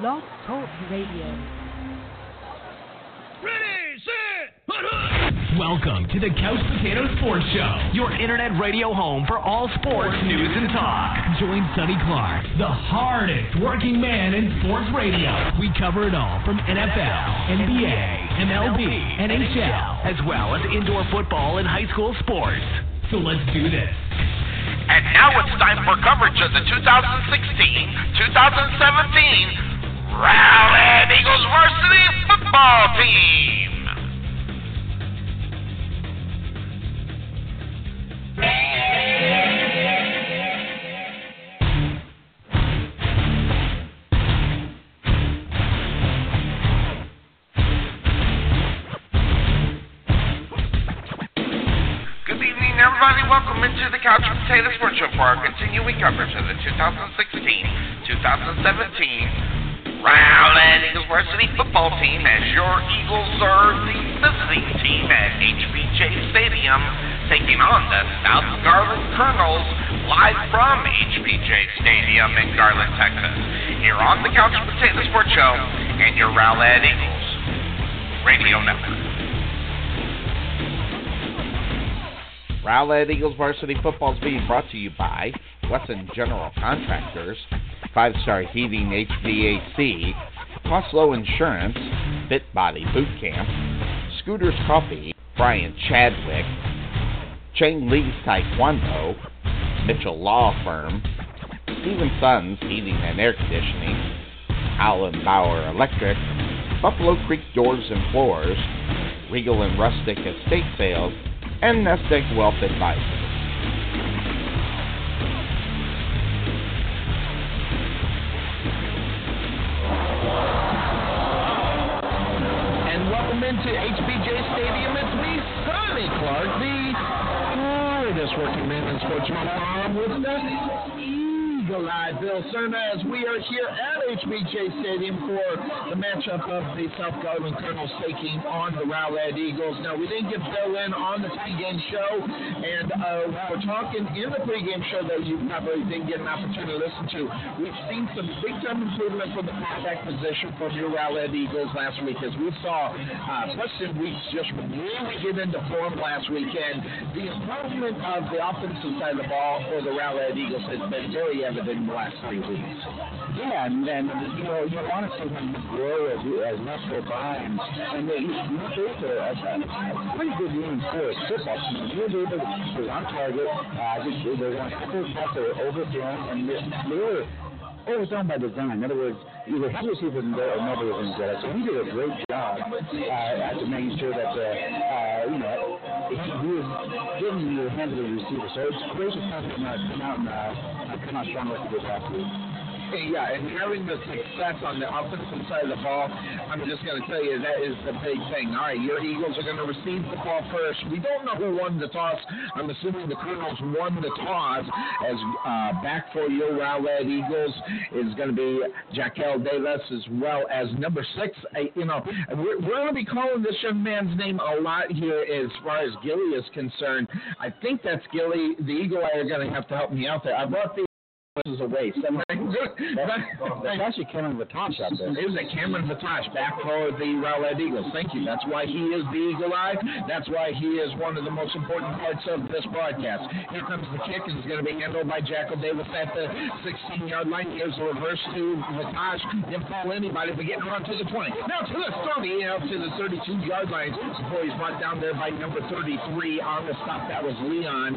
Blog Talk Radio. Welcome to the Couch Potato Sports Show, your internet radio home for all sports news and talk. Join Sonny Clark, the hardest working man in sports radio. We cover it all from NFL, NBA, MLB, NHL, as well as indoor football and high school sports. So let's do this. And now it's time for coverage of the 2016-2017 Rowlett Eagles Varsity Football Team. Welcome into the Couch Potato Sports Show for our continuing coverage of the 2016-2017 Rowlett Eagles Varsity Football Team, as your Eagles are the visiting team at HBJ Stadium, taking on the South Garland Colonels live from HPJ Stadium in Garland, Texas. Here on the Couch Potato Sports Show and your Rowlett Eagles Radio Network. Rowlett Eagles Varsity Football is being brought to you by Wesson General Contractors, Five Star Heating HVAC, Costlow Insurance, Fit Body Boot Camp, Scooters Coffee, Brian Chadwick, Chang Lee Taekwondo, Mitchell Law Firm, Stephenson's Heating and Air Conditioning, Allen Bauer Electric, Buffalo Creek Doors and Floors, Regal and Rustic Estate Sales, and Nest Egg Wealth Advisors. And welcome into HBJ Stadium. It's me, Sonny Clark, the hardest working man in sports. I'm with the Eagle-eyed Bill Cerna, as we are here at HBJ Stadium for the matchup of the South Garland Colonels taking on the Rowlett Eagles. Now, we didn't get Bill in on the pregame show, and while we're talking in the pregame show that you probably didn't get an opportunity to listen to, we've seen some big-time improvement from the quarterback position from your Rowlett Eagles last week, as we saw Preston Weeks just really get into form last weekend. The improvement of the offensive side of the ball for the Rowlett Eagles has been very evident in the last 3 weeks. Yeah, and you know, you want to see him grow as much as Brian. And he's a pretty good unit for a football team. He was able to on target. I think they were going to first pass over to him, and they were overthrown by design. In other words, either he was even there or nobody was in there. So he did a great job to making sure that, you know, he was getting the hands of the receiver. So it's great to come out and come out strong like he did last week. Yeah, and having the success on the offensive side of the ball, I'm just going to tell you that is the big thing. All right, your Eagles are going to receive the ball first. We don't know who won the toss. I'm assuming the Colonels won the toss, as back for your Rowlett Eagles is going to be Jaquel Davis, as well as number 6. You know, we're going to be calling this young man's name a lot here as far as Gilly is concerned. I think that's Gilly. The Eagle Eye are going to have to help me out there. I brought the is away. That's actually Cameron Vatosh out there. It was a Cameron Vatosh back for the Rowlett Eagles. Thank you. That's why he is the Eagle Eye. That's why he is one of the most important parts of this broadcast. Here comes the kick, and it's going to be handled by Jaquel Davis at the 16-yard line. Here's the reverse to Vatosh. Didn't foul anybody, but getting around to the 20. Now to the 30, out to the 32-yard line. Before he's brought down there by number 33 on the stop. That was Leon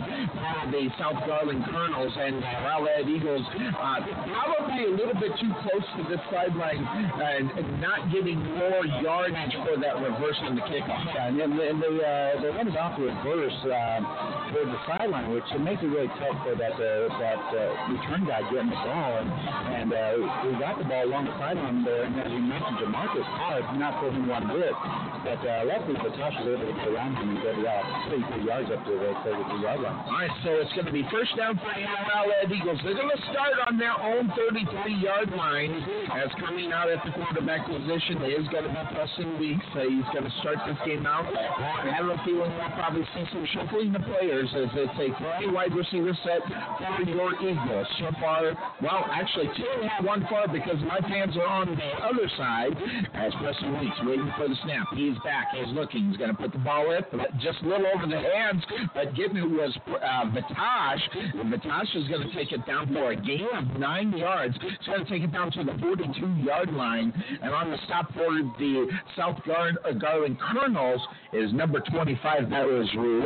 for the South Garland Colonels, and Rowlett Eagles. Probably a little bit too close to the sideline and not getting more yardage for that reverse on the kickoff. Yeah, and they went it off the reverse toward the sideline, which makes it really tough for that return guy getting the ball. And we got the ball along the sideline there, and as you mentioned, Jamarcus Carr did not put him one bit. But luckily, Vatosh was able to get around him and get 33 yards up to the 32-yard line. All right, so it's going to be first down for the Rowlett Eagles. They're going to will start on their own 33-yard line, as coming out at the quarterback position is going to be Preston Weeks. He's going to start this game out. I have a feeling we'll probably see some shuffling the players as it's a three wide receiver set for your Eagles. So far, well, actually two, one far, because my fans are on the other side as Preston Weeks waiting for the snap. He's back. He's looking. He's going to put the ball up, just a little over the hands, but getting it was Vatosh. Vatosh is going to take it down for a gain of 9 yards. He's going to take it down to the 42-yard line. And on the stop for the South Garland Colonels is number 25. That was Ruiz.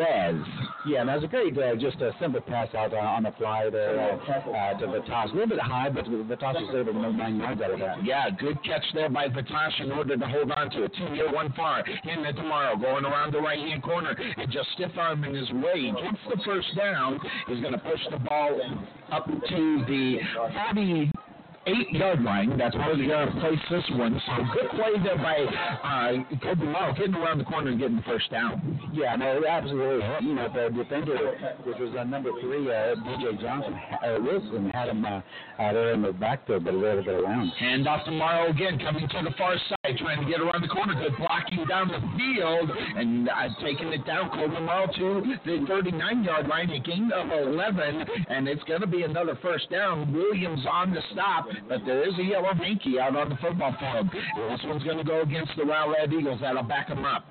Yeah, and that was a great, just a simple pass out on the fly there to Vatosh. A little bit high, but Vatosh was able to make 9 yards out of that. Yeah, good catch there by Vatosh in order to hold on to it. 2 year, one far. In the tomorrow, going around the right-hand corner, and just stiff arm in his way. Gets the first down. He's going to push the ball up to the 48-yard line. That's where they're going to place this one. So good play there by Kobe Morrow, getting around the corner and getting the first down. Yeah, no, absolutely. You know, the defender, which was number three, DJ Johnson, Wilson, had him there in the backfield, but a little bit around. Hand off to Morrow again, coming to the far side, trying to get around the corner. Good blocking down the field, and taking it down. Kobe Morrow to the 39-yard line, a gain of 11, and it's going to be another first down. Williams on the stop. But there is a yellow hanky out on the football field. This one's going to go against the Rowlett Eagles. That'll back them up.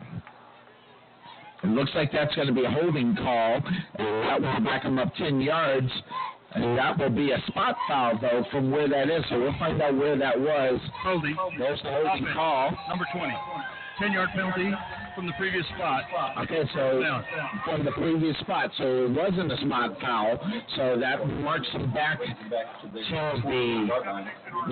It looks like that's going to be a holding call. That will back them up 10 yards. And that will be a spot foul, though, from where that is. So we'll find out where that was. Holding. There's the holding call. Number 20. 10-yard penalty from the previous spot. Okay, so from the previous spot. So it wasn't a spot foul. So that marks them back to the,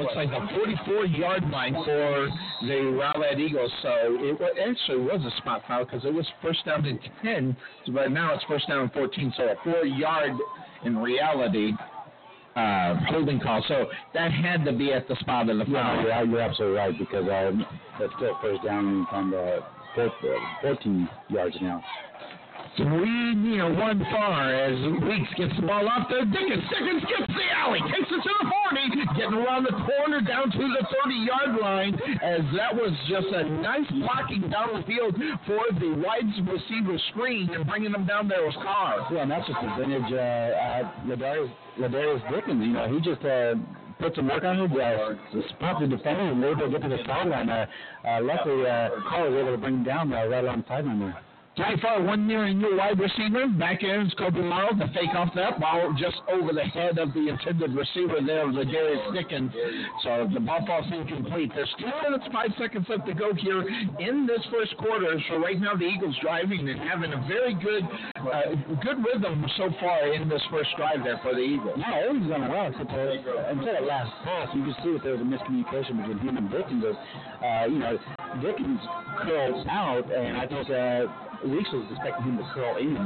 looks like the 44-yard line for the Rowlett Eagles. So it actually was a spot foul because it was first down to 10, but now it's first down to 14. So a 4-yard, in reality, holding call. So that had to be at the spot of the foul. Yeah, you're absolutely right because that's still first down from the 14 yards now. 3 near, one far as Weeks gets the ball off there. Dickens gets the alley, takes it to the 40, getting around the corner down to the 30-yard line as that was just a nice blocking down the field for the wide receiver screen and bringing them down there was Carr. Yeah, and that's just a vintage Ladarius Dickens. You know, he just put some work on him. Spot the defender and they were able to get to the sideline. Luckily, Carr was able to bring him down there right on the sideline there. 25, 1 near and your wide receiver. Back in is Kobe Morrow. The fake off that ball just over the head of the intended receiver there, Ladarius Dickens. So the ball falls incomplete. There's 2 minutes, 5 seconds left to go here in this first quarter. So right now the Eagles driving and having a very good rhythm so far in this first drive there for the Eagles. No, it was on the run. Until that last pass, you could see that there was a miscommunication between him and Dickens. You know, Dickens curls out, and I think Weeks was expecting him to curl in.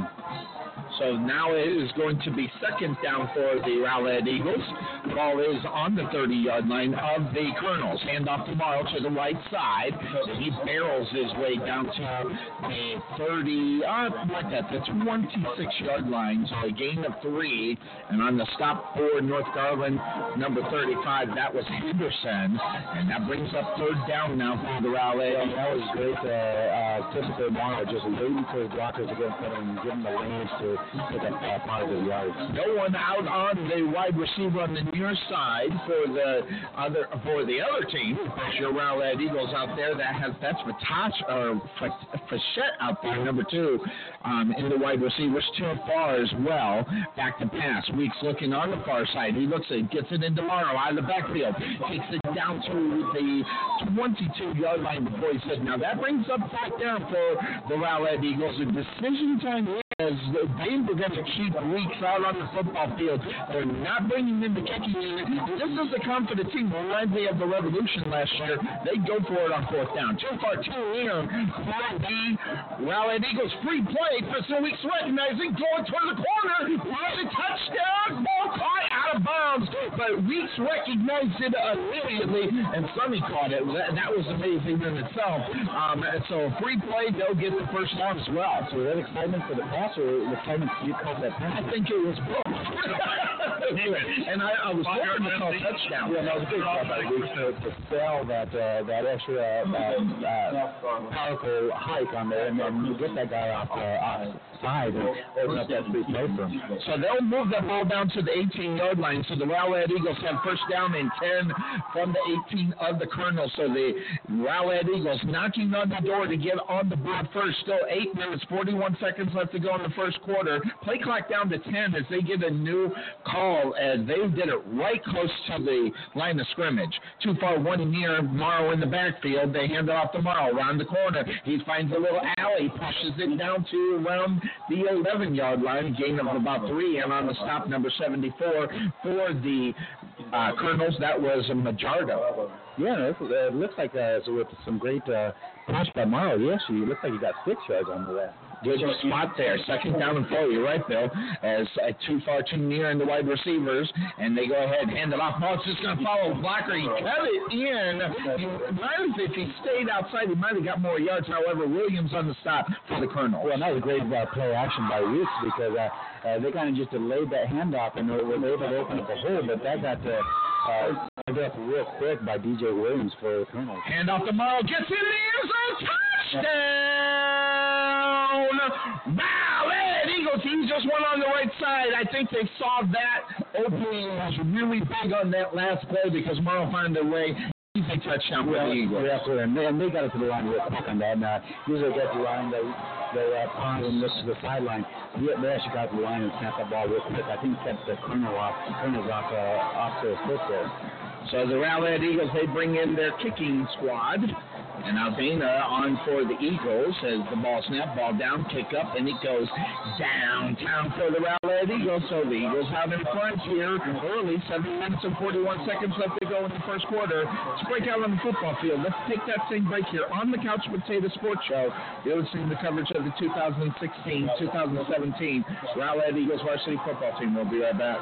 So now it is going to be second down for the Rowlett Eagles. The ball is on the 30-yard line of the Colonels. Hand off to Morrow to the right side. And he barrels his way down to the 26-yard line. So a gain of 3. And on the stop for North Garland, number 35, that was Henderson. And that brings up third down now for the Rowlett. Well, that was great. Typically Morrow just waiting for his blockers to get in front and give him the lanes to pick up part of the yards. No one out on the wide receiver on the near side for the other team. There's your Rowlett Eagles out there. That's Fichette out there, number 2, in the wide receivers. Too far as well. Back to pass. Weeks looking on the far side. He looks and gets it in tomorrow out of the backfield. Takes it down to the 22-yard line before he said. Now that brings up back there for the Rowlett Eagles. The decision time is they were going to keep Weeks out on the football field. They're not bringing in the kicking unit. This is the confident team. Reminds me of the Revolution last year. They go for it on fourth down. 2 far, 2 near. For the Rowlett Eagles, free play. Preston Weeks recognizing, going toward the corner. There's a touchdown. Ball caught. right out of bounds, but Weeks recognized it immediately, and Sonny caught it. That was amazing in itself. So free play, they'll get the first down as well. So that excitement for the pass, or the excitement you called that pass? I think it was both. Anyway, and I was hoping to call touchdown. Yeah, that was a big call by Weeks to sell that extra powerful hike on there, and then you get that guy off the side and open up that free play for him. So they'll move that ball down to the 18-yard line. So the Rowlett Eagles have first down and 10 from the 18 of the Colonels. So the Rowlett Eagles knocking on the door to get on the board first. Still 8 minutes, 41 seconds left to go in the first quarter. Play clock down to 10 as they get a new call, and they did it right close to the line of scrimmage. Too far, one near, Morrow in the backfield. They hand it off to Morrow around the corner. He finds a little alley, pushes it down to around the 11-yard line, gain of about 3, and on the stop, number 74 for the Colonels, that was Majardo. Yeah, it looks like with some great pass by Morrow. Yes, it looks like he got 6 yards under that. There's a spot there, second down and 4. You're right, Bill. As too far, too near in the wide receivers, and they go ahead and hand it off. Morrow's just going to follow a blocker. He cut it in. If he stayed outside, he might have got more yards. However, Williams on the stop for the Colonels. Well, that was a great play action by Weeks, because they kind of just delayed that handoff, and they were able to open up a hole, but that got up real quick by DJ Williams for the Colonels. Handoff to Morrow. Gets in the end zone. Touchdown! Wow, Eagles, he just went on the right side. I think they saw that opening was really big on that last play, because Morrow found a way. Easy touchdown for the Eagles. Yeah, and they got it to the line real quick on that. Now, usually get the line, they pond and look to the sideline. They actually got the line and snapped that ball real quick. I think that's the Colonel off their foot there. So the Rowlett Eagles, they bring in their kicking squad. And now Dana on for the Eagles as the ball snap, ball down, kick up, and it goes downtown for the Rowlett Eagles. So the Eagles have in front here early, 7 minutes and 41 seconds left to go in the first quarter. Let's break out on the football field. Let's take that same break here on the Couch Potato Sports Show. You're listening to coverage of the 2016-2017 Rowlett Eagles varsity football team. We'll be right back.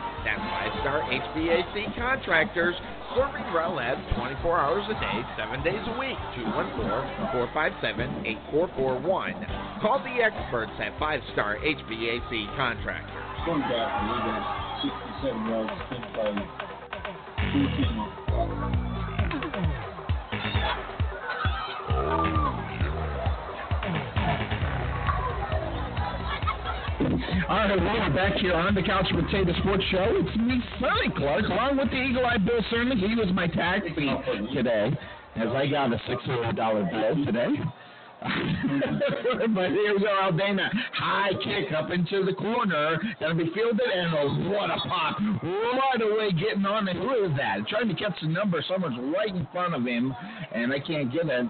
That's Five Star HVAC Contractors, serving Rowlett 24 hours a day, 7 days a week. 214-457-8441. Call the experts at Five Star HVAC Contractors. Going back and leaving at 67 yards, 55. All right, we're back here on the Couch Potato Sports Show. It's me, Sonny Clark, along with the Eagle-Eye Bill Cerna. He was my tag team today, as I got a $600 bill today. But here's our Aldana. High kick up into the corner. Going to be fielded, and what a pop. Right away getting on and through that. Trying to catch the number. Someone's right in front of him, and I can't get a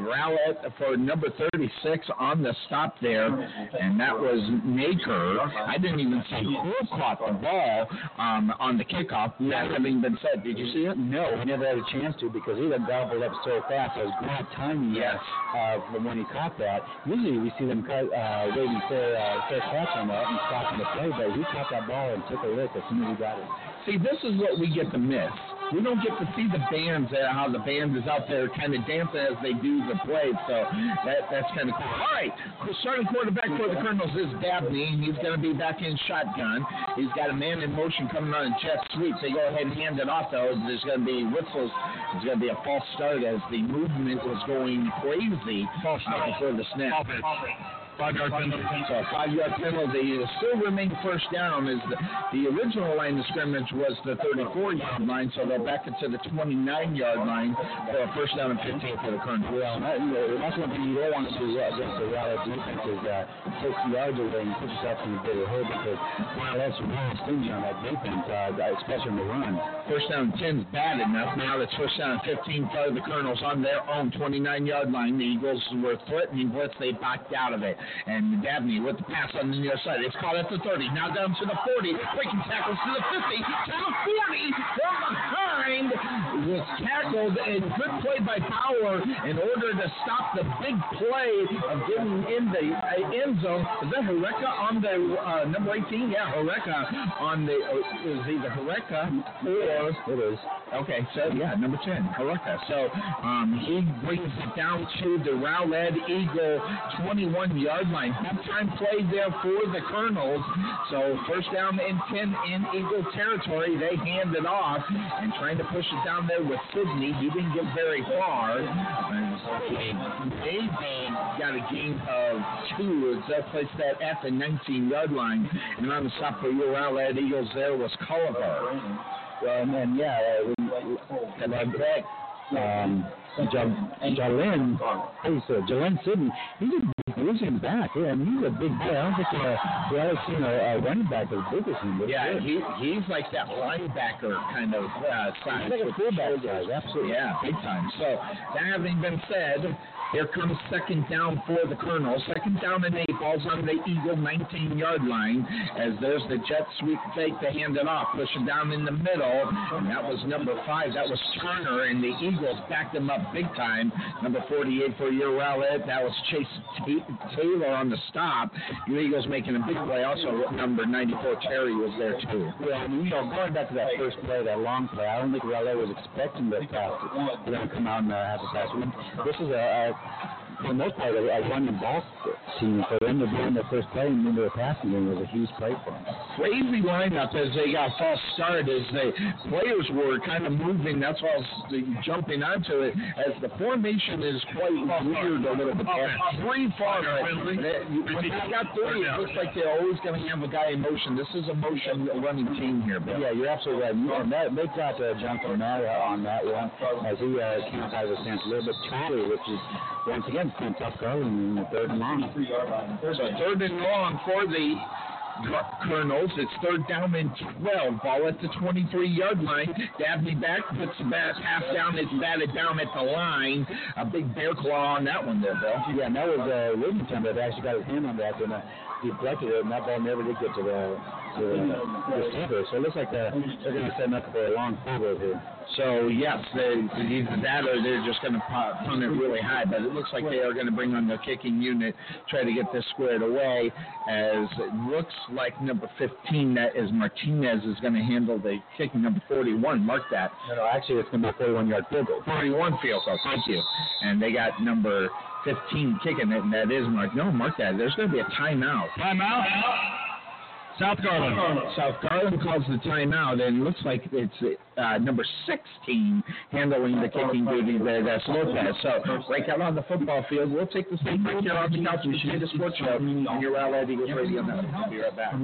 Rowlett for number 36 on the stop there, and that was Naker. I didn't even see who caught the ball on the kickoff. That having been said, did you see it? No, we never had a chance to, because he got gobbled up so fast. It was great timing. Yes. When he caught that, usually we see them waiting for fair catch on that and stopping the play, but he caught that ball and took a look as soon as he got it. See, this is what we get to miss. We don't get to see the bands, how the band is out there kind of dancing as they do the play, so that's kind of cool. All right, starting quarterback for the Colonels is Dabney, and he's going to be back in shotgun. He's got a man in motion coming on a jet sweep. They go ahead and hand it off, though. There's going to be whistles. There's going to be a false start as the movement was going crazy for the snap. 5-yard penalty. So a 5-yard penalty. It still remained first down, as the original line of scrimmage was the 34-yard line, so they'll back it to the 29-yard line for a first down and 15 for the Colonels. Well, that's one thing you don't want to do against the Rowlett defense is take the yards away and put yourself in a bigger hole, because that's really stingy on that defense, especially on the run. First down and 10's bad enough. Now that's first down and 15 for the Colonels on their own 29-yard line. The Eagles were threatening blitz. They backed out of it. And Dabney with the pass on the near side. It's caught at the 30. Now down to the 40. Breaking tackles to the 50. To the 40. From behind. Was tackled. And good play by Bauer in order to stop the big play of getting in the end zone. Is that Horeca on the number 18? Yeah, Horeca on the is either Horeca or... It is. Okay, so yeah, number 10, Horeca. So he brings it down to the Rowlett Eagle 21-yard line. Halftime play there for the Colonels. So first down and 10 in Eagle territory. They hand it off and trying to push it down there with Sidney. He didn't get very far. They got a gain of 2. They placed that at the 19-yard line. And on the stop for your Rowlett Eagles there was Culliver. Well, and then, yeah, Jalen Sidney, he's a big losing back. Yeah, I mean, he's a big guy. I don't think we've ever seen a running back as big as him. Yeah, he's like that linebacker kind of size. He's like a fullback size, absolutely. Yeah, big time. So, that having been said, here comes second down for the Colonels. Second down and 8, balls on the Eagle 19-yard line, as there's the jet sweep fake to hand it off. Push it down in the middle, and that was number 5. That was Turner, and the Eagles backed him up big time. Number 48 for your Rowlett. That was Chase Taylor on the stop. Your Eagles making a big play. Also, number 94, Terry, was there, too. Well, going back to that first play, that long play, I don't think Rowlett was expecting that pass. They're going to come out and have a pass. This is for the most part, I won the ball team. For them to be in the first play and into the passing game was a huge play for them. Crazy lineup as they got a false start, as the players were kind of moving. That's why I was jumping onto it, as the formation is quite weird a little bit. Three far when they got 3, it looks like they're always going to have a guy in motion. This is a motion running team here, Bill. Yeah, you're absolutely right. They got John Cornara on that one, as he came out of the stands a little bit too, which is, once again, There's a 3rd and long for the Colonels. It's 3rd down and 12. Ball at the 23-yard line. Dabney back, puts the pass down. It's batted down at the line. A big bear claw on that one there, Bill. Yeah, and that was Livingston that actually got his hand on that and deflected it, and that ball never did get to the receiver. So it looks like they're going to set up for a long field here. So, yes, either that or they're just going to punt it really high. But it looks like they are going to bring on their kicking unit, try to get this squared away, as it looks like number 15, that is Martinez, is going to handle the kicking. Number 41, mark that. No, actually, it's going to be a 41-yard field goal. 41 field goal, thank you. And they got number 15 kicking it, and that is Mark. No, mark that. There's going to be a timeout. Timeout? South Garland. South Garland calls the timeout, and it looks like it's number 16 handling the kicking duty there. That's Lopez. So, break out on the football field. We'll take this thing back here on the Couch Potato Sports Show on your Rowlett Eagles Radio Network. We'll be right back.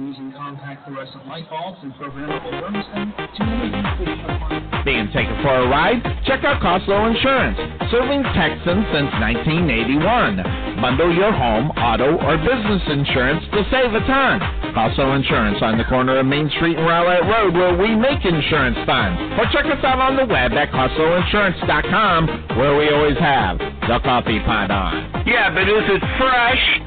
Being taken for a ride? Check out Costlow Insurance, serving Texans since 1981. Bundle your home, auto, or business insurance to save a ton. Costlow Insurance on the corner of Main Street and Rowlett Road, where we make insurance fun. Or check us out on the web at costlowinsurance.com, where we always have the coffee pot on. Yeah, but is it fresh?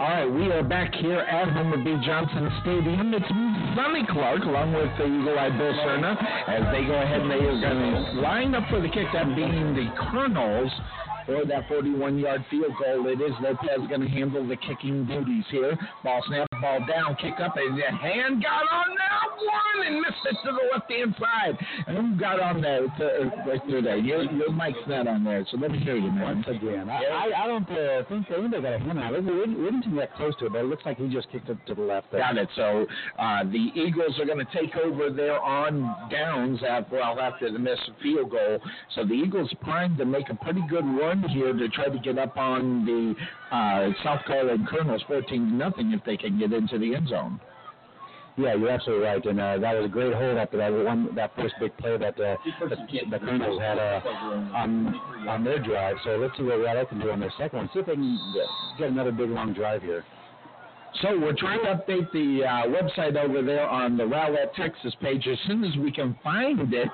All right, we are back here at Homer B. Johnson Stadium. It's Sonny Clark along with the Eagle Eye Bill Cerna, as they go ahead and they are going to line up for the kick, that being the Colonels. For that 41-yard field goal, it is Lopez going to handle the kicking duties here. Ball snap Ball down, kick up, and the hand got on that one and missed it to the left-hand side. And who got on there? Right through there. Your mic's not on there, so let me hear you, man. Once again, I don't think anybody got a hand on it. We didn't get that close to it, but it looks like he just kicked it to the left there. Got it. So the Eagles are going to take over there on downs after the missed field goal. So the Eagles primed to make a pretty good run here to try to get up on the South Garland Colonels 14-0 if they can get into the end zone. Yeah, you're absolutely right, and that was a great hold after that one, that first big play that the Colonels had on their drive. So let's see what Rowlett can do on their second one. See if they can get another big long drive here. So we're trying to update the website over there on the Rowlett, Texas page. As soon as we can find it,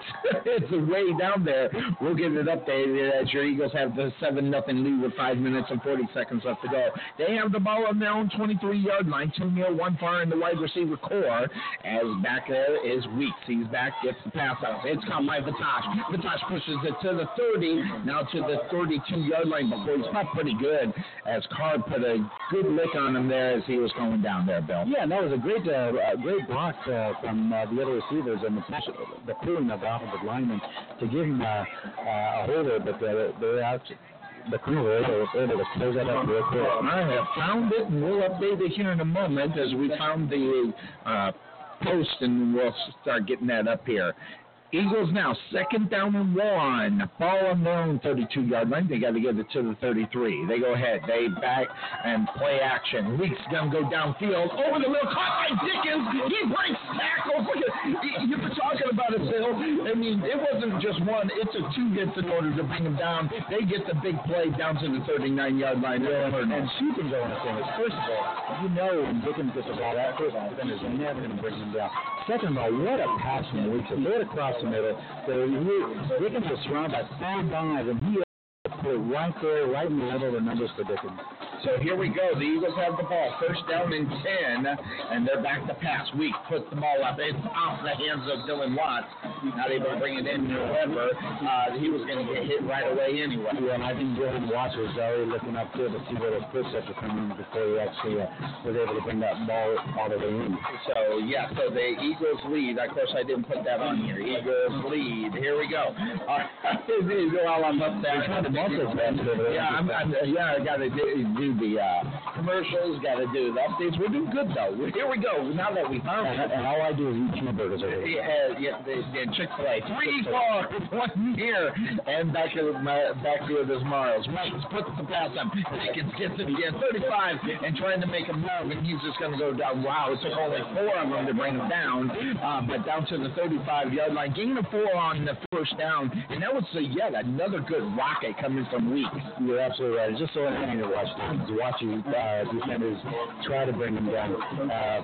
it's way down there. We'll get it updated as your Eagles have the 7-0 lead with 5 minutes and 40 seconds left to go. They have the ball on their own 23-yard line, 2-0, one far in the wide receiver core. As back there is Weeks. He's back, gets the pass out. It's caught by Vatosh. Vatosh pushes it to the 30, now to the 32-yard line before he's not pretty good, as Carr put a good lick on him there as he was going down there, Bill. Yeah, and that was a great block from the other receivers and the pulling of the offensive lineman to give him a holder, but they're out. The crew were able to close that up real quick. I have found it, and we'll update it here in a moment as we found the post, and we'll start getting that up here. Eagles now, 2nd down and 1. Ball on their own 32-yard line. They got to get it to the 33. They go ahead. They back and play action. Weeks going to go downfield. Over the middle. Caught by Dickens. He breaks tackles. Look at, you were talking about it, Bill. I mean, it wasn't just one. It took two hits in order to bring him down. They get the big play down to the 39-yard line. Yeah, and two things I want to say is, first of all, you know when Dickens gets the ball out first, then it's never going to bring him down. Second of all, what a pass from Weeks. What a cross the middle. So he Dickens was surrounded by 5 guys, and he put it right there, right in the middle of the numbers for Dickens. So here we go. The Eagles have the ball. 1st down and 10, and they're back to pass. Weeks puts the ball up. It's off the hands of Dylan Watts. Not able to bring it in, however. He was going to get hit right away anyway. Yeah, and I think Dylan Watts was already looking up there to see where those footsteps were coming in before he actually was able to bring that ball out of the room. So, yeah, so the Eagles lead. Of course, I didn't put that on here. Eagles lead. Here we go. They go all on up there. I got to do the commercials, got to do the updates. We're doing good, though. Here we go. Now that we found it. And all I do is eat cheeseburgers over here. Yeah, Chick-fil-A. 3-4, 1 here. And back here with his Morrows. Weeks puts the pass up. Dickens gets it again. 35 and trying to make him move. And he's just going to go down. Wow, it took only 4 of them to bring him down. But down to the 35-yard line. Gain of 4 on the 1st down. And that was yet another good rocket coming from Weeks. You're absolutely right. It's just so entertaining to watch them. To watch you defenders try to bring him down.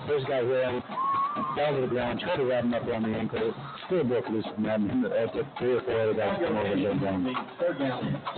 First guy ran, fell to the ground, tried to wrap him up around the ankle, still broke loose from them, and after 3 or 4 other guys come over and go down.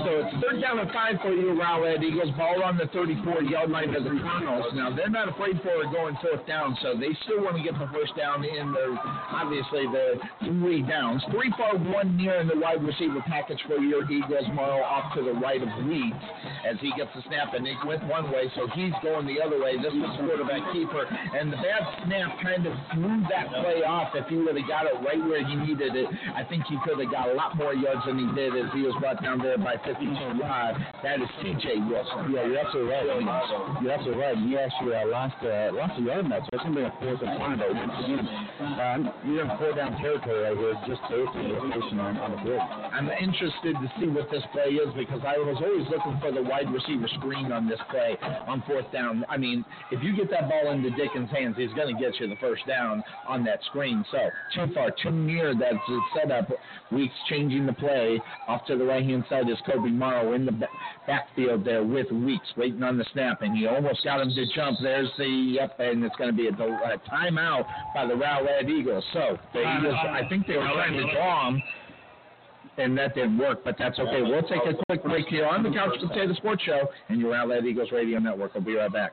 So it's 3rd down and 5 for you, Rowlett Eagles. Ball on the 34-yard line of the Colonels. Now, they're not afraid for it going 4th down, so they still want to get the 1st down in their, obviously, the 3 downs. 3-4-1 near in the wide receiver package for your Eagles. Morrow off to the right of Weeks as he gets the snap, and it went one way, so he's going the other way. This was quarterback keeper, and the bad snap kind of threw that play off. If he would have got it right where he needed it, I think he could have got a lot more yards than he did, as he was brought down there by 52. That is C.J. Wilson. Yeah, you're absolutely right. You're absolutely right. He actually lost a yard in that, so it's going to be a 4th and 1, though. You're in 4-down territory right here, just based on the location on the field. I'm interested to see what this play is, because I was always looking for the wide receiver screen on this play on 4th down. I mean, if you get that ball into Dickens' hands, he's going to get you the 1st down on that screen. So too far, too near that setup. Weeks changing the play. Off to the right-hand side is Kobe Morrow in the backfield there with Weeks waiting on the snap, and he almost got him to jump. There's the up, and it's going to be a timeout by the Rowlett Eagles. So the Eagles, I think they were trying to draw him, and that didn't work, but that's okay. We'll take a quick break here on the Couch Potato Sports Show and your Rowlett Eagles Radio Network. We'll be right back.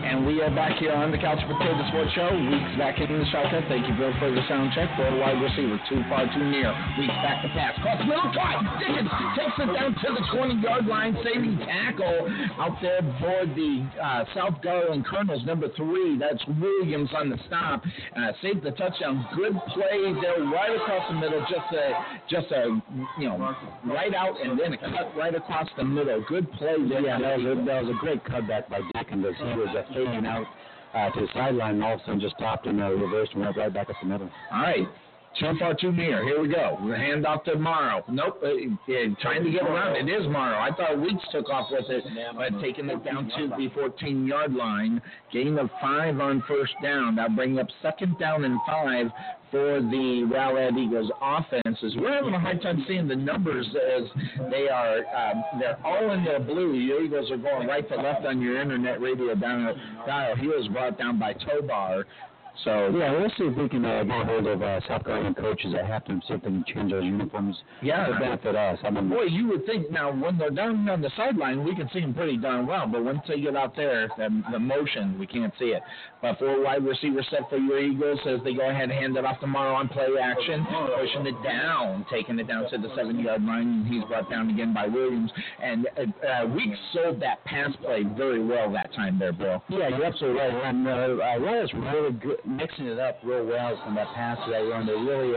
And we are back here on the Couch Potato Sports Show. Weeks back in the shotgun. Thank you, Bill, for the sound check. For a wide receiver, too far, too near. Weeks back to pass. Cross middle cut. Dickens takes it down to the 20-yard line, saving tackle out there for the South Garland Colonels, number 3. That's Williams on the stop. Saved the touchdown. Good play there, right across the middle. Just a right out and then a cut right across the middle. Good play there. Yeah, that was a great cutback by Dickens. He was a fading out to the sideline, and all of a sudden just popped and reversed and went right back up the middle. All right. Too far, too near. Here we go. We're going to hand off to Morrow. Nope. Trying to get around. It is Morrow. I thought Weeks took off with it, but taking it down to the 14-yard line. Gain of 5 on first down. That'll bring up second down and 5 for the Rowlett Eagles offenses. We're having a hard time seeing the numbers as they are, they're all in their blue. The Eagles are going right to left on your internet radio dial. He was brought down by Tobar. So, yeah, we'll see if we can get a hold of South Carolina coaches that have to see if they can change those uniforms to benefit us. I mean, boy, you would think now when they're down on the sideline, we can see them pretty darn well. But once they get out there, the motion, we can't see it. But for a wide receiver set for your Eagles as they go ahead and hand it off to Morrow on play action, pushing it down, taking it down to the 7-yard line. He's brought down again by Williams. And Weeks sold that pass play very well that time there, Bill. Yeah, you're absolutely right. And Rowlett's really good. Mixing it up real well from that pass to that run. They're really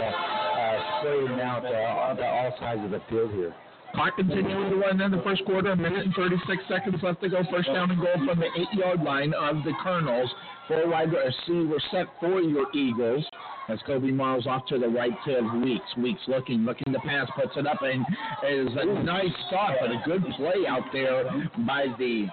spreading out all sides of the field here. Clock continuing to run in the first quarter. 1:36 left to go. First down and goal from the 8-yard line of the Colonels. 4 wide receiver set for your Eagles. As Kobe Morrow's off to the right of Weeks. Weeks looking to pass, puts it up, and it is a nice start, but a good play out there by the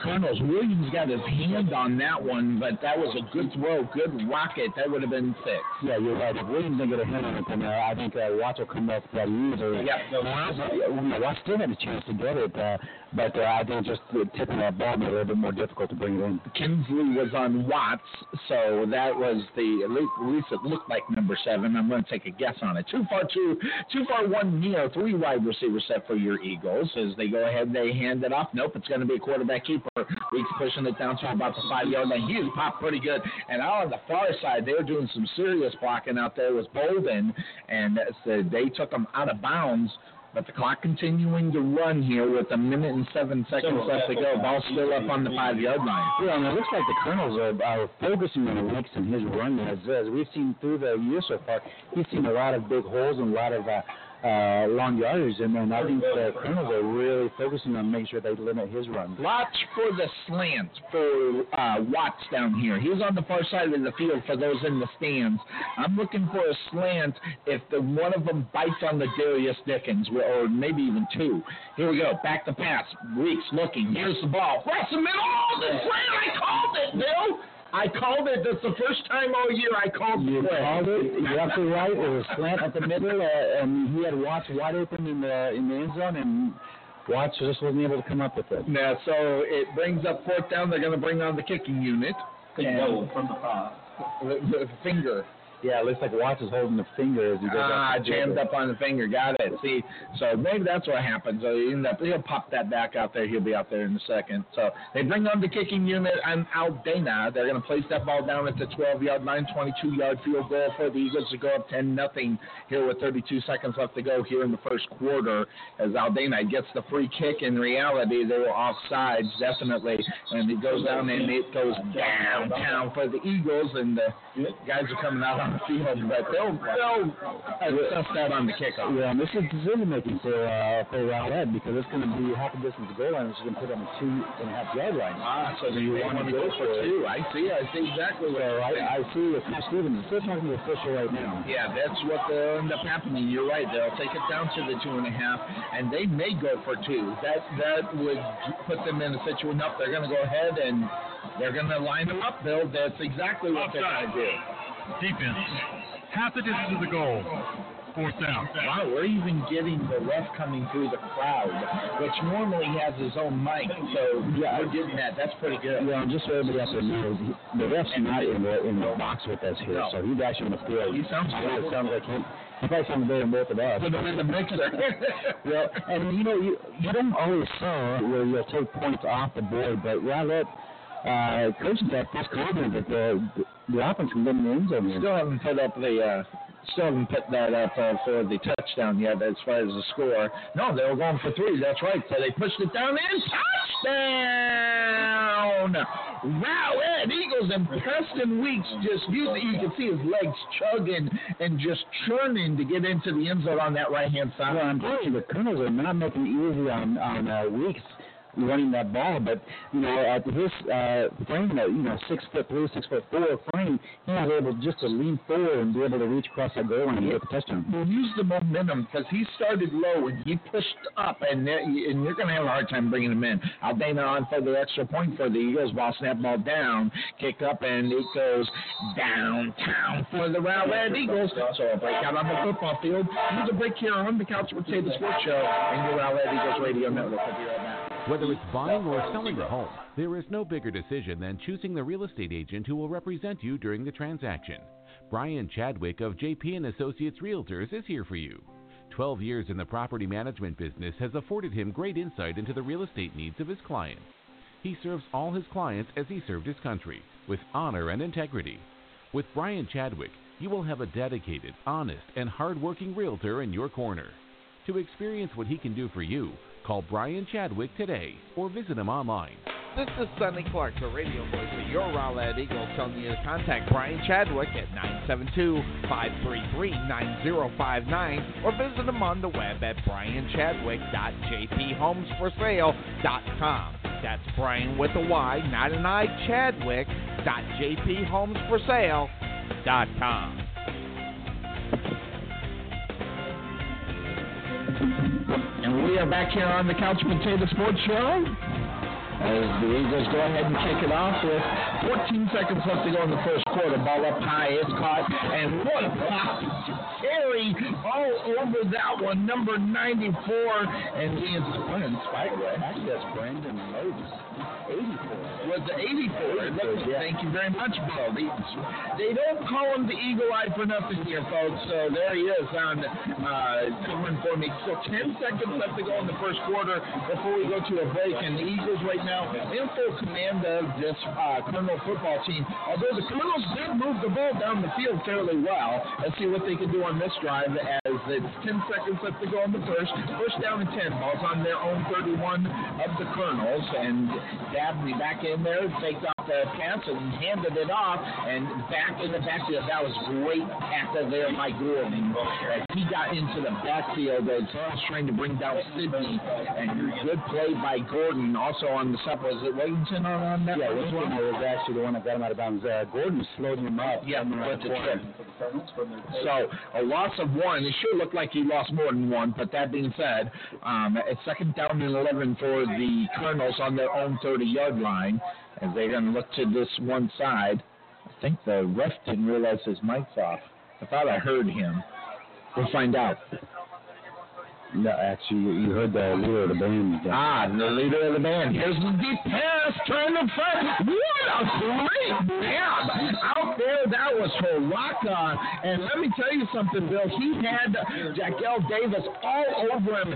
Colonels. Williams got his hand on that one, but that was a good throw, good rocket. That would have been 6. Yeah, you're right. If Williams didn't get a hand on it, then I think Watts will come up with that user. Yeah, Watts did have a chance to get it, but I think just tipping that ball made it a little bit more difficult to bring it in. Kinsley was on Watts, so that was at least it looked like number 7. I'm going to take a guess on it. Too far, 1 near, 3 wide receiver set for your Eagles as they go ahead and they hand it off. Nope, it's going to be a quarterback keeper. Weeks pushing it down to about the 5-yard line. He was popped pretty good. And out on the far side, they were doing some serious blocking out there with Bolden, and they took him out of bounds. But the clock continuing to run here with 1:07 left to go. Ball still up on the 5-yard line. Yeah, and it looks like the Colonels are focusing on Weeks and his run. As we've seen through the year so far, he's seen a lot of big holes and a lot of long yardage, and then I think the Colonels are really focusing on making sure they limit his runs. Watch for the slant for Watts down here. He's on the far side of the field for those in the stands. I'm looking for a slant if one of them bites on the Ladarius Dickens, or maybe even 2. Here we go. Back to pass. Weeks looking. Here's the ball. Right in the middle. Oh, the slant. I called it, Bill. I called it. That's the first time all year I called it. You called it. You're absolutely right. It was slant at the middle, and he had Watts wide open in the end zone, and Watts just wasn't able to come up with it. Yeah, so it brings up 4th down. They're going to bring on the kicking unit. No, from the finger. Yeah, it looks like Watts is holding the finger as he goes up. Jammed up on the finger. Got it. See, so maybe that's what happens. So he'll pop that back out there. He'll be out there in a second. So they bring on the kicking unit. I'm Aldana. They're going to place that ball down at the 12-yard line, 22-yard field goal for the Eagles to go up 10-0 here with 32 seconds left to go here in the first quarter as Aldana gets the free kick. In reality, they were offsides, definitely. And it goes down, and it goes downtown for the Eagles, and the guys are coming out but they'll suss out on the kickoff. Yeah, and this is decision-making for Rowlett because it's going to be half a distance goal line, which is going to put on the 2.5-yard line. Ah, so do you want to go for two? I see exactly what you're saying. I see with Coach Stevens. It's still talking to the official right now. Yeah, that's what will end up happening. You're right. They'll take it down to the 2.5, and they may go for two. That would put them in a situation. Up, they're going to go ahead and they're going to line them up, Bill. That's exactly what they're going to do. Defense. Half the distance of the goal. Fourth down. Wow, we're even getting the ref coming through the crowd, which normally has his own mic. So yeah, we're getting that. That's pretty good. Yeah, and just so everybody out there knows, the ref's not in the box with us here, no. So he's actually on the field. He sounds good. He probably sounds better than both of us. Put him in the mixer. Well, and you don't always saw where you'll take points off the board, but Rowlett coaching staff is confident that the offense can get in the end zone. Still haven't put that up for the touchdown yet as far as the score. No, they were going for three. That's right. So they pushed it down and touchdown! Wow, Ed Eagles and Preston Weeks just you can see his legs chugging and just churning to get into the end zone on that right-hand side. Well, I'm telling you, the Colonels are not making it easy on Weeks running that ball, but at this frame, 6'3", 6'4" frame, he was able just to lean forward and be able to reach across that goal line and get the touchdown. We'll use the momentum because he started low and he pushed up, and you're going to have a hard time bringing him in. Aldana on for the extra point for the Eagles. Ball snap, ball down, kick up, and it goes downtown for the Rowlett Eagles. So a breakout on the football field. Here's a break here on the Couch Potato Sports Show and your Rowlett Eagles Radio Network. We'll be right back. Whether it's buying or selling a home, there is no bigger decision than choosing the real estate agent who will represent you during the transaction. Brian Chadwick of JP & Associates Realtors is here for you. 12 years in the property management business has afforded him great insight into the real estate needs of his clients. He serves all his clients as he served his country, with honor and integrity. With Brian Chadwick, you will have a dedicated, honest, and hardworking realtor in your corner. To experience what he can do for you, call Brian Chadwick today or visit him online. This is Sonny Clark, the radio voice of your Rowlett Eagles, telling you to contact Brian Chadwick at 972-533-9059 or visit him on the web at brianchadwick.jphomesforsale.com. That's Brian with a Y, not an I, Chadwick.jphomesforsale.com. And we are back here on the Couch Potato Sports Show as the Eagles go ahead and kick it off with 14 seconds left to go in the first quarter. Ball up high, it's caught, and what a carry all over that one, number 94, and he inspired actually that's Brandon Moses. 84. Was the 84. Thank you very much, Bill. They don't call him the Eagle Eye for nothing here, folks. So there he is on someone for me. So 10 seconds left to go in the first quarter before we go to a break. And the Eagles right now in full command of this Colonel football team. Although the Colonels did move the ball down the field fairly well. Let's see what they can do on this drive as it's 10 seconds left to go in the first. First down and 10. Ball's on their own 31 of the Colonels. And Dabney back in there, faked off the pass and handed it off, and back in the backfield. That was great tackle there by Gordon. He got into the backfield as he was trying to bring down Sydney, and good play by Gordon. Also on the stop, was it Wellington on that? Yeah, Wellington was actually the one that got him out of bounds. Gordon slowed him up. Yeah, with the trip. So a loss of one. It sure looked like he lost more than one, but that being said, it's second down and 11 for the Colonels on their own 30-yard line, as they're going to look to this one side. I think the ref didn't realize his mic's off. I thought I heard him. We'll find out. No, actually, you heard the leader of the band. The leader of the band. Here's the deep pass, trying to find. What a great jab out there. That was for Laka. And let me tell you something, Bill. He had Jaquel Davis all over him.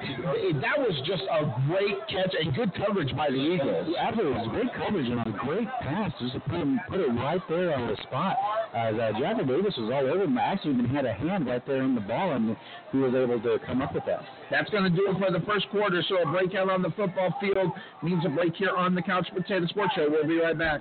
That was just a great catch and good coverage by the Eagles. Yeah, it was great coverage and a great pass. Just to put it right there on the spot. Jaquel Davis was all over him. Actually, even had a hand right there in the ball, and he was able to come up with that. That's going to do it for the first quarter, so a breakout on the football field means a break here on the Couch Potato Sports Show. We'll be right back.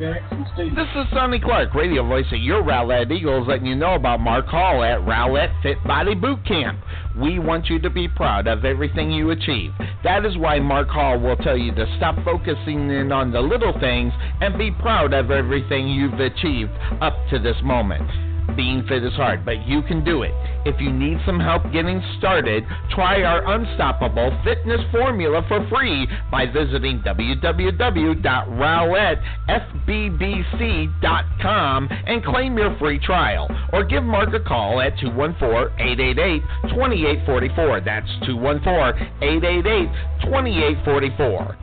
Phoenix and Steve. This is Sonny Clark, radio voice of your Rowlett Eagles, letting you know about Mark Hall at Rowlett Fit Body Boot Camp. We want you to be proud of everything you achieve. That is why Mark Hall will tell you to stop focusing in on the little things and be proud of everything you've achieved up to this moment. Being fit is hard, but you can do it. If you need some help getting started, try our unstoppable fitness formula for free by visiting www.rowlettfbbc.com and claim your free trial. Or give Mark a call at 214-888-2844. That's 214-888-2844.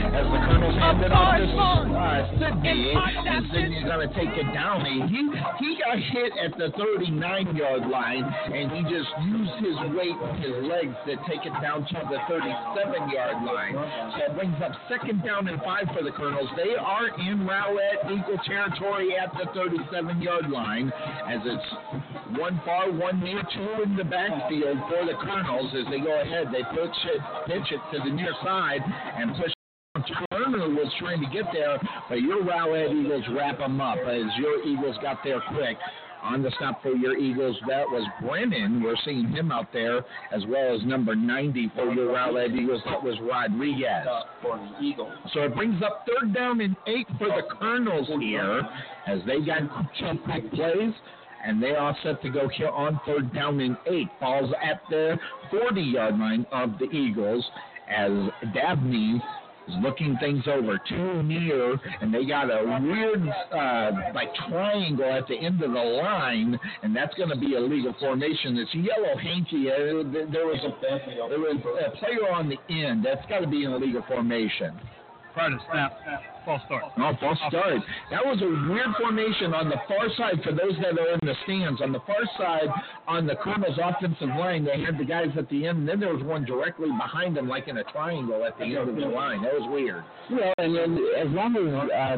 As the Colonels handed off this Sidney, and Sidney's going to take it down. He got hit at the 39-yard line, and he just used his weight and his legs to take it down to the 37-yard line. So it brings up second down and 5 for the Colonels. They are in Rowlett Eagle territory at the 37-yard line, as it's one far, one near, two in the backfield for the Colonels as they go ahead. They pitch it to the near side and push. Turner was trying to get there, but your Rowlett Eagles wrap them up as your Eagles got there quick. On the stop for your Eagles, that was Brennan. We're seeing him out there, as well as number 90 for your Rowlett Eagles. That was Rodriguez. For the Eagles. So it brings up third down and 8 for the Colonels here, as they got two quick plays. And they are set to go here on third down and 8. Falls at the 40-yard line of the Eagles, as Dabney looking things over too near, and they got a weird triangle at the end of the line, and that's going to be illegal formation. It's a yellow hanky. There was a player on the end. That's got to be an illegal formation. Prior to snap, false start. Oh, false start. That was a weird formation on the far side for those that are in the stands. On the far side, on the Colonels' offensive line, they had the guys at the end, and then there was one directly behind them, like in a triangle at the end of the line. That was weird. Well, and then as long as the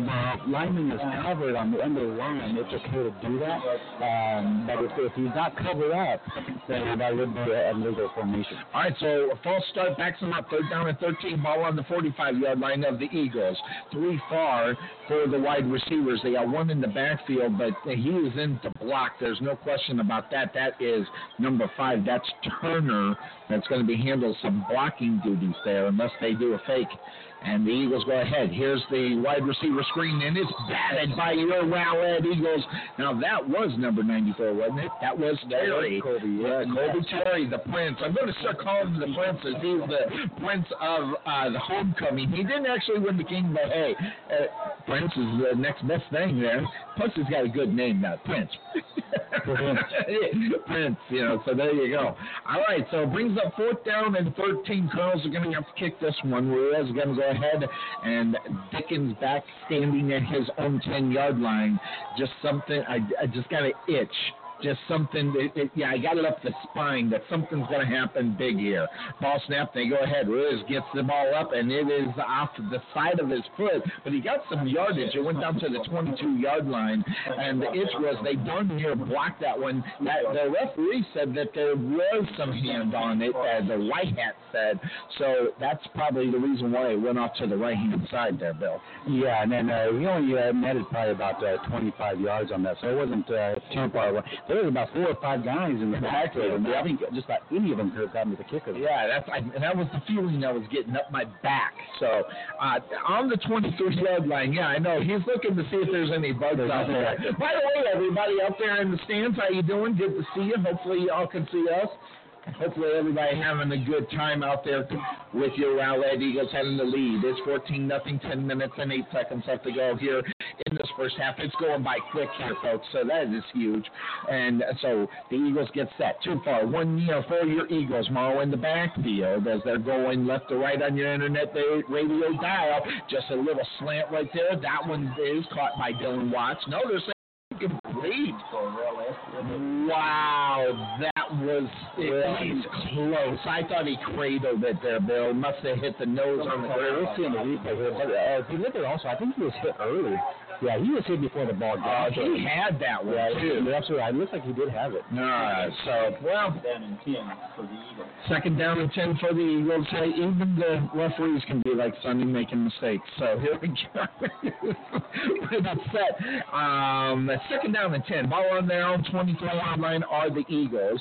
lineman is covered on the end of the line, it's okay to do that. But if he's not covered up, then that would be a legal formation. All right, so a false start backs him up. Third down and 13, ball on the 45-yard line of the Eagles. Three far for the wide receivers. They got one in the backfield, but he is in to block. There's no question about that. That is number 5. That's Turner. That's going to be handled some blocking duties there unless they do a fake. And the Eagles go ahead. Here's the wide receiver screen, and it's batted by your Rowlett Eagles. Now, that was number 94, wasn't it? That was Terry. Kobe Terry, the Prince. I'm going to start calling him the Prince, as he's the Prince of the homecoming. He didn't actually win the king, but hey, Prince is the next best thing there. Plus, he's got a good name now, Prince. Prince, you know, so there you go. All right, so it brings up fourth down and 13. Colonels are going to have to kick this one. Ruiz is going to go ahead, and Dickens back standing at his own 10-yard line. Just something, I just got an itch. Just something, I got it up the spine that something's going to happen big here. Ball snap, they go ahead. Ruiz gets the ball up, and it is off the side of his foot. But he got some yardage. It went down to the 22-yard line, and the itch was they darn near blocked that one. The referee said that there was some hand on it, as the white hat said. So that's probably the reason why it went off to the right-hand side there, Bill. Yeah, and then we only netted probably about 25 yards on that, so it wasn't too far away. There was about 4 or 5 guys in the backfield, and I think just about any of them could have gotten to the kicker. Yeah, that was the feeling I was getting up my back. So on the 23-yard line, yeah, I know. He's looking to see if there's any bugs out there. By the way, everybody out there in the stands, how you doing? Good to see you. Hopefully y'all can see us. Hopefully everybody having a good time out there with your Rowlett Eagles having the lead. It's 14-0, 10 minutes and 8 seconds left to go here in this first half. It's going by quick here, folks, so that is huge. And so the Eagles get set. Too far, one near for your Eagles. Morrow in the backfield as they're going left to right on your internet radio dial. Just a little slant right there. That one is caught by Dylan Watts. No, they're saying lead for Rowlett. Wow, that was close. I thought he cradled it there, Bill. Must have hit the nose on the ground. We'll see in the replay here. But if you look at it also, I think he was hit early. Yeah, he was hit before the ball got he had that one, too. Yeah, absolutely. It looks like he did have it. Second down and 10 for the Eagles. Hey, even the referees can be like Sonny making mistakes. So here we go. We're upset. Second down and 10. Ball on their own 24-yard line are the Eagles.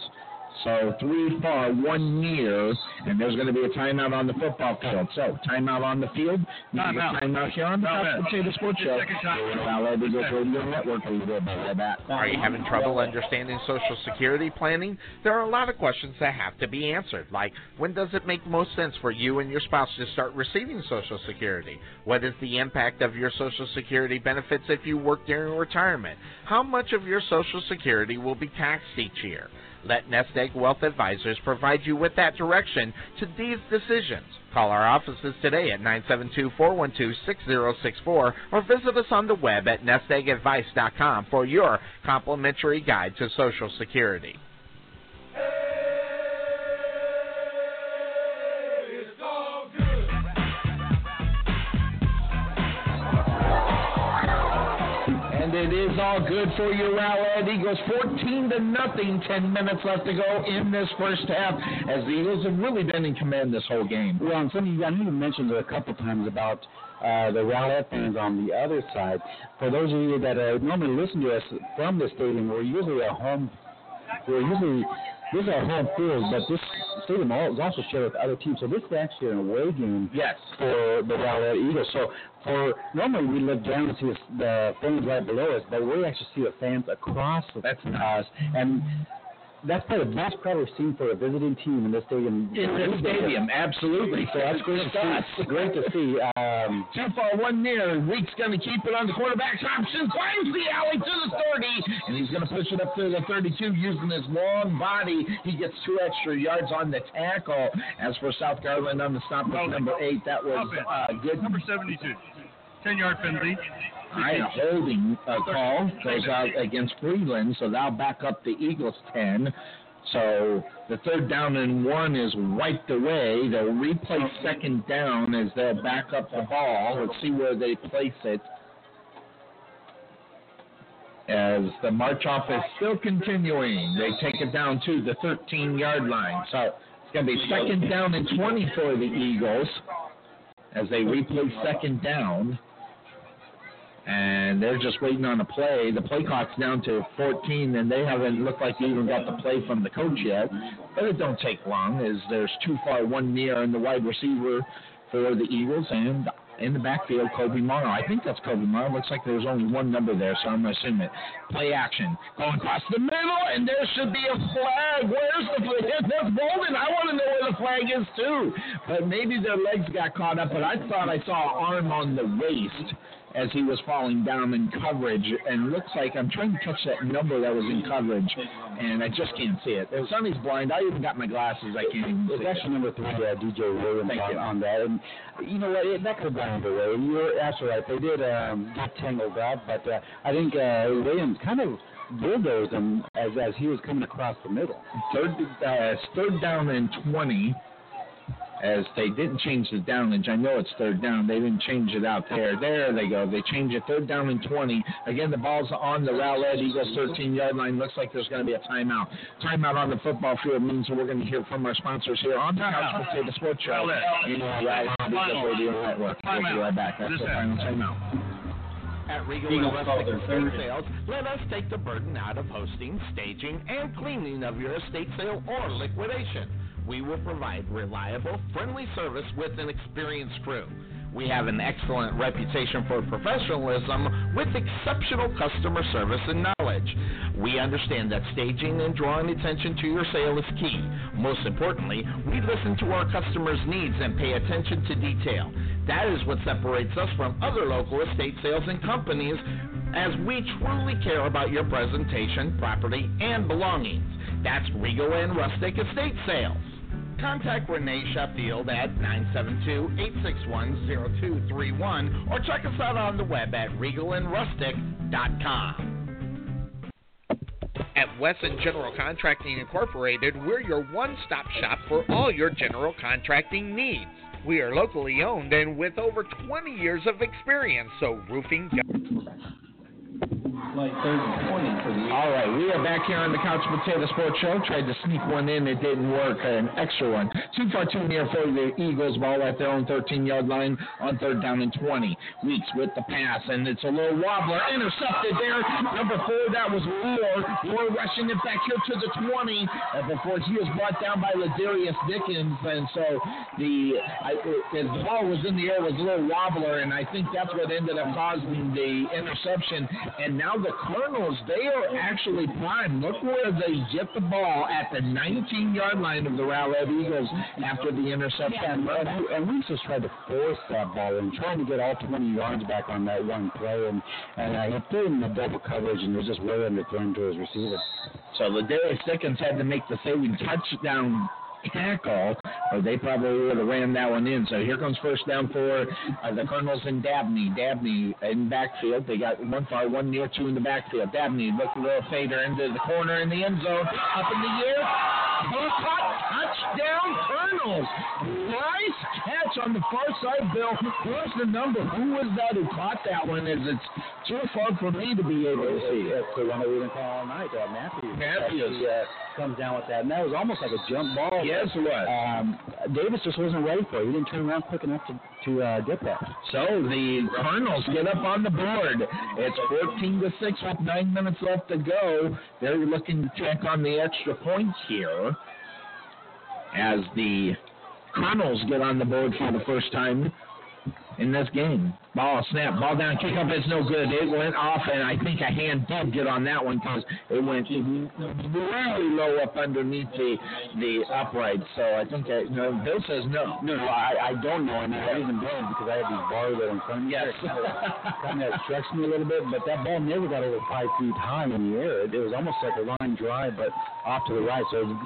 So 3 far, 1 near, and there's going to be a timeout on the football field. So timeout on the field. Timeout here on the Couch Potato Sports Show. Rowlett Eagles Radio Network. Are you having trouble understanding Social Security planning? There are a lot of questions that have to be answered, like when does it make most sense for you and your spouse to start receiving Social Security? What is the impact of your Social Security benefits if you work during retirement? How much of your Social Security will be taxed each year? Let Nest Egg Wealth Advisors provide you with that direction to these decisions. Call our offices today at 972-412-6064 or visit us on the web at nesteggadvice.com for your complimentary guide to Social Security. It is all good for you, Rowlett Eagles. 14-0, 10 minutes left to go in this first half, as the Eagles have really been in command this whole game. Well, and something I know you mentioned it a couple times about the Rowlett fans on the other side. For those of you that normally listen to us from the stadium, we're usually at home. This is our home field, but this stadium is also shared with other teams. So this is actually an away game for the Rowlett Eagles. So normally we look down and see the fans right below us, but we actually see the fans across us. And that's probably the best crowd we've seen for a visiting team in this stadium. In this stadium, absolutely. So that's great to see. Great to see. 2 far, 1 near. Weeks going to keep it on the quarterback's option. Climbs the alley to the 30, and he's going to push it up to the 32 using his long body. He gets 2 extra yards on the tackle. As for South Garland on the stop with number 8, that was good. Number 72, 10-yard penalty. Holding call goes out against Freeland, so that'll back up the Eagles 10. So the 3rd down and 1 is wiped away. They'll replay 2nd down as they'll back up the ball. Let's see where they place it. As the march off is still continuing, they take it down to the 13-yard line. So it's going to be 2nd down and 20 for the Eagles as they replay 2nd down. And they're just waiting on a play. The play clock's down to 14, and they haven't looked like they even got the play from the coach yet. But it don't take long, as there's 2 far, 1 near, and the wide receiver for the Eagles, and in the backfield, Kobe Morrow. I think that's Kobe Morrow. Looks like there's only one number there, so I'm going to assume it. Play action. Going across the middle, and there should be a flag. Where's the flag? That's Bolden. I want to know where the flag is, too. But maybe their legs got caught up, but I thought I saw an arm on the waist as he was falling down in coverage, and looks like I'm trying to catch that number that was in coverage, and I just can't see it. Sonny's blind. I even got my glasses. I can't even see it. It's actually number 3, DJ Williams on that. And you know what? That could have gone either way. You're absolutely right. They did get tangled up, but I think Williams kind of bulldozed him as he was coming across the middle. 3rd down and 20. As they didn't change the downage. I know it's 3rd down. They didn't change it out there. There they go. They change it. 3rd down and 20. Again, the ball's on the Rowlett Eagles 13-yard line. Looks like there's going to be a timeout. Timeout on the football field means we're going to hear from our sponsors here on the Couch Potato Sports Show. We'll be right back. That's the final timeout. At Regal and Rustic Estate Sales, let us take the burden out of hosting, staging, and cleaning of your estate sale or liquidation. We will provide reliable, friendly service with an experienced crew. We have an excellent reputation for professionalism with exceptional customer service and knowledge. We understand that staging and drawing attention to your sale is key. Most importantly, we listen to our customers' needs and pay attention to detail. That is what separates us from other local estate sales and companies, as we truly care about your presentation, property, and belongings. That's Regal and Rustic Estate Sales. Contact Renee Sheffield at 972-861-0231 or check us out on the web at regalandrustic.com. At Wesson General Contracting Incorporated, we're your one-stop shop for all your general contracting needs. We are locally owned and with over 20 years of experience, so roofing... Like 30-20 for the... All right, we are back here on the Couch Potato Sports Show. Tried to sneak one in, it didn't work. An extra one. Too far too near for the Eagles. Ball at their own 13-yard line on third down and 20. Weeks with the pass, and it's a little wobbler. Intercepted there. Number four, that was Moore rushing it back here to the 20. Before he was brought down by Ladarius Dickens, and so the ball was in the air, was a little wobbler, and I think that's what ended up causing the interception. And now the Colonels, they are actually primed. Look where they get the ball at the 19-yard line of the Rowlett Eagles after the interception. Yeah, and we just tried to force that ball and trying to get all 20 yards back on that one play. And he threw in the double coverage and was just way underthrown to his receiver. So Ladarius Dickens had to make the saving touchdown tackle, or they probably would have ran that one in. So here comes first down for the Colonels and Dabney. Dabney in backfield. They got one far, one near, two in the backfield. Dabney looked a little fader into the corner in the end zone. Up in the air. Ball caught. Touchdown, Colonels. Nice catch on the far side, Bill. What's the number? Who was that who caught that one? Is it's too far for me to be able to see. That's the one that we've been calling all night, Matthews. Matthews. Comes down with that, and that was almost like a jump ball. Yes, it was. Davis just wasn't ready for it. He didn't turn around quick enough to get that. So the Colonels get up on the board. It's 14-6 with 9 minutes left to go. They're looking to check on the extra points here as the Colonels get on the board for the first time in this game. Ball, snap, ball down, kick up, it's no good. It went off, and I think a hand did get on that one because it went really low up underneath the upright. So I think that, Bill says no. No, I don't know. I mean, I even blame because I had these bars that in front of me. Yes. Kind of stretched me a little bit, but that ball never got over 5 feet high in the air. It was almost like a line drive, but off to the right. So it was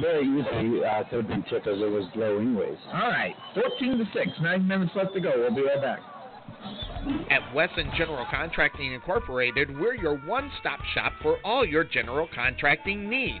very easily could have been tipped as it was low anyways. All right, 14-6, 9 minutes left to go. We'll be right back. At Wesson General Contracting Incorporated, we're your one-stop shop for all your general contracting needs.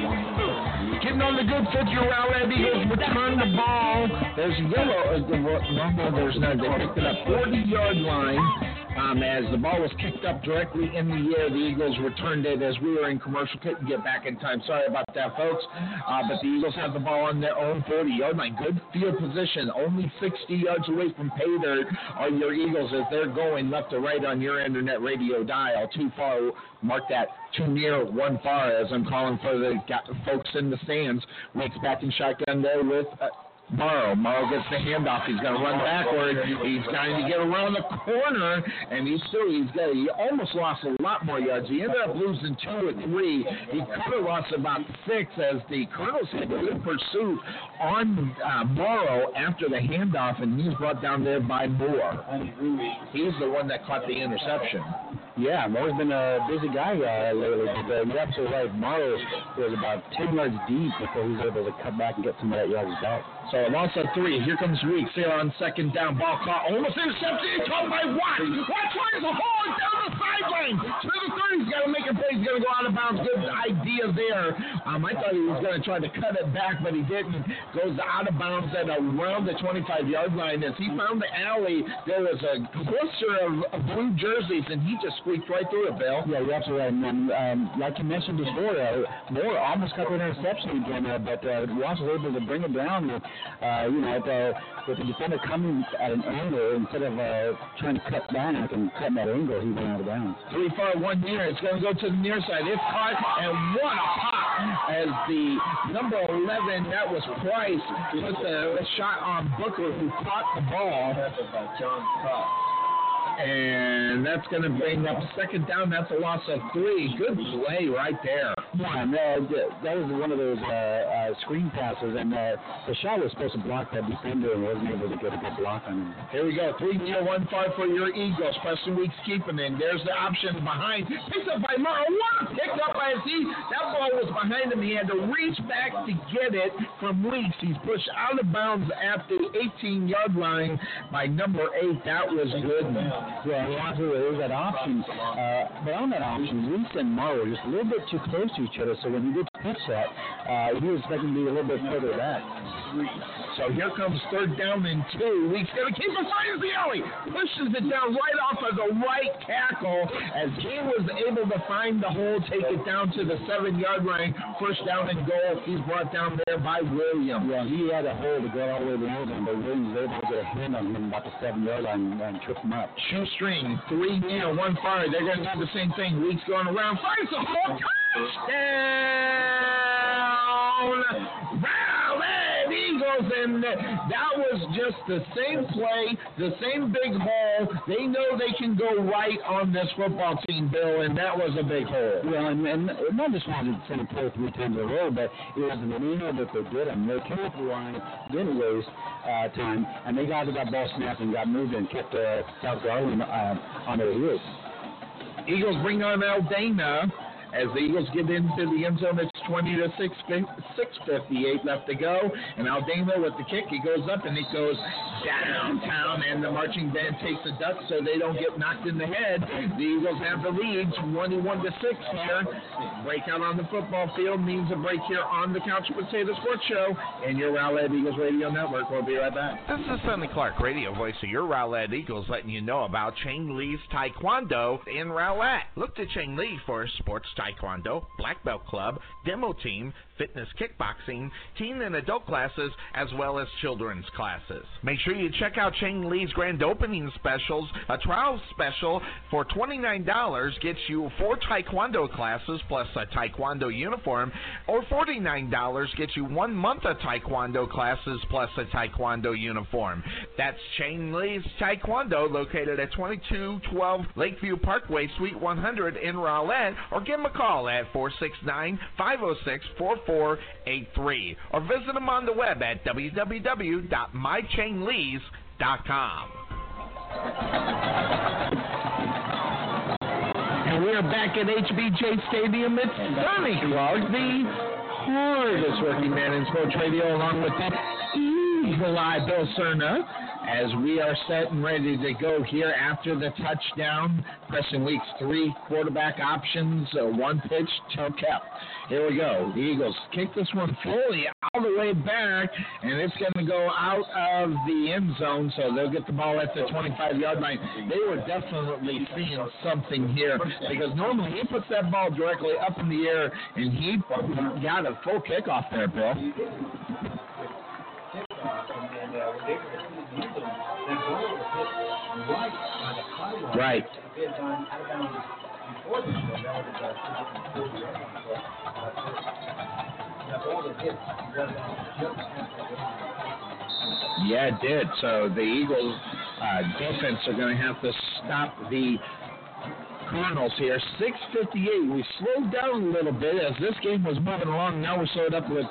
Getting on the good foot, your Rowlett Eagles return the ball. There's yellow. There's none. They picked it up 40-yard line. As the ball was kicked up directly in the air, the Eagles returned it as we were in commercial. Couldn't get back in time. Sorry about that, folks. But the Eagles have the ball on their own 40-yard line. Good field position. Only 60 yards away from pay dirt are your Eagles as they're going left to right on your internet radio dial. Too far. Mark that. Too near, one far as I'm calling for the folks in the stands. Weeks back in shotgun there with... Morrow. Morrow gets the handoff. He's going to run backward. He's trying to get around the corner, and he almost lost a lot more yards. He ended up losing 2 or 3. He could have lost about 6 as the Colonels had good pursuit on Morrow after the handoff, and he's brought down there by Moore. He's the one that caught the interception. Yeah, Morrow's been a busy guy lately, but you're absolutely right. Morrow was about 10 yards deep before he was able to come back and get some of that yards back. So a loss of 3. Here comes Weeks here on second down. Ball caught. Almost intercepted. Caught by Watts. Watts tries to hold down the sideline. line. Number 30's got to make a play. He's going to go out of bounds. Good idea there. I thought he was going to try to cut it back, but he didn't. Goes out of bounds at around the 25-yard line. As he found the alley, there was a cluster of blue jerseys, and he just squeaked right through it, Bill. Yeah, you're absolutely right. And like you mentioned before, Moore almost got an interception again, but Watts was able to bring it down with the defender coming at an angle instead of trying to cut down and cutting that angle, he went out of bounds. 3-4-1 near. It's going to go to the near side. It's caught, and what a pop as the number 11, that was Price, with a shot on Booker, who caught the ball. That's by John Cox. And that's going to bring up second down. That's a loss of 3. Good play right there. Yeah, and that was one of those screen passes, and the shot was supposed to block that defender and wasn't able to get a good block on him. Here we go, 3-0-1-5 for your Eagles. Preston Weeks keeping in. There's the option behind. Picked up by Morrow. Picked up by Z. That ball was behind him. He had to reach back to get it from Weeks. He's pushed out of bounds at the 18-yard line by number 8. That was good. Yeah, it was that option. But on that option, Weeks and Morrow were just a little bit too close to each other, so when he did pitch that, he was expecting to be a little bit further back. So here comes third down and 2. Weeks going to keep it right as the alley. Pushes it down right off of the right tackle as he was able to find the hole, take it down to the 7-yard line. First down and goal. He's brought down there by Williams. Yeah, he had a hole to go all the way to him, but Williams was able to get a hand on him about the 7-yard line and trip him up. Shoestring, 3-0-1-5. They're going to do the same thing. Weeks going around. Finds a hole. Touchdown! Rowlett Eagles, and that was just the same play, the same big hole. They know they can go right on this football team, Bill, and that was a big hole. Well, and not just wanted to send a play 3 times in a row, but it was the maneuver that they did. They came up the line, didn't waste time, and they got that ball snapped and got moved and kept South Garland on their heels. Eagles bring on Aldana. As the Eagles get into the end zone, it's 20-6, 6:58 left to go. And Aldana with the kick, he goes up and it goes downtown. And the marching band takes a duck so they don't get knocked in the head. The Eagles have the lead, 21-6 here. Breakout on the football field means a break here on the Couch Potato Sports Show and your Rowlett Eagles Radio Network. We'll be right back. This is Sonny Clark, radio voice of your Rowlett Eagles, letting you know about Chang Lee's Taekwondo in Rowlett. Look to Chang Lee for sports Taekwondo, Black Belt Club, Demo Team, Fitness Kickboxing, Teen and Adult Classes, as well as Children's Classes. Make sure you check out Chang Lee's Grand Opening Specials. A trial special for $29 gets you 4 Taekwondo classes plus a Taekwondo uniform, or $49 gets you 1 month of Taekwondo classes plus a Taekwondo uniform. That's Chang Lee's Taekwondo, located at 2212 Lakeview Parkway, Suite 100 in Rowlett, or give them a call at 469-506-4483 or visit them on the web at www.mychainlees.com. And we're back at HBJ Stadium. It's Sonny Clark, the hardest working man in sports radio, along with that evil eye, Bill Cerna, as we are set and ready to go here after the touchdown. Preston Weeks, 3 quarterback options, 1 pitch, 2 kept. Here we go. The Eagles kick this one fully all the way back, and it's going to go out of the end zone, so they'll get the ball at the 25-yard line. They were definitely seeing something here, because normally he puts that ball directly up in the air, and he got a full kickoff there, Bill. Right. Yeah, it did. So the Eagles defense are going to have to stop the Colonels here. 6:58. We slowed down a little bit as this game was moving along. Now we slowed up with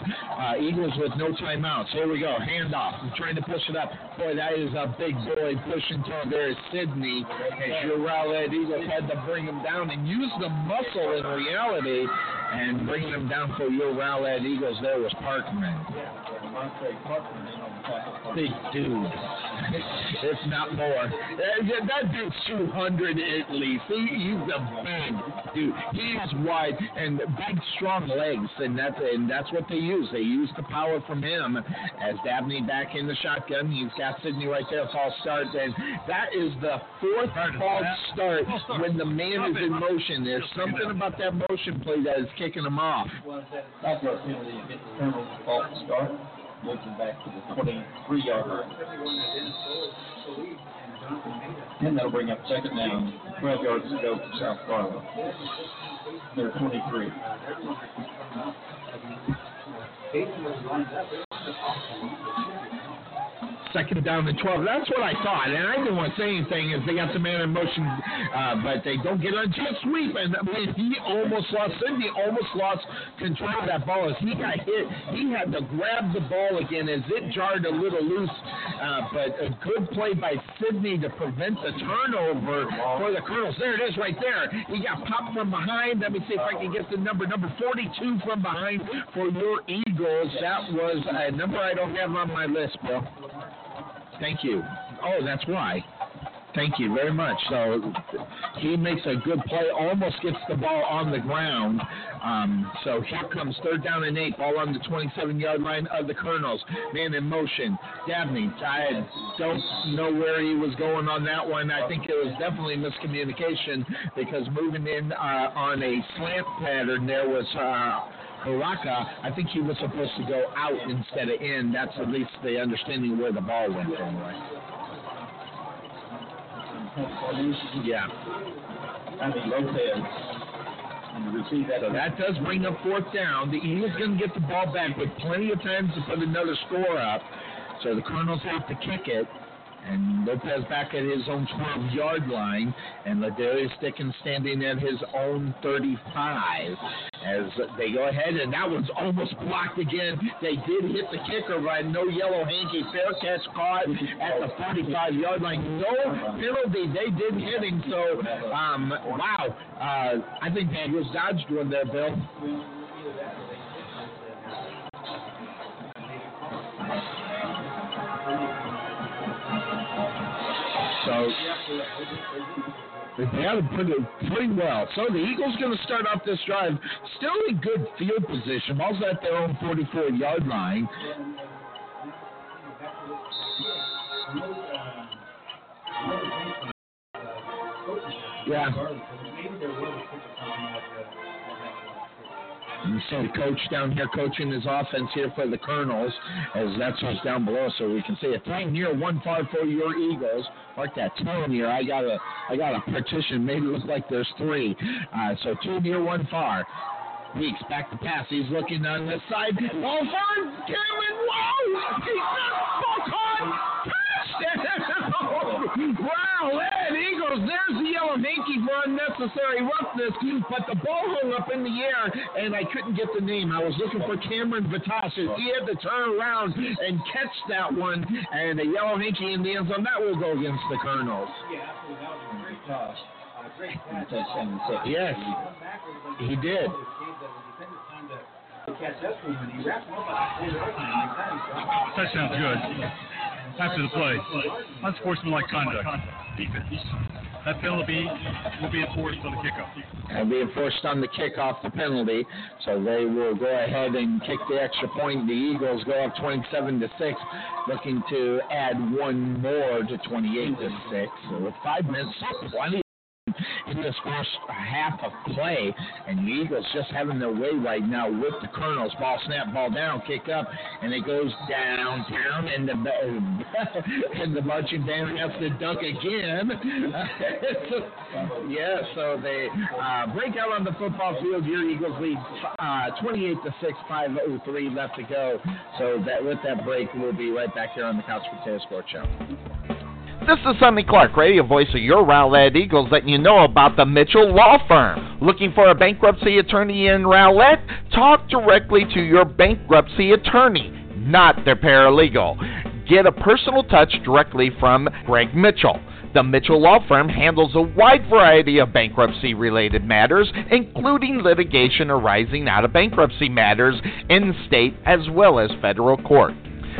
Eagles with no timeouts. Here we go. Handoff. I'm trying to push it up. Boy, that is a big boy pushing through there. Sidney. As your Rowlett Eagles had to bring him down and use the muscle in reality and bringing them down for your Rowlett Eagles there was Parkman. Big dude. If not more. That dude's 200 at least. He's a big dude. He's wide and big, strong legs, and that's what they use. They use the power from him. As Dabney back in the shotgun, he's got Sidney right there. False start, and that is the fourth false start when the man is in motion. There's something about that motion play that is kicking him off. That's what you get the terminal false start. Looking back to the 23-yarder. And that'll bring up second down. 12 yards to go from South Garland. They're 23. Second down and 12. That's what I thought. And I didn't want to say anything if they got the man in motion, but they don't get on jet sweep. And I mean, Sidney almost lost control of that ball as he got hit. He had to grab the ball again as it jarred a little loose. But a good play by Sidney to prevent the turnover for the Colonels. There it is right there. He got popped from behind. Let me see if I can get the number 42 from behind for your Eagles. That was a number I don't have on my list, Bill. Thank you. Oh, that's why. Thank you very much. So he makes a good play, almost gets the ball on the ground. So here comes third down and 8, ball on the 27-yard line of the Colonels. Man in motion. Dabney, I don't know where he was going on that one. I think it was definitely miscommunication because moving in on a slant pattern there was Baraka. I think he was supposed to go out instead of in. That's at least the understanding where the ball went from, right? Yeah. I mean, Lopez. So that does bring up fourth down. The Eagles going to get the ball back with plenty of time to put another score up. So the Colonels have to kick it. And Lopez back at his own 12-yard line. And Ladarius Dickens standing at his own 35 as they go ahead. And that one's almost blocked again. They did hit the kicker by no yellow hanky. Fair catch caught at the 45-yard line. No penalty. They did hit him. So, wow. I think that was dodged one there, Bill. They got it pretty well. So the Eagles going to start off this drive still in good field position. Ball's at their own 44-yard line. Yeah. And so the coach down here coaching his offense here for the Colonels, as that's what's down below, so we can see a 3-0, 1-5 for your Eagles. Mark that 2-0. I got a partition. Made it look like there's three. So 2-0, 1-5. Weeks back to pass. He's looking on the side. Ball for Cameron Lowe. He's got the ball caught. Wow, and Eagles, there's the yellow hanky for unnecessary roughness, but the ball hung up in the air, and I couldn't get the name. I was looking for Cameron Vatosh. He had to turn around and catch that one, and a yellow hanky in the end zone. That will go against the Colonels. Yeah, absolutely. That was a great toss. Yes, he did. Touchdown's good. After the play, unsportsmanlike conduct. Defense. That penalty will be enforced on the kickoff. It'll be enforced on the kickoff, the penalty. So they will go ahead and kick the extra point. The Eagles go up 27-6, looking to add one more to 28-6. So with 5 minutes, plenty in this first half of play, and the Eagles just having their way right now with the Colonels. Ball snap, ball down, kick up, and it goes downtown, and the marching band has to dunk again. Yeah, so they break out on the football field. Your Eagles lead 28-6, 5:03 left to go. So that with that break, we'll be right back here on the Couch Potato Sports Show. This is Sonny Clark, radio voice of your Rowlett Eagles, letting you know about the Mitchell Law Firm. Looking for a bankruptcy attorney in Rowlett? Talk directly to your bankruptcy attorney, not their paralegal. Get a personal touch directly from Greg Mitchell. The Mitchell Law Firm handles a wide variety of bankruptcy-related matters, including litigation arising out of bankruptcy matters in state as well as federal court.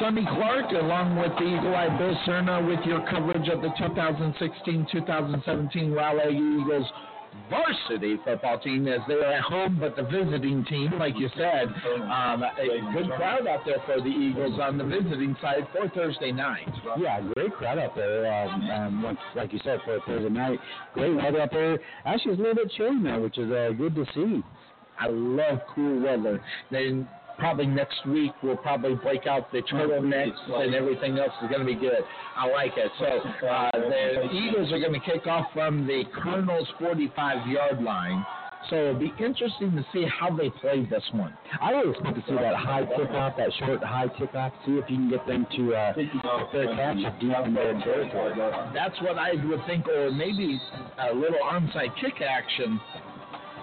Sonny Clark, along with the Eagle-Eye Bill Cerna, with your coverage of the 2016-2017 Rowlett Eagles varsity football team, as they are at home, but the visiting team, like you said, a good crowd out there for the Eagles on the visiting side for Thursday night. Yeah, great crowd out there, like you said, for Thursday night. Great weather out there. Actually, it's a little bit chilly now, which is good to see. I love cool weather. Probably next week we'll probably break out the turtlenecks and everything else is going to be good. I like it. So the Eagles are going to kick off from the Colonels' 45-yard line. So it'll be interesting to see how they play this one. I always like to see that high kickoff, that short high kickoff, see if you can get them to their catch deep in their territory. That's what I would think, or maybe a little onside kick action.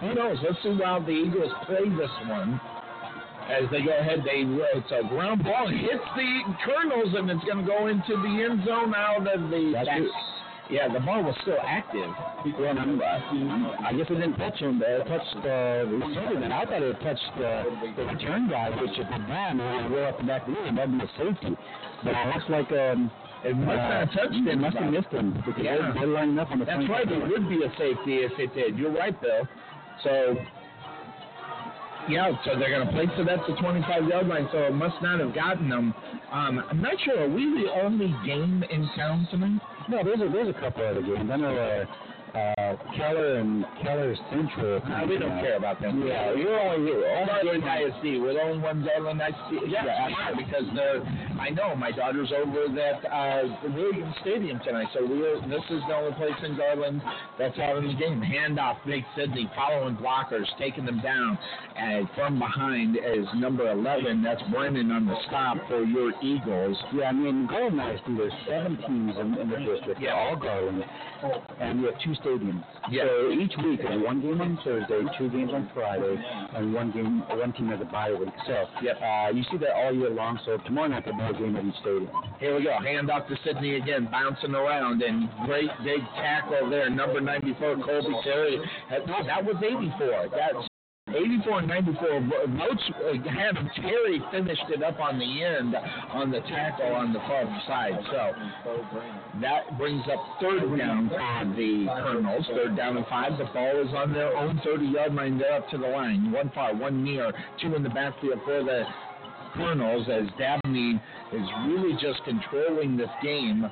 Who knows? Let's see how the Eagles play this one. As they go ahead, it's a ground ball, hits the Colonels, and it's going to go into the end zone out of the back. Yeah, the ball was still active. Yeah, I guess it didn't touch him, but it touched the receiver. And I thought it touched the return guy, which if it ran, it would go up and back in, and that would be a safety. But it looks like it must not have touched him. It must have missed him. Yeah. They lined up on the That's right, it would be a safety if it did. You're right, Bill. So... yeah, so they're going to play, so that's the 25-yard line, so it must not have gotten them. I'm not sure, are we the only game in town tonight? No, there's a couple other games. I know Keller and Keller Central. No, we don't care about them. Yeah, you're only here. Only in ISD. We're the only ones over in ISD. Yeah, because I know my daughter's over at Regal Stadium tonight, so this is the only place in Garland that's having the game. Handoff, Big Sidney, following blockers, taking them down. And from behind is number 11. That's Brennan on the stop for your Eagles. Yeah, I mean, Garland ISD, there's 7 teams in the district. Yeah, all Garland. And we have 2 stadiums. Yeah. So each week there's one game on Thursday, 2 games on Friday, and one team has a bye week. So you see that all year long. So tomorrow night there'll be a game at each stadium. Here we go. Hand off to Sidney again, bouncing around, and great big tackle there. Number 94, Colby Terry. That was 84. That's 84 and 94, Moats had Terry finished it up on the end on the tackle on the far side. So that brings up third down for the Colonels, third down and 5. The ball is on their own 30-yard line. They're up to the line. 1 far, 1 near, 2 in the backfield for the Colonels as Dabney is really just controlling this game.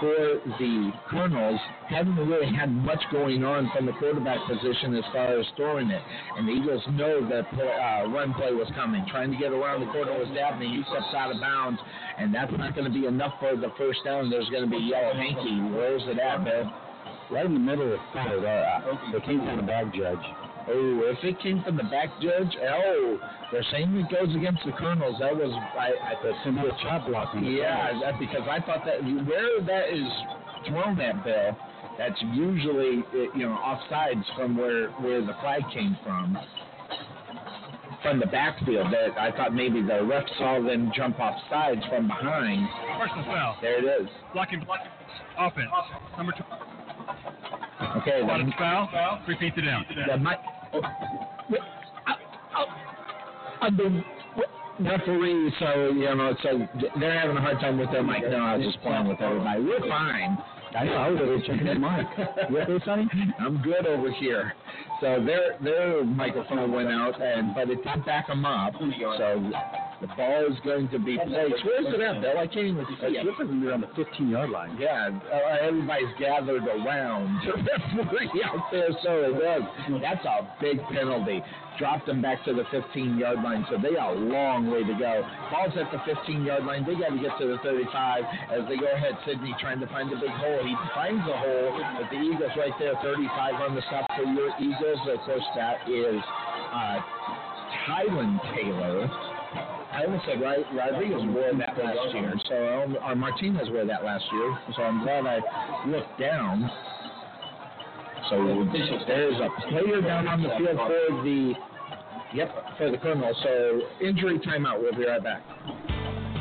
For the Colonels, haven't really had much going on from the quarterback position as far as throwing it. And the Eagles know that run play was coming. Trying to get around the corner was Dabney. He steps out of bounds, and that's not going to be enough for the first down. There's going to be yellow hanky. Where's it at, man? Right in the middle of the field. They came from the back judge. Oh, if it came from the back judge, they're saying it goes against the Colonels. That was simply a chop block. Yeah, that, because I thought that where that is thrown at, Bill, that's usually offsides from where the flag came from the backfield. That I thought maybe the ref saw them jump offsides from behind. Personal foul. There it is. Blocking. Offense. Number 2. Okay. Then foul. Repeat it down. The referee, so they're having a hard time with their mic. No, I was just playing with everybody. We're fine. I know, I was over checking the mic. You okay, Sonny? I'm good over here. So their microphone went out, but it did back them up. So the ball is going to be played. Where's it at, Bill? I can't even see it. This is around the 15-yard line. Yeah, everybody's gathered around. There's referee out there, so it was. That's a big penalty. dropped them back to the 15-yard line. So they got a long way to go. Ball's at the 15-yard line. They got to get to the 35 as they go ahead. Sidney trying to find the big hole. He finds a hole, but the Eagles right there, 35 on the stop for your Eagles. Of course, that is Tylan Taylor. I almost said Rodriguez wore that last year. So Martinez wore that last year. So I'm glad I looked down. So there's a player down on the field for the Colonels. So injury timeout. We'll be right back.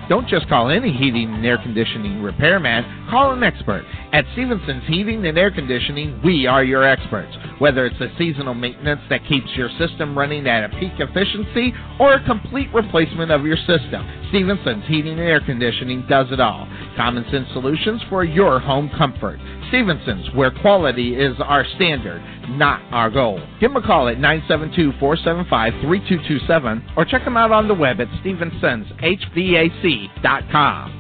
Don't just call any heating and air conditioning repairman. Call an expert. At Stephenson's Heating and Air Conditioning, we are your experts. Whether it's the seasonal maintenance that keeps your system running at a peak efficiency or a complete replacement of your system, Stephenson's Heating and Air Conditioning does it all. Common sense solutions for your home comfort. Stephenson's, where quality is our standard, not our goal. Give them a call at 972-475-3227 or check them out on the web at stephensonshvac.com.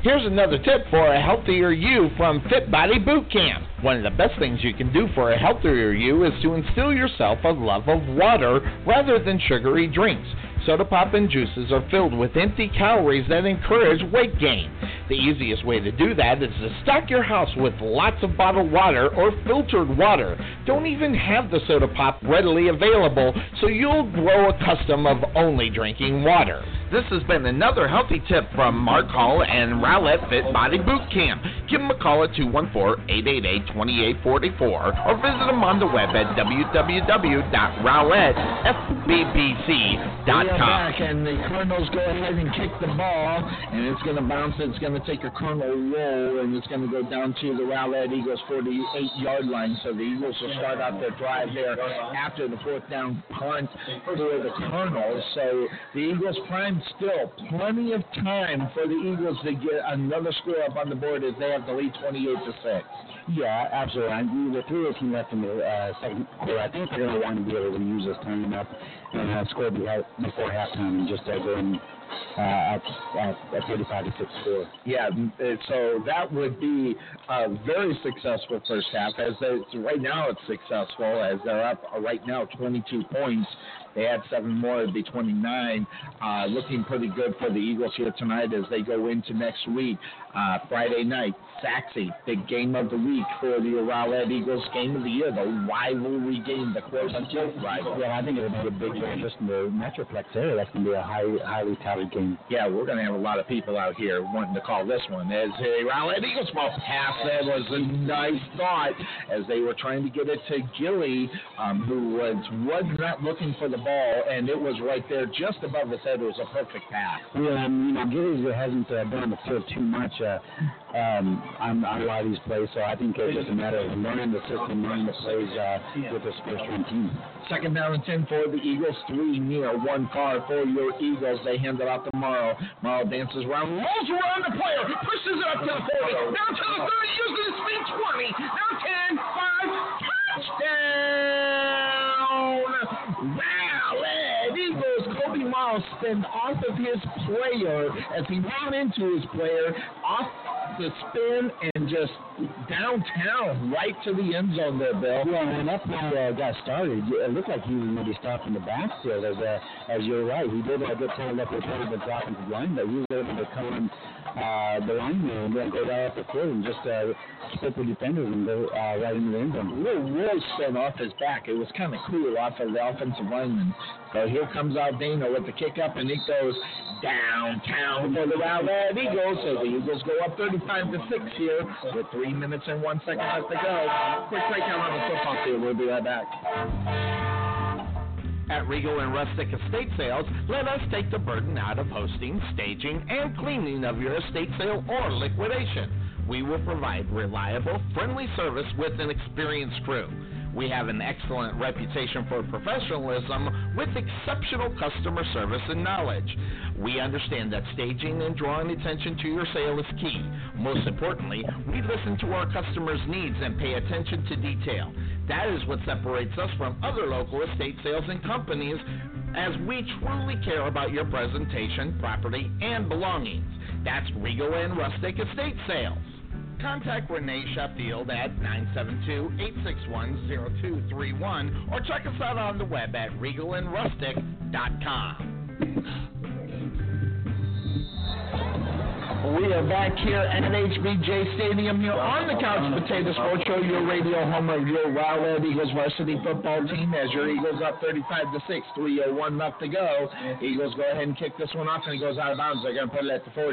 Here's another tip for a healthier you from Fit Body Boot Camp. One of the best things you can do for a healthier you is to instill yourself a love of water rather than sugary drinks. Soda pop and juices are filled with empty calories that encourage weight gain. The easiest way to do that is to stock your house with lots of bottled water or filtered water. Don't even have the soda pop readily available, so you'll grow accustomed of only drinking water. This has been another healthy tip from Mark Hall and Rowlett Fit Body Boot Camp. Give them a call at 214-888-2844 or visit them on the web at www.rowlettfbbc.com. Back, and the Colonels go ahead and kick the ball, and it's going to bounce. It's going to take a Colonel roll, and it's going to go down to the Rowlett Eagles 48-yard line. So the Eagles will start out their drive there after the fourth down punt for the Colonels. So the Eagles prime still. Plenty of time for the Eagles to get another score up on the board as they have the lead 28-6. Yeah, absolutely. I agree with you. If you left in the second quarter, I think they're going to want to be able to use this time enough and score before halftime and just go in at 35-6. Yeah, so that would be a very successful first half. Right now it's successful as they're up right now 22 points. They add 7 more, it'd be 29. Looking pretty good for the Eagles here tonight as they go into next week. Friday night, Sachse, big game of the week for the Rowlett Eagles, game of the year, the rivalry game, the closest rival. Yeah, I think it'll be a big game just in the Metroplex area. That's going to be a highly touted game. Yeah, we're going to have a lot of people out here wanting to call this one. As a Rowlett Eagles ball pass, that was a nice thought as they were trying to get it to Gilly, who was not looking for the ball, and it was right there just above his head. It was a perfect pass. Yeah, Gillies hasn't been on the field too much on a lot of these plays, so I think it's just a matter of learning the system, learning the plays with this first-round team. Second down and 10 for the Eagles, 3 near 1 far for your Eagles. They hand it off to Morrow. Morrow dances around, rolls around the player, pushes it up to the 40, down to the 30, uses his feet 20, now 10, 5, touchdown! Kobe Morrow spins off of his player as he ran into his player, off the spin and just downtown right to the end zone there, Bill. Yeah, when that play got started, it looked like he was maybe stopped in the backfield as you're right. He did a good time left with him to drop into the line, but he was able to come in the lineman and then go right off the field and just split the defenders and go right into the end zone. Really spun off his back. It was kind of cool off of the offensive lineman. So here comes Aldano with the kick up, and it goes downtown for the Rowlett Eagles. So the Eagles go up 35-6 here with 3 minutes and 1 second left to go. Quick breakdown on the football field. We'll be right back. At Regal and Rustic Estate Sales, let us take the burden out of hosting, staging, and cleaning of your estate sale or liquidation. We will provide reliable, friendly service with an experienced crew. We have an excellent reputation for professionalism with exceptional customer service and knowledge. We understand that staging and drawing attention to your sale is key. Most importantly, we listen to our customers' needs and pay attention to detail. That is what separates us from other local estate sales and companies, as we truly care about your presentation, property, and belongings. That's Regal and Rustic Estate Sales. Contact Renee Sheffield at 972-861-0231 or check us out on the web at regalandrustic.com. We are back here at HBJ Stadium here on the Couch Potato Sports Show, your radio home of your Rowlett Eagles varsity football team as your Eagles up 35-6, 3:01 left to go. Eagles go ahead and kick this one off, and it goes out of bounds. They're going to put it at the 40.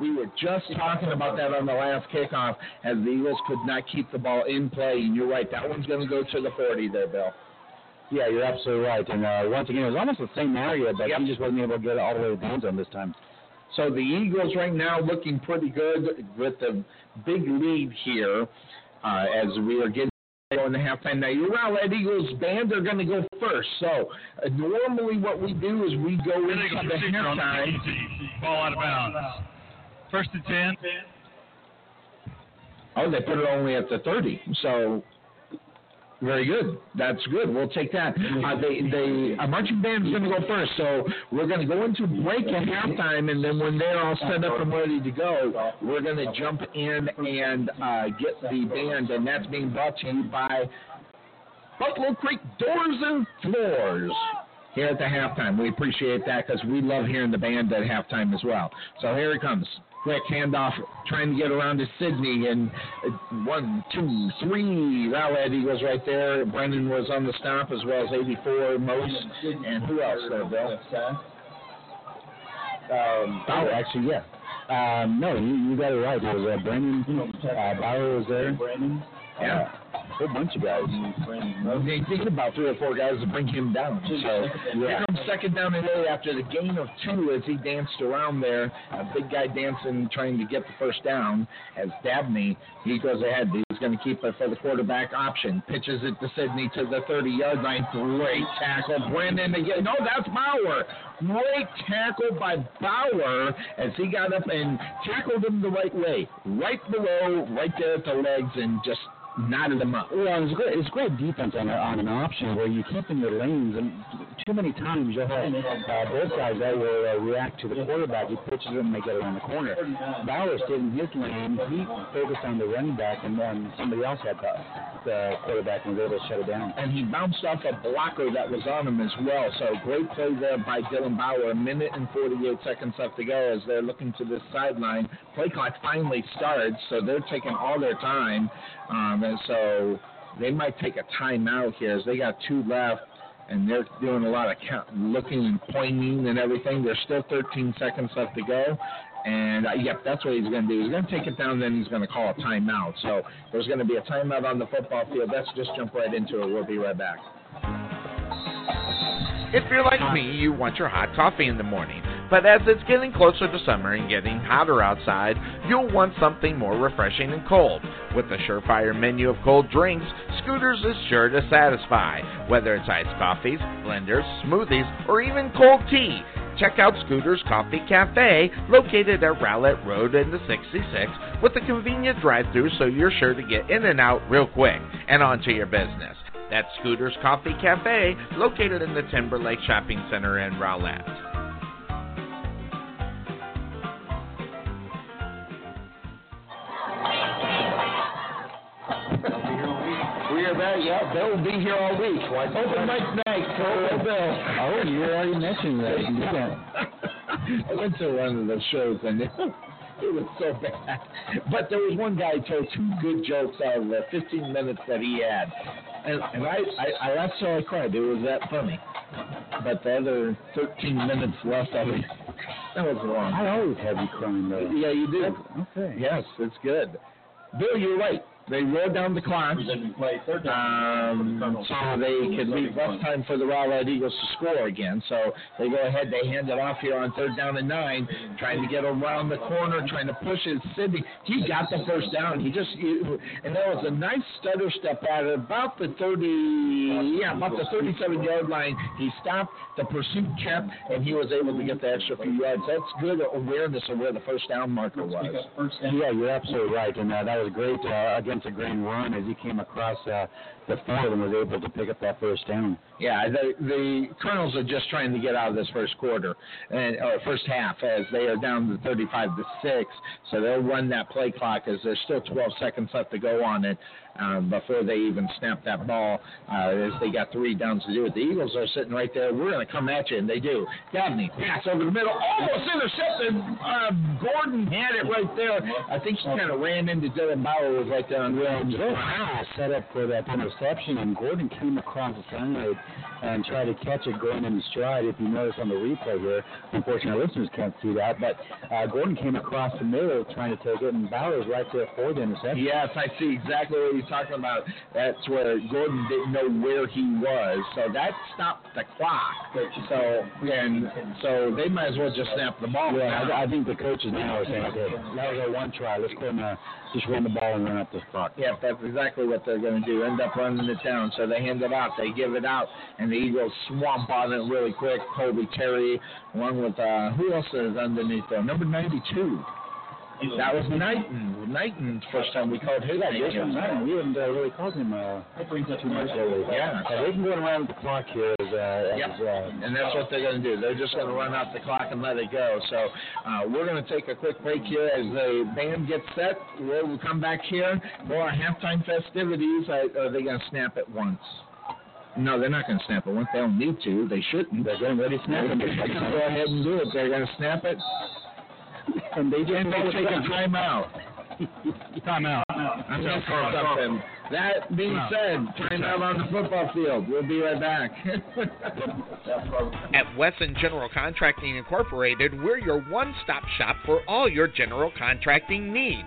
We were just talking about that on the last kickoff as the Eagles could not keep the ball in play, and you're right, that one's going to go to the 40 there, Bill. Yeah, you're absolutely right. And once again, it was almost the same area, but he just wasn't able to get it all the way to the end zone this time. So the Eagles right now looking pretty good with a big lead here as we are getting going to halftime. Now, your Rowlett Eagles band are going to go first. So normally what we do is we go into the halftime. Ball out of bounds. First and 10. Oh, they put it only at the 30. So very good. That's good. We'll take that. Our marching band is going to go first, so we're going to go into break at halftime, and then when they're all set up and ready to go, we're going to jump in and get the band, and that's being brought to you by Buffalo Creek Doors and Floors here at the halftime. We appreciate that because we love hearing the band at halftime as well. So here it comes. Quick handoff, trying to get around to Sydney, and 1, 2, 3, Rowlett Eagles right there. Brendan was on the stop, as well as 84, Mose, and who else there, Bill? Bauer, actually, yeah. No, you got it right. It was Brendan, Bauer was there. Yeah. A whole bunch of guys. They think about 3 or 4 guys to bring him down. So yeah. Here comes second down and 8 after the gain of 2 as he danced around there. A big guy dancing, trying to get the first down. As Dabney, he goes ahead. He's going to keep it for the quarterback option. Pitches it to Sydney to the 30-yard line. Great tackle. Brandon again. No, that's Bauer. Great tackle by Bauer as he got up and tackled him the right way. Right below, right there at the legs, and just knotted them up. Well, it's great defense on an option where you keep in your lanes, and too many times you'll have both guys that will react to the quarterback. He pitches them and they get around the corner. Bauer stayed in his lane. He focused on the running back, and then somebody else had the quarterback and was able to shut it down. And he bounced off a blocker that was on him as well. So great play there by Dylan Bauer. 1 minute and 48 seconds left to go as they're looking to this sideline. Play clock finally starts, so they're taking all their time. And so they might take a timeout here as they got 2 left, and they're doing a lot of looking and pointing and everything. There's still 13 seconds left to go. And, yep, that's what he's going to do. He's going to take it down, then he's going to call a timeout. So there's going to be a timeout on the football field. Let's just jump right into it. We'll be right back. If you're like me, you want your hot coffee in the morning. But as it's getting closer to summer and getting hotter outside, you'll want something more refreshing and cold. With the surefire menu of cold drinks, Scooters is sure to satisfy. Whether it's iced coffees, blenders, smoothies, or even cold tea, check out Scooters Coffee Cafe, located at Rowlett Road in the 66, with a convenient drive-thru so you're sure to get in and out real quick and onto your business. That's Scooters Coffee Cafe, located in the Timberlake Shopping Center in Rowlett. Yeah, Bill will be here all week. Open mic night, Bill. Oh, you already mentioned that. I went to one of those shows, and it was so bad. But there was one guy who told 2 good jokes out of the 15 minutes that he had. And I that's how I cried. It was that funny. But the other 13 minutes left of it, that was wrong. I always have you crying, though. Yeah, you do. Okay. Yes, it's good. Bill, you're right. They rolled down the clock so they could leave less time for the Rowlett Eagles to score again. So they go ahead, they hand it off here on 3rd down and 9, trying to get around the corner, trying to push it. Sydney, he got the first down. And that was a nice stutter step at about the 37-yard line. He stopped, the pursuit kept, and he was able to get the extra few yards. That's good awareness of where the first down marker was. Yeah, you're absolutely right, and that was great. Again, against-the-grain run as he came across the field and was able to pick up that first down. Yeah, the Colonels are just trying to get out of this first quarter, or first half, as they are down to 35-6, so they'll run that play clock as there's still 12 seconds left to go on it before they even snap that ball, as they got three downs to do it. The Eagles are sitting right there. We're going to come at you, and they do. Dabney, pass over the middle, almost intercepted. Gordon had it right there. I think he kind of ran into Dylan Bauer, was right there on the end. Wow, set up for that interception, and Gordon came across the side and tried to catch it going in stride. If you notice on the replay here, unfortunately our listeners can't see that, but Gordon came across the middle trying to take it, and Bauer's right there for the interception. Yes, I see exactly what he's talking about. That's where Gordon didn't know where he was, so that stopped the clock. So they might as well just snap the ball. Yeah, I think the coaches now are saying, okay, that was our one try. Let's go and just run the ball and run up this clock. Yeah, that's exactly what they're going to do. End up running it down. So they hand it out. They give it out. And the Eagles swamp on it really quick. Colby Terry, along with, who else is underneath there? Number 92. That was Knighton. Knighton's first time we called his name. We haven't really called him too much lately. Yeah. They've been going around the clock here. And that's what they're going to do. They're just going to run out the clock and let it go. So we're going to take a quick break here as the band gets set. We'll come back here for our halftime festivities. Are they going to snap it once? No, they're not going to snap it once. They don't need to. They shouldn't. They're getting ready to snap it. They're going to go ahead and do it. They're going to snap it. And they just take a timeout. Timeout. I'm going to call something. That being said, timeout on the football field. We'll be right back. At Wesson General Contracting Incorporated, we're your one-stop shop for all your general contracting needs.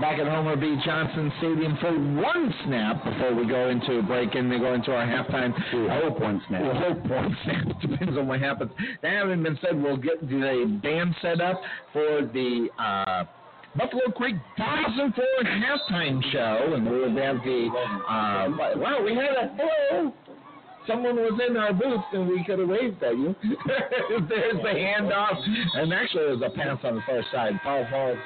Back at Homer B. Johnson Stadium for one snap before we go into a break and they go into our halftime. I hope one snap. We'll hope one snap. Depends on what happens. That having been said, we'll get the band set up for the Buffalo Creek Doors and Floors halftime show. And we'll have the wow, we had a hello. Someone was in our booth, and we could have waved at you. There's the handoff. And actually, it was a pass on the far side. Foul ball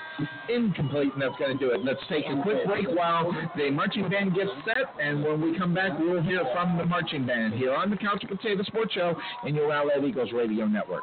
incomplete, and that's going to do it. Let's take a quick break while the marching band gets set. And when we come back, we'll hear from the marching band here on the Couch Potato Sports Show and your Rowlett Eagles Radio Network.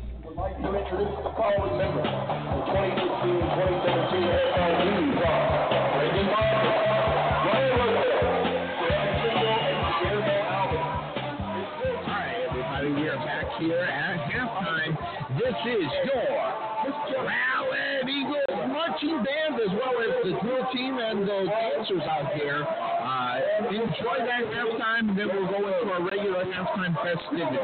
I'd like to introduce the following members of the 2018-2017 NFL League. Reagan Bob, Ryan Roseville, Brad Single, and Gabriel Alvin. All right, everybody, we are back here at halftime. This is your Rowlett Eagles marching band as well as the drill team and the dancers out there. Enjoy that halftime, and then we'll go into our regular halftime festivities.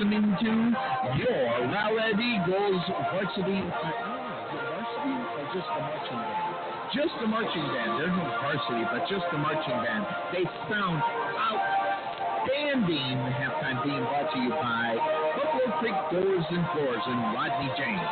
listening to your Rowlett Eagles. What's the varsity or just the marching band? Just the marching band. There's no varsity, but just the marching band. They sound outstanding. Halftime being brought to you by Buffalo Creek Doors and Floors and Rodney James.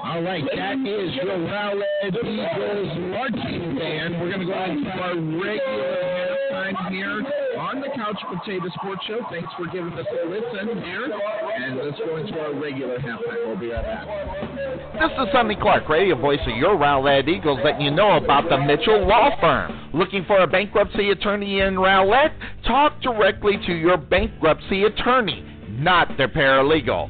All right, that is your Rowlett Eagles marching band. We're going to go ahead to our regular halftime here on the Couch Potato Sports Show. Thanks for giving us a listen here, and let's go into our regular halftime. We'll be right back. This is Sonny Clark, radio voice of your Rowlett Eagles, letting you know about the Mitchell Law Firm. Looking for a bankruptcy attorney in Rowlett? Talk directly to your bankruptcy attorney, not their paralegal.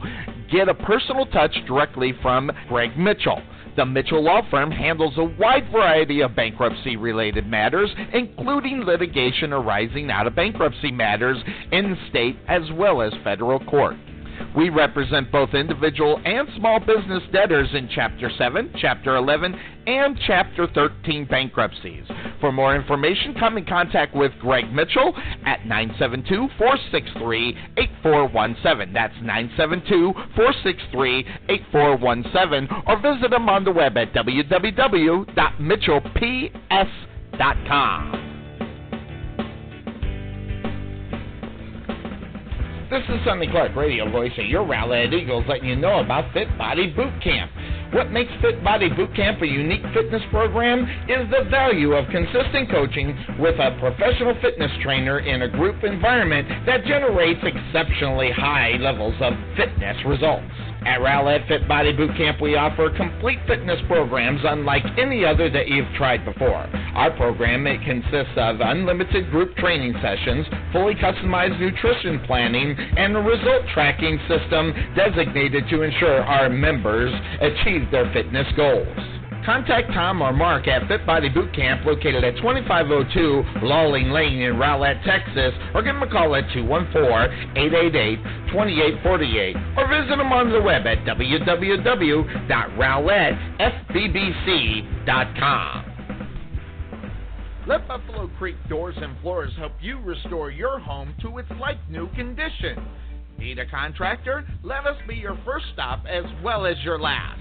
Get a personal touch directly from Greg Mitchell. The Mitchell Law Firm handles a wide variety of bankruptcy-related matters, including litigation arising out of bankruptcy matters in state as well as federal court. We represent both individual and small business debtors in Chapter 7, Chapter 11, and Chapter 13 bankruptcies. For more information, come in contact with Greg Mitchell at 972-463-8417. That's 972-463-8417, or visit him on the web at www.mitchellps.com. This is Sonny Clark, radio voice of your Rowlett Eagles, letting you know about Fit Body Boot Camp. What makes Fit Body Boot Camp a unique fitness program is the value of consistent coaching with a professional fitness trainer in a group environment that generates exceptionally high levels of fitness results. At Rowlett Fit Body Boot Camp, we offer complete fitness programs unlike any other that you've tried before. Our program, it consists of unlimited group training sessions, fully customized nutrition planning, and a result tracking system designated to ensure our members achieve their fitness goals. Contact Tom or Mark at Fit Body Boot Camp, located at 2502 Lawling Lane in Rowlett, Texas, or give them a call at 214-888-2848, or visit them on the web at www.rowlettfbbc.com. Let Buffalo Creek Doors and Floors help you restore your home to its like-new condition. Need a contractor? Let us be your first stop as well as your last.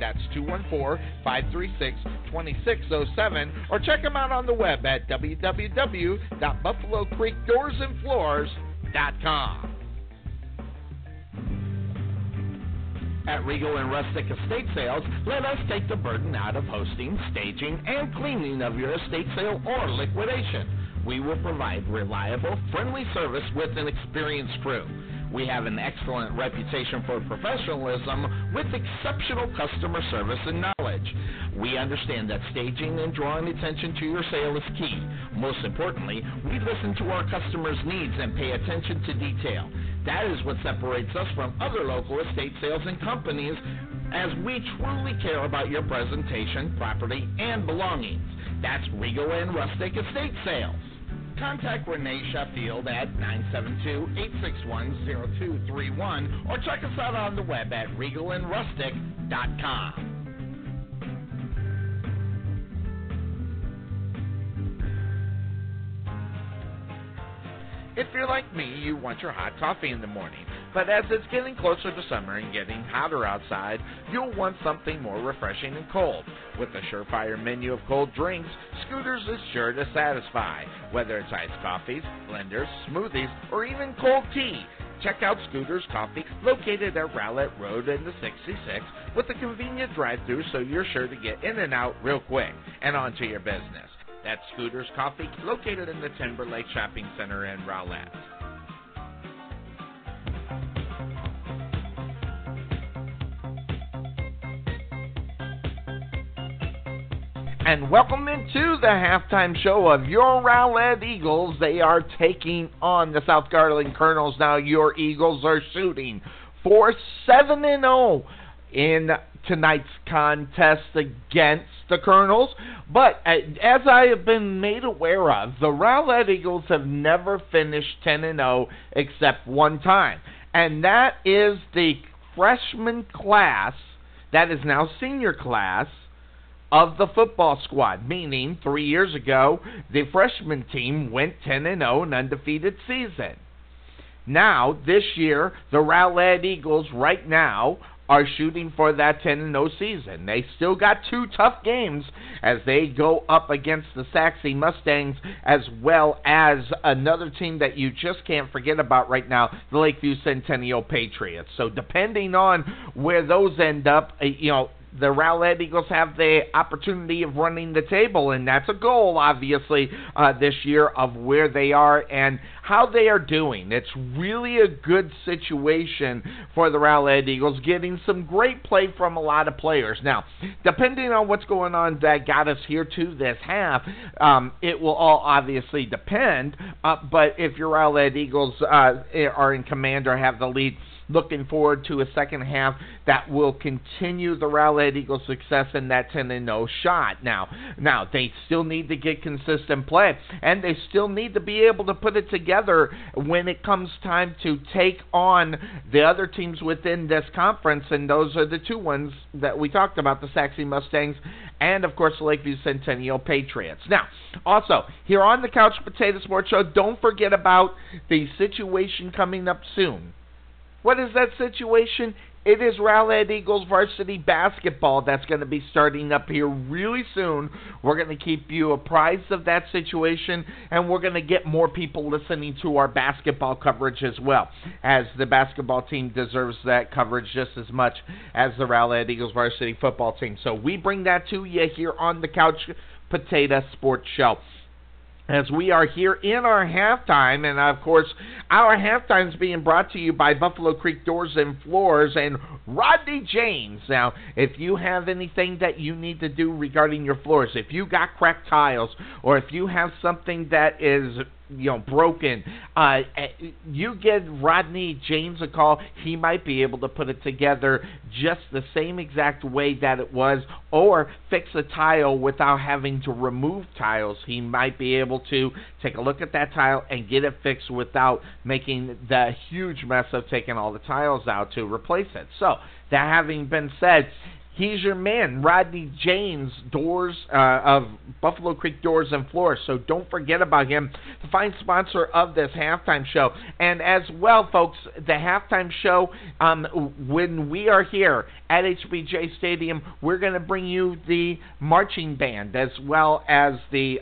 That's 214-536-2607. Or check them out on the web at www.buffalocreekdoorsandfloors.com. At Regal and Rustic Estate Sales, let us take the burden out of hosting, staging, and cleaning of your estate sale or liquidation. We will provide reliable, friendly service with an experienced crew. We have an excellent reputation for professionalism with exceptional customer service and knowledge. We understand that staging and drawing attention to your sale is key. Most importantly, we listen to our customers' needs and pay attention to detail. That is what separates us from other local estate sales and companies, as we truly care about your presentation, property, and belongings. That's Regal and Rustic Estate Sales. Contact Renee Sheffield at 972-861-0231 or check us out on the web at regalandrustic.com. If you're like me, you want your hot coffee in the morning. But as it's getting closer to summer and getting hotter outside, you'll want something more refreshing and cold. With a surefire menu of cold drinks, Scooters is sure to satisfy. Whether it's iced coffees, blenders, smoothies, or even cold tea, check out Scooters Coffee, located at Rowlett Road and the 66, with a convenient drive-thru so you're sure to get in and out real quick and onto your business. That's Scooters Coffee, located in the Timberlake Shopping Center in Rowlett. And welcome into the halftime show of your Rowlett Eagles. They are taking on the South Garland Colonels. Now your Eagles are shooting for 7-0 in tonight's contest against the Colonels. But as I have been made aware of, the Rowlett Eagles have never finished 10-0 except one time. And that is the freshman class, that is now senior class, of the football squad, meaning 3 years ago, the freshman team went 10-0 in undefeated season. Now, this year, the Rowlett Eagles right now are shooting for that 10-0 season. They still got two tough games as they go up against the Sachse Mustangs as well as another team that you just can't forget about right now, the Lakeview Centennial Patriots. So depending on where those end up, the Rowlett Eagles have the opportunity of running the table, and that's a goal, obviously, this year of where they are and how they are doing. It's really a good situation for the Rowlett Eagles, getting some great play from a lot of players. Now, depending on what's going on that got us here to this half, it will all obviously depend, but if your Rowlett Eagles are in command or have the lead, looking forward to a second half that will continue the Rowlett Eagles' success in that 10-0 shot. Now they still need to get consistent play, and they still need to be able to put it together when it comes time to take on the other teams within this conference, and those are the two ones that we talked about, the Sachse Mustangs and, of course, the Lakeview Centennial Patriots. Now, also, here on the Couch Potato Sports Show, don't forget about the situation coming up soon. What is that situation? It is Rowlett Eagles varsity basketball that's going to be starting up here really soon. We're going to keep you apprised of that situation, and we're going to get more people listening to our basketball coverage as well, as the basketball team deserves that coverage just as much as the Rowlett Eagles varsity football team. So we bring that to you here on the Couch Potato Sports Show, as we are here in our halftime. And, of course, our halftime is being brought to you by Buffalo Creek Doors and Floors and Rodney James. Now, if you have anything that you need to do regarding your floors, if you got cracked tiles, or if you have something that is broken, you give Rodney James a call. He might be able to put it together just the same exact way that it was, or fix a tile without having to remove tiles. He might be able to take a look at that tile and get it fixed without making the huge mess of taking all the tiles out to replace it. So, that having been said, he's your man, Rodney James, of Buffalo Creek Doors and Floors. So don't forget about him, the fine sponsor of this halftime show. And as well, folks, the halftime show, when we are here at HBJ Stadium, we're going to bring you the marching band as well as the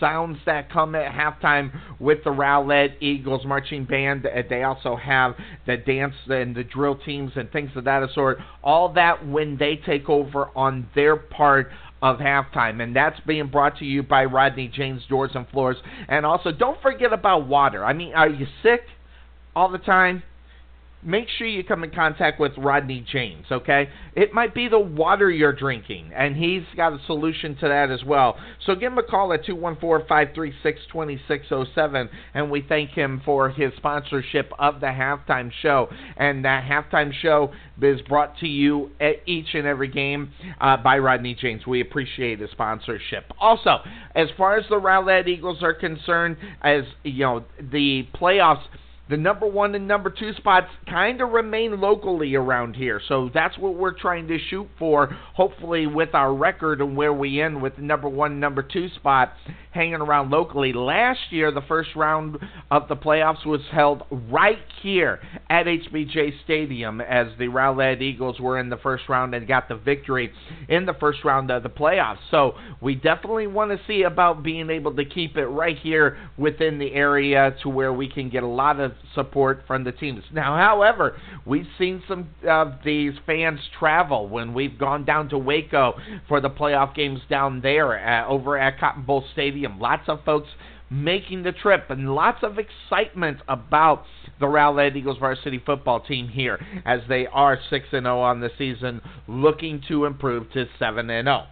sounds that come at halftime with the Rowlett Eagles marching band. They also have the dance and the drill teams and things of that sort. All that when they take over on their part of halftime, and that's being brought to you by Rodney James Doors and Floors. And also, don't forget about water. I mean, are you sick all the time? Make sure you come in contact with Rodney James, okay? It might be the water you're drinking, and he's got a solution to that as well. So give him a call at 214-536-2607, and we thank him for his sponsorship of the halftime show. And that halftime show is brought to you at each and every game by Rodney James. We appreciate his sponsorship. Also, as far as the Rowlett Eagles are concerned, as you know, the playoffs, the number one and number two spots kind of remain locally around here. So that's what we're trying to shoot for, hopefully with our record and where we end with the number one, number two spot hanging around locally. Last year, the first round of the playoffs was held right here at HBJ Stadium as the Rowlett Eagles were in the first round and got the victory in the first round of the playoffs. So we definitely want to see about being able to keep it right here within the area to where we can get a lot of support from the teams. Now, however, we've seen some of these fans travel when we've gone down to Waco for the playoff games down there over at Cotton Bowl Stadium. Lots of folks making the trip and lots of excitement about the Rowlett Eagles varsity football team here as they are 6-0 on the season, looking to improve to 7-0.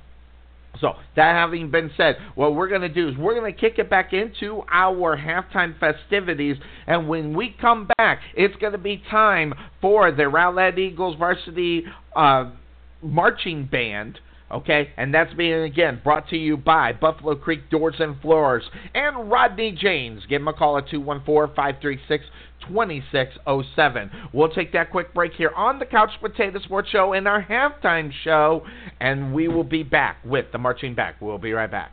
So, that having been said, what we're going to do is we're going to kick it back into our halftime festivities, and when we come back, it's going to be time for the Rowlett Eagles varsity marching band, okay? And that's being, again, brought to you by Buffalo Creek Doors and Floors and Rodney James. Give him a call at 214-536-2607. We'll take that quick break here on the Couch Potato Sports Show and our halftime show, and we will be back with the marching back. We'll be right back.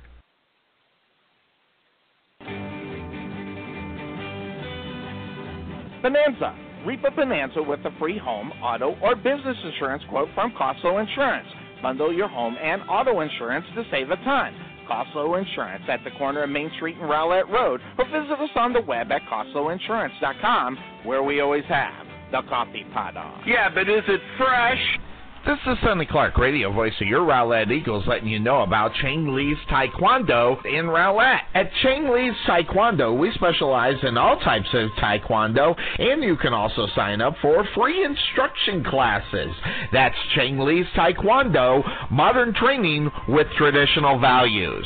Bonanza. Reap a bonanza with a free home, auto, or business insurance quote from Costlow Insurance. Bundle your home and auto insurance to save a ton. Costlow Insurance at the corner of Main Street and Rowlett Road, or visit us on the web at costlowinsurance.com, where we always have the coffee pot on. Yeah, but is it fresh? This is Sonny Clark, radio voice of your Rowlett Eagles, letting you know about Chang Lee's Taekwondo in Rowlett. At Chang Lee's Taekwondo, we specialize in all types of Taekwondo, and you can also sign up for free instruction classes. That's Chang Lee's Taekwondo, modern training with traditional values.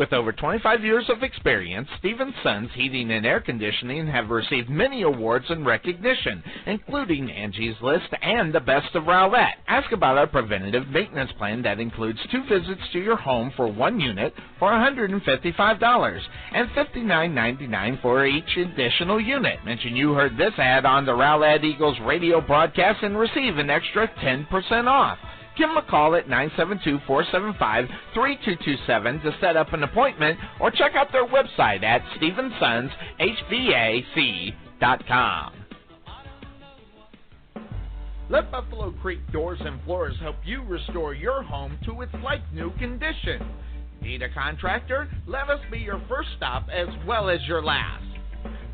With over 25 years of experience, Stephenson's Heating and Air Conditioning have received many awards and recognition, including Angie's List and the Best of Rowlett. Ask about our preventative maintenance plan that includes 2 visits to your home for 1 unit for $155 and $59.99 for each additional unit. Mention you heard this ad on the Rowlett Eagles radio broadcast and receive an extra 10% off. Give them a call at 972-475-3227 to set up an appointment or check out their website at stephensonshvac.com. Let Buffalo Creek Doors and Floors help you restore your home to its like-new condition. Need a contractor? Let us be your first stop as well as your last.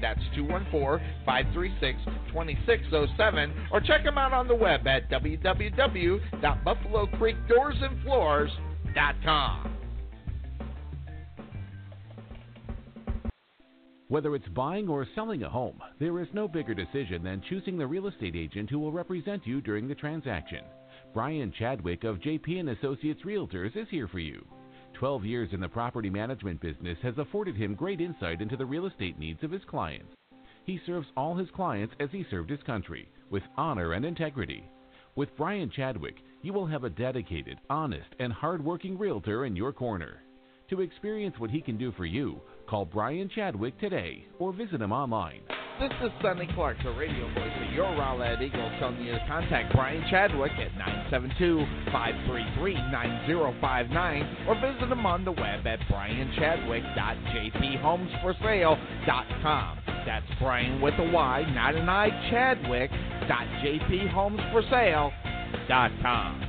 That's 214-536-2607. Or check them out on the web at www.buffalocreekdoorsandfloors.com. Whether it's buying or selling a home, there is no bigger decision than choosing the real estate agent who will represent you during the transaction. Brian Chadwick of JP & Associates Realtors is here for you. 12 years in the property management business has afforded him great insight into the real estate needs of his clients. He serves all his clients as he served his country, with honor and integrity. With Brian Chadwick, you will have a dedicated, honest, and hard-working realtor in your corner. To experience what he can do for you, call Brian Chadwick today or visit him online. This is Sonny Clark, the radio voice of your Rowlett Eagles, telling you to contact Brian Chadwick at 972-533-9059 or visit him on the web at brianchadwick.jphomesforsale.com. That's Brian with a Y, not an I, Chadwick.jphomesforsale.com.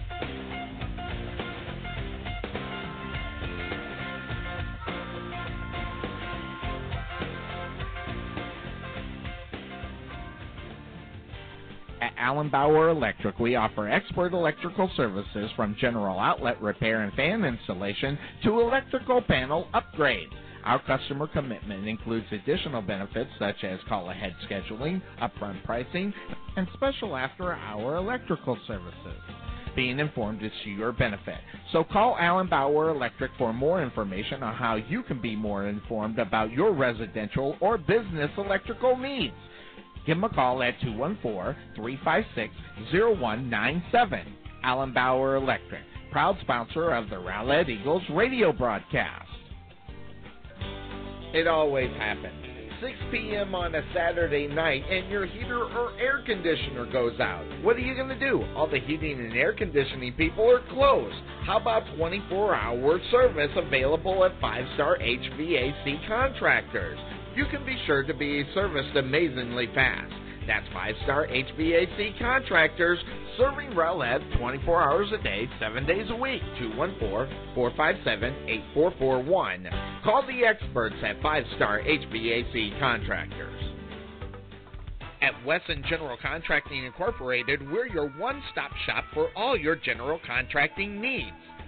At Allen Bauer Electric, we offer expert electrical services from general outlet repair and fan installation to electrical panel upgrade. Our customer commitment includes additional benefits such as call-ahead scheduling, upfront pricing, and special after-hour electrical services. Being informed is to your benefit. So call Allen Bauer Electric for more information on how you can be more informed about your residential or business electrical needs. Give them a call at 214-356-0197. Allen Bauer Electric, proud sponsor of the Rowlett Eagles radio broadcast. It always happens. 6 p.m. on a Saturday night and your heater or air conditioner goes out. What are you going to do? All the heating and air conditioning people are closed. How about 24-hour service available at Five Star HVAC Contractors? You can be sure to be serviced amazingly fast. That's Five Star HVAC Contractors, serving Rowlett 24 hours a day, 7 days a week. 214-457-8441. Call the experts at Five Star HVAC Contractors. At Wesson General Contracting Incorporated, we're your one-stop shop for all your general contracting needs.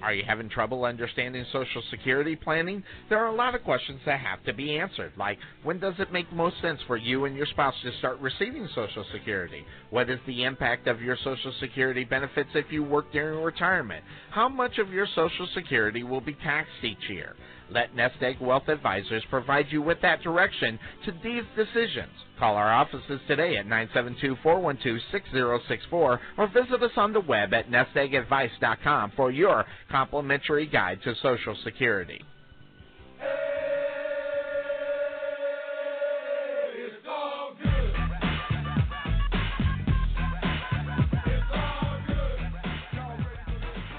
Are you having trouble understanding Social Security planning? There are a lot of questions that have to be answered, like when does it make most sense for you and your spouse to start receiving Social Security? What is the impact of your Social Security benefits if you work during retirement? How much of your Social Security will be taxed each year? Let Nest Egg Wealth Advisors provide you with that direction to these decisions. Call our offices today at 972-412-6064 or visit us on the web at nesteggadvice.com for your complimentary guide to Social Security. Hey, it's all good.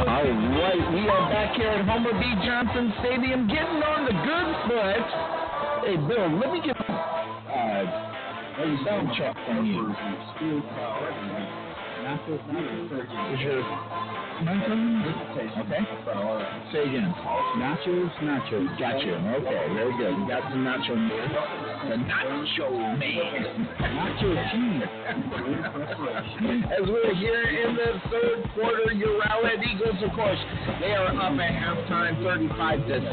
All right, we are back here at Homer B. Johnson Stadium, getting on the good foot. Hey, Bill, let me get a sound check from you. Is your mic on? Okay. Say again. Nachos. Got you. Okay, very good. We got some nacho man. The nacho man. Nacho cheese. As we're here in the third quarter, your Rowlett Eagles, of course, they are up at halftime, 35-6,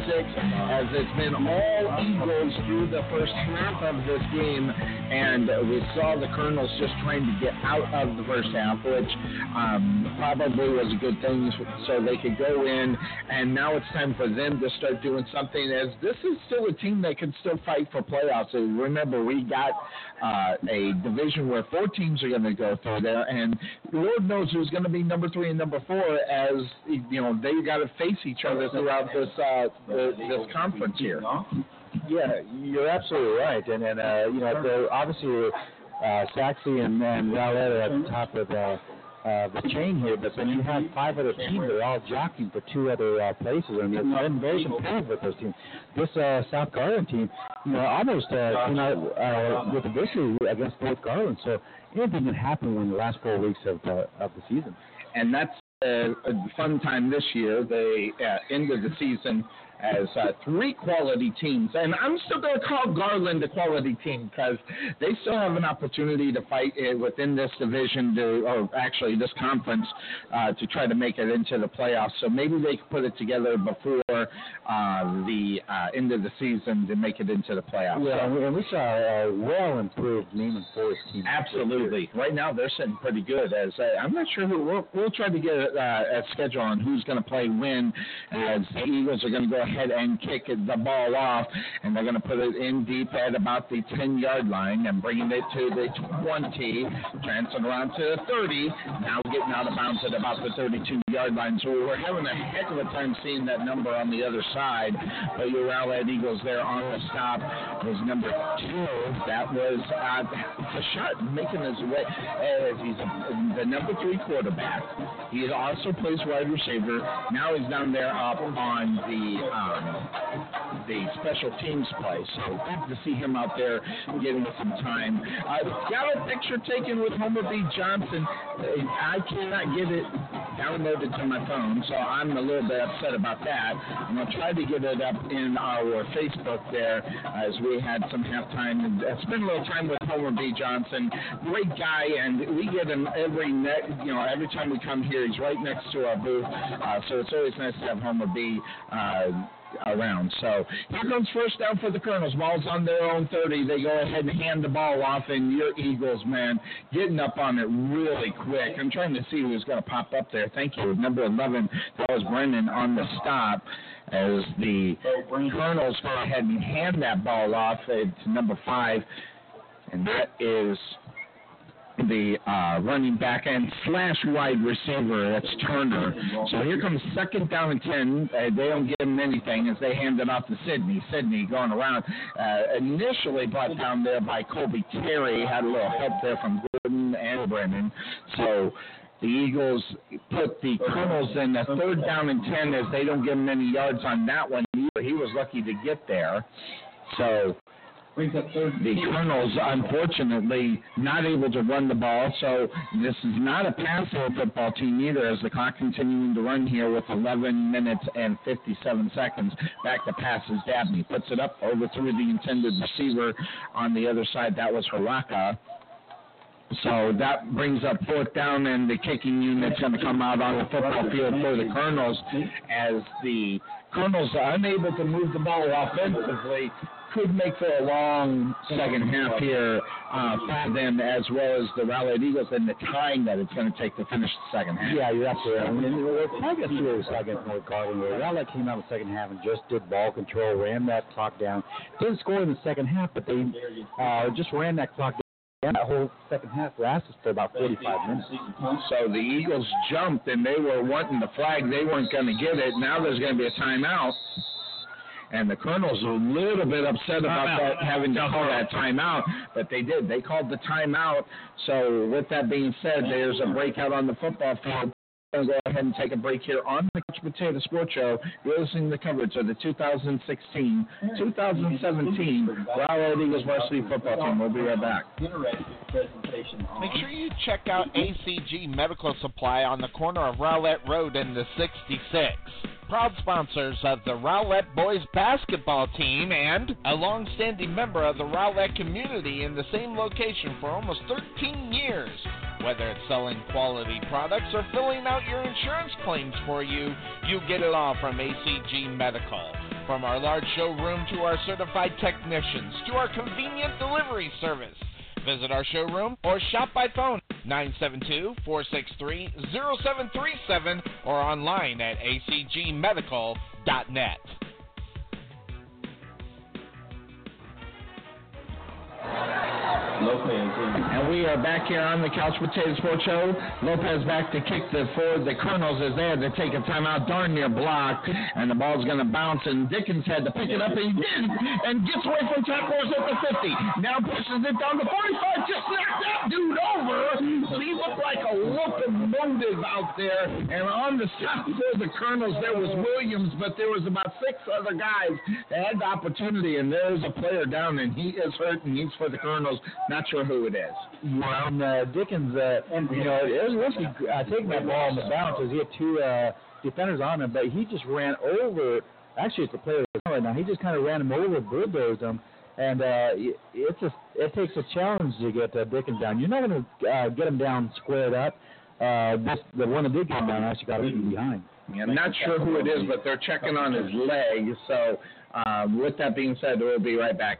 as it's been all Eagles through the first half of this game, and we saw the Colonels just trying to get out of the first half, which probably was a good thing, so they could go in, and now it's time for them to start doing something, as this is still a team that can still fight for playoffs. And remember, we got a division where four teams are going to go through there, and Lord knows who's going to be number 3 and number 4, as you know they got to face each other throughout this this conference here. Yeah, you're absolutely right, and then you know obviously Sachse and Rowlett are at the top of the chain here, but then you have 5 other teams that are all jockeying for 2 other places, and it's very competitive with those teams. This South Garland team, you know, almost came out with a victory against North Garland, so anything can happen in the last 4 weeks of the season. And that's a fun time this year. They ended the season as 3 quality teams. And I'm still going to call Garland a quality team because they still have an opportunity to fight within this division this conference, to try to make it into the playoffs. So maybe they can put it together before the end of the season to make it into the playoffs. Yeah, and we saw a well-improved Neiman Forest team. Absolutely. Right now they're sitting pretty good. As I'm not sure who. We'll try to get a schedule on who's going to play when, as the Eagles are going to go ahead and kick the ball off, and they're going to put it in deep at about the 10-yard line and bringing it to the 20, transferring around to the 30, now getting out of bounds at about the 32-yard line. So we're having a heck of a time seeing that number on the other side. But your Rowlett Eagles there on the stop was number 2. That was the shot making his way. He's the number 3 quarterback. He also plays wide receiver. Now he's down there up on the special teams play. So good to see him out there getting some time. Got a picture taken with Homer B. Johnson. I cannot get it downloaded to my phone, so I'm a little bit upset about that. I'm going to try to get it up in our Facebook there, as we had some halftime and spend a little time with Homer B. Johnson. Great guy, and we get him every time we come here. He's right next to our booth, so it's always nice to have Homer B. Around. So here comes first down for the Colonels. Ball's on their own 30. They go ahead and hand the ball off, and your Eagles, man, getting up on it really quick. I'm trying to see who's going to pop up there. Thank you. Number 11, that was Brendan on the stop, as the Colonels go ahead and hand that ball off to number 5, and that is the running back and / wide receiver. That's Turner. So here comes second down and 10. They don't give him anything as they hand it off to Sydney. Sydney going around. Initially brought down there by Colby Terry. Had a little help there from Gordon and Brennan. So the Eagles put the Colonels in the third down and 10, as they don't give him any yards on that one either. He was lucky to get there. So the Colonels, unfortunately, not able to run the ball, so this is not a passive football team either, as the clock continuing to run here with 11 minutes and 57 seconds. Back to passes, Dabney puts it up over through the intended receiver on the other side. That was Haraka. So that brings up fourth down and the kicking unit's going to come out on the football field for the Colonels as the Colonels are unable to move the ball offensively. Could make for a long second half here for them, as well as the Rowlett Eagles and the time that it's going to take to finish the second half. Yeah, you're absolutely right. I mean, we're probably going to see what we saw against North Garland, where Rowlett came out in the second half and just did ball control, ran that clock down. Didn't score in the second half, but they just ran that clock down. And that whole second half lasted for about 45 minutes. So the Eagles jumped, and they were wanting the flag. They weren't going to get it. Now there's going to be a timeout. And the Colonels are a little bit upset about that, having to call that timeout, but they did. They called the timeout. So with that being said, there's a breakout on the football field. We're going to go ahead and take a break here on the Couch Potato Sports Show. You're listening to coverage of the 2016-2017 Rowlett Eagles Varsity Football Team. We'll be right back. Make sure you check out ACG Medical Supply on the corner of Rowlett Road and the 66. Proud sponsors of the Rowlett boys basketball team and a long-standing member of the Rowlett community in the same location for almost 13 years. Whether it's selling quality products or filling out your insurance claims for you, you get it all from ACG Medical. From our large showroom to our certified technicians to our convenient delivery service. Visit our showroom or shop by phone 972-463-0737 or online at acgmedical.net. And we are back here on the Couch Potato Sports Show. Lopez back to kick for the Colonels as they had to take a timeout, darn near blocked, and the ball's going to bounce, and Dickens had to pick it up, and he did, and gets away from Tackles at the 50. Now pushes it down to 45, just knocked that dude over. He looked like a locomotive out there, and on the stop for the Colonels, there was Williams, but there was about six other guys that had the opportunity, and there's a player down, and he is hurt, and he's for the Colonels. Not sure who it is. Well, Dickens, you know, it was risky taking that ball on the bounce because he had two defenders on him, but he just ran over. Actually, it's the player right now. He just kind of ran him over, bulldozed him, and it takes a challenge to get Dickens down. You're not going to get him down squared up. The one that did get him down actually got him behind. Yeah, I'm not sure who it is, but they're checking on his leg. So with that being said, we'll be right back.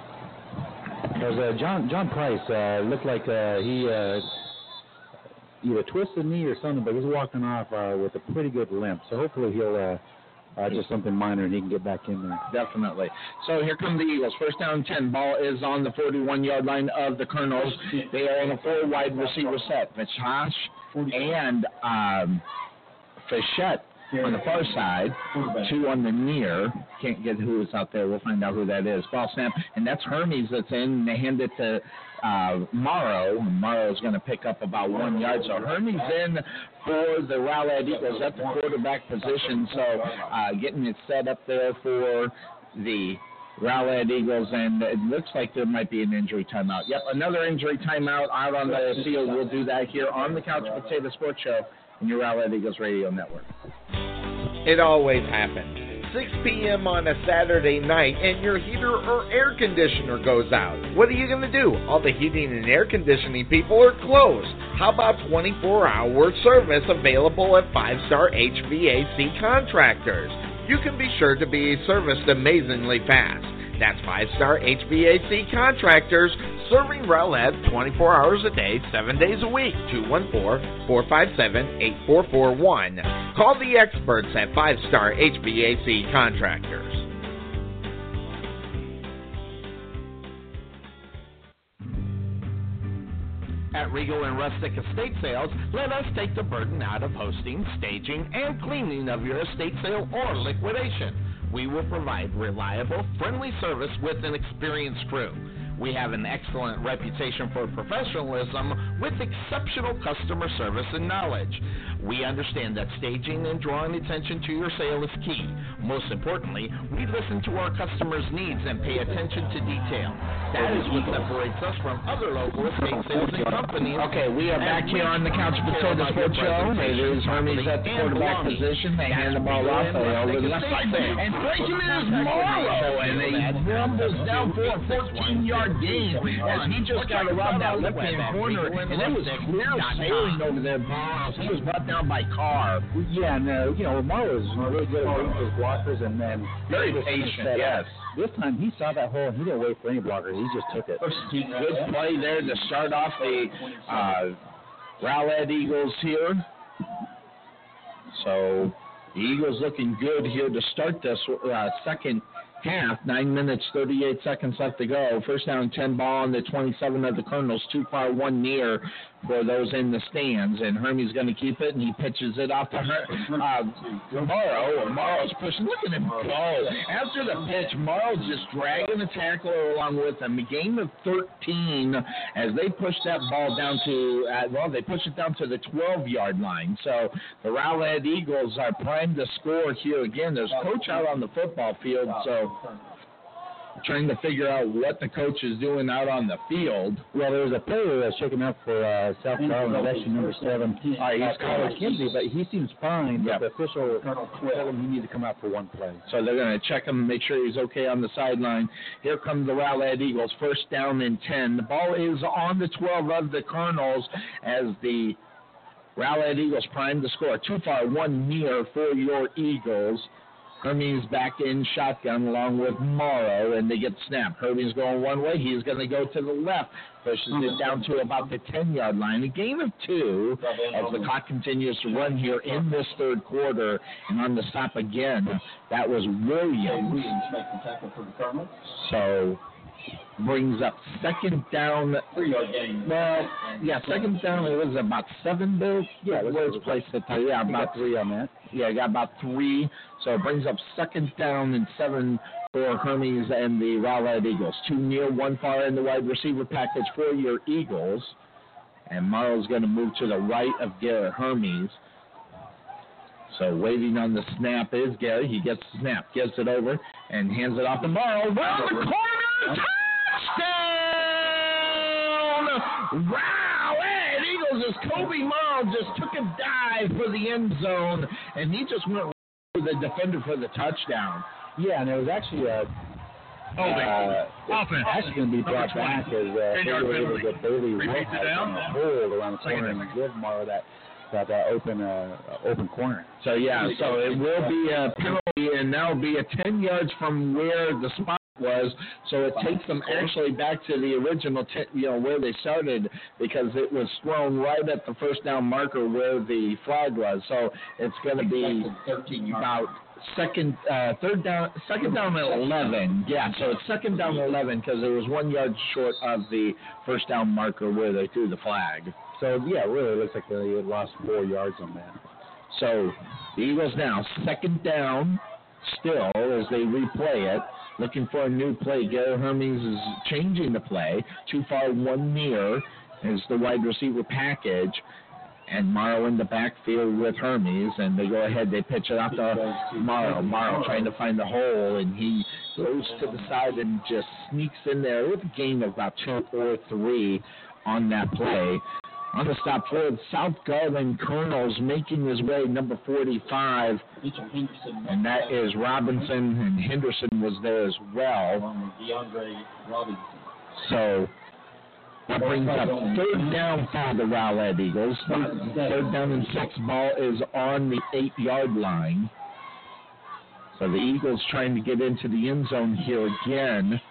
It was John Price. Looked like he either twisted knee or something, but he's walking off with a pretty good limp. So hopefully he'll just something minor and he can get back in there. Definitely. So here come the Eagles. First down 10. Ball is on the 41-yard line of the Colonels. They are in a four wide receiver set. Vatosh and Fischette on the far side, two on the near. Can't get who is out there. We'll find out who that is. Ball snap, and that's Hermes that's in. They hand it to Morrow. Morrow's going to pick up about 1 yard. So Hermes in for the Rowlett Eagles at the quarterback position. So getting it set up there for the Rowlett Eagles, and it looks like there might be an injury timeout. Yep, another injury timeout out on the field. We'll do that here on the Couch Potato Sports Show and your Rowlett Eagles Radio Network. It always happens. 6 p.m. on a Saturday night and your heater or air conditioner goes out. What are you going to do? All the heating and air conditioning people are closed. How about 24-hour service available at Five Star HVAC Contractors? You can be sure to be serviced amazingly fast. That's Five Star HVAC Contractors, serving Rowlett 24 hours a day, 7 days a week. 214-457-8441. Call the experts at Five Star HVAC Contractors. At Regal and Rustic Estate Sales, let us take the burden out of hosting, staging, and cleaning of your estate sale or liquidation. We will provide reliable, friendly service with an experienced crew. We have an excellent reputation for professionalism with exceptional customer service and knowledge. We understand that staging and drawing attention to your sale is key. Most importantly, we listen to our customers' needs and pay attention to detail. That is what separates us from other local estate sales and companies. Okay, we are back here on the Couch Potato Sports Show. It is Hermes at the quarterback position. They hand the ball off over the left side. And placing it is Morrow, and he rumbles down for a 14-yard game as he just got around that left hand corner, and it was clear sailing over there. He was brought down by Carr. Yeah, no, you know, Morrow's really good at those blockers, and then very patient. Yes. This time he saw that hole and he didn't wait for any blockers. He just took it. Good play there to start off the Rowlett Eagles here. So the Eagles looking good here to start this second half, 9 minutes, 38 seconds left to go. First down, 10 ball on the 27 of the Colonels. Too far, one near for those in the stands. And Hermes going to keep it, and he pitches it off to Morrow. Morrow's pushing. Look at him go. After the pitch, Morrow's just dragging the tackler along with him. A game of 13 as they push that ball down to, they push it down to the 12-yard line. So the Rowlett Eagles are primed to score here again. There's a coach out on the football field, so trying to figure out what the coach is doing out on the field. Well, there was a player that's checking up for South Garland, actually number 7. He's called McKenzie, but he seems fine. Yep. But the official told him he needed to come out for one play. So they're going to check him, make sure he's okay on the sideline. Here come the Rowlett Eagles, first down and 10. The ball is on the 12 of the Colonels as the Rowlett Eagles prime to score. Too far, one near for your Eagles. Hermes back in shotgun along with Morrow, and they get snapped. Hermes going one way. He's going to go to the left. Pushes it down to about the 10-yard line. A game of 2 as the clock continues to run here in this third quarter. And on the stop again, that was Williams. So brings up second down. Well, yeah, second down. It was about 7, Bill. Yeah, Williams placed it. Yeah, about 3 on that. Yeah, I got about 3. So it brings up second down and 7 for Hermes and the Rowlett Eagles. 2 near, 1 far in the wide receiver package for your Eagles. And Morrow's going to move to the right of Garrett Hermes. So waiting on the snap is Garrett. He gets the snap, gets it over, and hands it off to Morrow. Round the corner, touchdown! Rowlett Eagles as Kobe Morrow just took a dive for the end zone, and he just went to the defender for the touchdown. Yeah, and it was actually a offense. Actually going to be brought back as they were able to get Bailey Repeat the down. A hold around the corner and give Morrow that open corner. So, yeah, so it will be a penalty, and that will be a 10 yards from where the spot was, so it takes them actually back to the original, where they started, because it was thrown right at the first down marker where the flag was. So it's going to be about second down at 11. Yeah, so it's second down at 11 because there was 1 yard short of the first down marker where they threw the flag. So yeah, it really looks like they lost 4 yards on that. So the Eagles now second down still as they replay it. Looking for a new play. Garrett Hermes is changing the play. Too far, one near is the wide receiver package. And Morrow in the backfield with Hermes. And they go ahead, they pitch it off to Morrow. Morrow trying to find the hole. And he goes to the side and just sneaks in there with a gain of about 2 or 3 on that play. On the stop forward, South Garland Colonels making his way, number 45, and that is Robinson, and Henderson was there as well. DeAndre Robinson. So that brings up third down for the Rowlett Eagles. Third down and 6, ball is on the 8-yard line. So the Eagles trying to get into the end zone here again.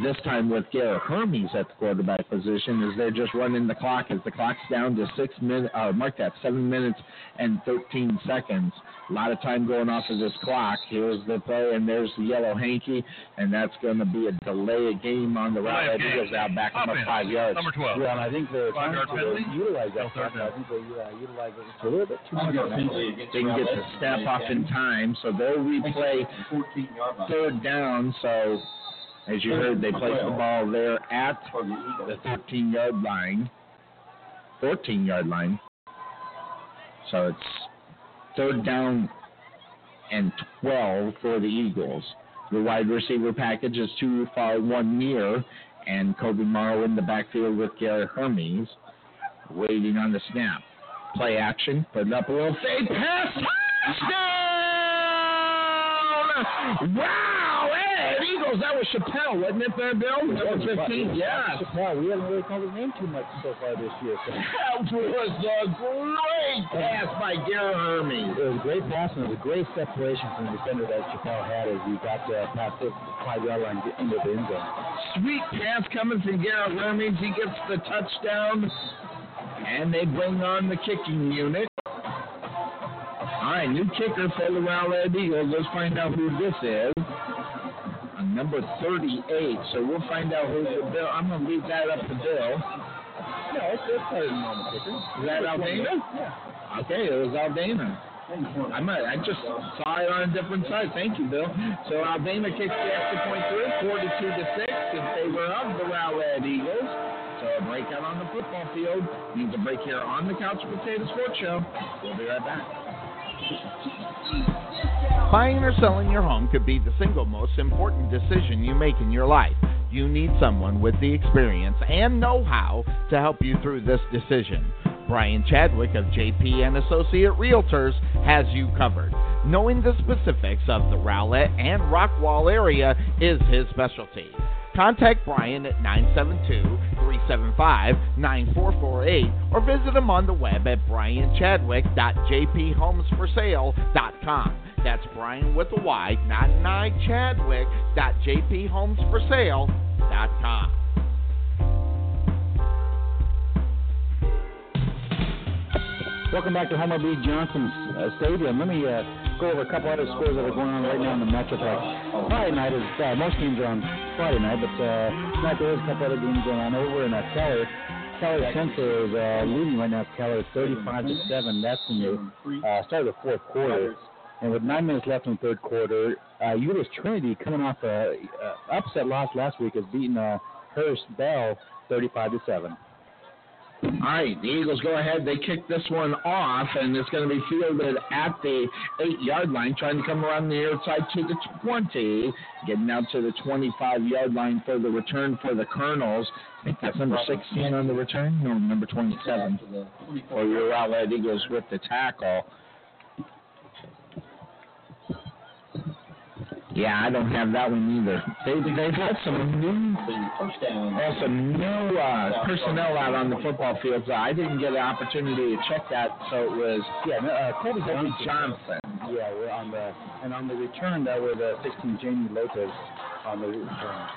this time with Garrett Hermes at the quarterback position, is they're just running the clock as the clock's down to 6 minutes, mark that, 7 minutes and 13 seconds. A lot of time going off of this clock. Here's the play, and there's the yellow hanky, and that's going to be a delay of game on the Rowlett Eagles out back up 5 yards. Number 12. Yeah, and I think they're trying to utilize that clock. I think they utilize it just a little bit too much. They can get the step off in time, so they'll replay third down, so... As you heard, they placed the ball there at the 14-yard line. So it's third down and 12 for the Eagles. The wide receiver package is too far, one near, and Kobe Morrow in the backfield with Garrett Hermes waiting on the snap. Play action, putting up a little fade pass. Touchdown! Wow! Eagles, that was Chappelle, wasn't it, there, Bill? 15, yeah. Chappelle, we haven't really covered him too much so far this year. So. That was a great pass by Garrett Hermes. It was a great pass, and it was a great separation from the defender that Chappelle had as he got past the 5-yard line into the end zone. Sweet pass coming from Garrett Hermes. He gets the touchdown, and they bring on the kicking unit. All right, new kicker for the Rowlett Eagles. Let's find out who this is. Number 38, so we'll find out who's the Bill. I'm going to leave that up to Bill. No, it's not a normal kicker. Is that Aldana? Yeah. Okay, it was Aldana. I just saw it on a different side. Thank you, Bill. So Aldana kicks the extra point through, 42-6 in favor of the Rowlett Eagles. So a breakout on the football field. Needs a break here on the Couch Potato Sports Show. We'll be right back. Buying or selling your home could be the single most important decision you make in your life. You need someone with the experience and know-how to help you through this decision. Brian Chadwick of JP and Associate Realtors has you covered. Knowing the specifics of the Rowlett and Rockwall area is his specialty. Contact Brian at 972-375-9448 or visit him on the web at brianchadwick.jphomesforsale.com. That's Brian with a Y, not an I, Chadwick.jphomesforsale.com. Welcome back to Homer B. Johnson's Stadium. Let me go over a couple other scores that are going on right now in the Metroplex. Friday night is, most games are on Friday night, but tonight there is a couple other games going on over in Keller. Keller Central is leading right now. Keller 35-7. That's in the start of the fourth quarter. And with 9 minutes left in the third quarter, Euless Trinity, coming off an upset loss last week, has beaten Hearst Bell 35-7. All right, the Eagles go ahead. They kick this one off, and it's going to be fielded at the 8-yard line, trying to come around the outside to the 20, getting out to the 25-yard line for the return for the Colonels. I think that's number 16 on the return. No, number 27. Or your Rowlett Eagles with the tackle. Yeah, I don't have that one either. They've had some new personnel out on the football field. So I didn't get an opportunity to check that, so it was Kobe Johnson. Yeah, we're on the return that was 16 Jamie Lopez on the return.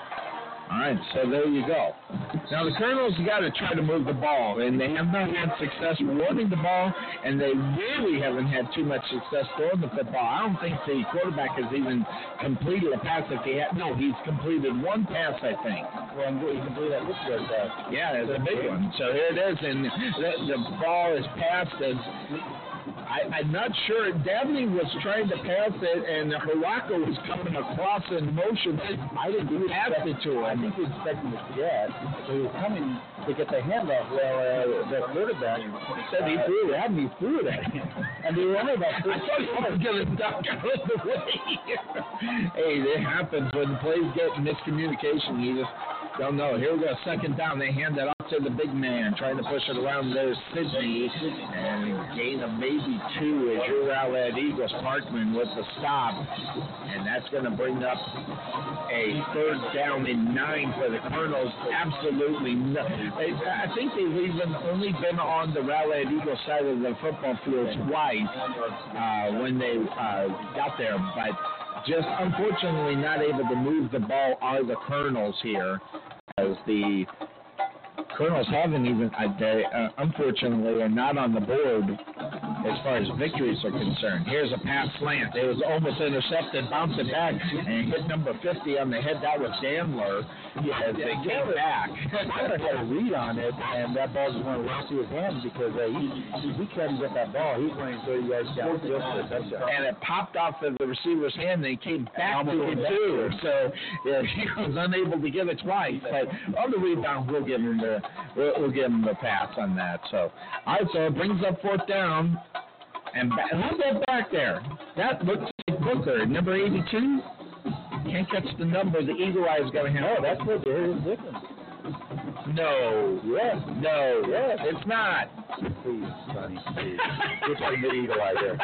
All right, so there you go. Now, the Colonels got to try to move the ball, and they have not had success running the ball, and they really haven't had too much success throwing the football. I don't think the quarterback has even completed a pass. If he had, no, he's completed one pass, I think. Well, he completed that this pass. Yeah, it's a big one. So here it is, and the ball is passed as... I'm not sure. Dabney was trying to pass it, and Hiraka was coming across in motion. I didn't do it to him. I think he was expecting it to get. So he was coming to get the handoff. Well, the quarterback said he threw it. Dabney threw it at him. And they were only about 3 yards. I thought he was going to duck out of the way. Hey, it happens when plays get miscommunication. You just don't know. Here we go. Second down. They hand that off to the big man, trying to push it around there, Sidney, and gain a maybe two as you're out at Eagles Parkman with the stop, and that's going to bring up a third down and 9 for the Colonels. Absolutely nothing. I think they've even only been on the Rowlett Eagles side of the football field twice when they got there, but just unfortunately not able to move the ball are the Colonels here, as the Colonels haven't even, unfortunately, are not on the board as far as victories are concerned. Here's a pass slant. It was almost intercepted, bounced it back, and hit number 50 on the head. That was Dandler as they came back. Dandler had a read on it, and that ball just went right through his hands because he couldn't get that ball. He was playing 30 yards down field for a touchdown. And it popped off of the receiver's hand, and he came back to it, too. So he was unable to get it twice. But on the rebound, we'll give him the pass on that. So, all right, so it brings up fourth down. And who's that back there? That looks like Booker, number 82. Can't catch the number. The Eagle Eye's going to handle. Oh, that's what Darius Dickens. No. Yes. No. Yes. It's not. Please, Sonny, please. It's like the Eagle Eye there.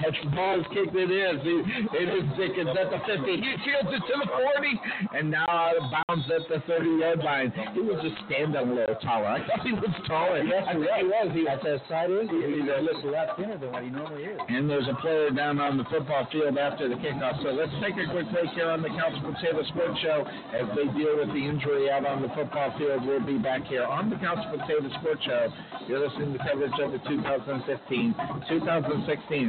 As the ball's kicked, it is. It is Dickens at the 50. He shields it to the 40, and now out of bounds at the 30-yard line. He was just standing a little taller. I thought he was taller. Yes, he was. He was as tight as he's a little less thinner than what he normally is. And there's a player down on the football field after the kickoff. So let's take a quick break here on the Couch Potato Sports Show as they deal with the injury out on the football field. We'll be back here on the Couch Potato Sports Show. You're listening to coverage of the 2015-2016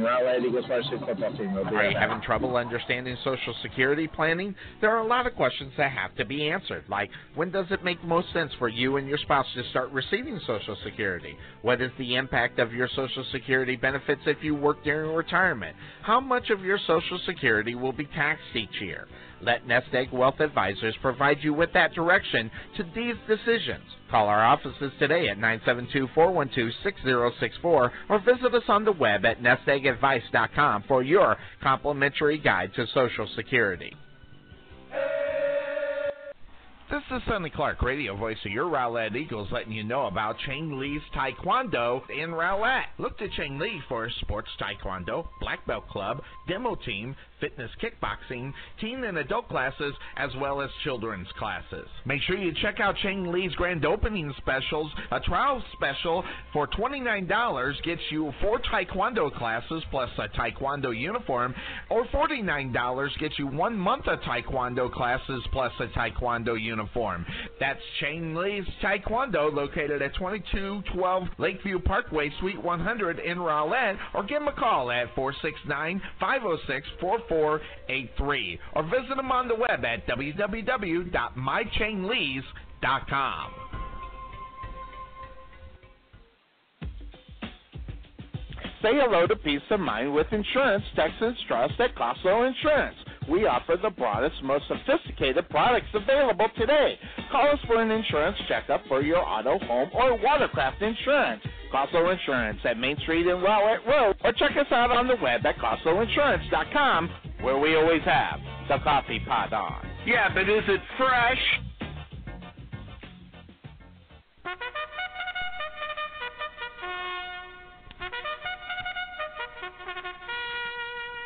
Rowlett Eagles varsity football team. Are you having trouble understanding Social Security planning? There are a lot of questions that have to be answered, like when does it make most sense for you and your spouse to start receiving Social Security? What is the impact of your Social Security benefits if you work during retirement? How much of your Social Security will be taxed each year? Let Nest Egg Wealth Advisors provide you with that direction to these decisions. Call our offices today at 972-412-6064 or visit us on the web at nesteggadvice.com for your complimentary guide to Social Security. This is Sonny Clark, radio voice of your Rowlett Eagles, letting you know about Chang Lee's Taekwondo in Rowlett. Look to Chang Lee for sports taekwondo, black belt club, demo team, fitness kickboxing, teen and adult classes, as well as children's classes. Make sure you check out Chang Lee's grand opening specials. A trial special for $29 gets you 4 taekwondo classes plus a taekwondo uniform, or $49 gets you 1 month of taekwondo classes plus a taekwondo uniform. That's Chang Lee's Taekwondo, located at 2212 Lakeview Parkway, Suite 100 in Rowlett, or give them a call at 469-506-4483. Or visit them on the web at www.mychainlees.com. Say hello to peace of mind with insurance, Texans Trust at Costlow Insurance. We offer the broadest, most sophisticated products available today. Call us for an insurance checkup for your auto, home, or watercraft insurance. Costlow Insurance at Main Street and Rowlett Road, or check us out on the web at costlowinsurance.com, where we always have the coffee pot on. Yeah, but is it fresh?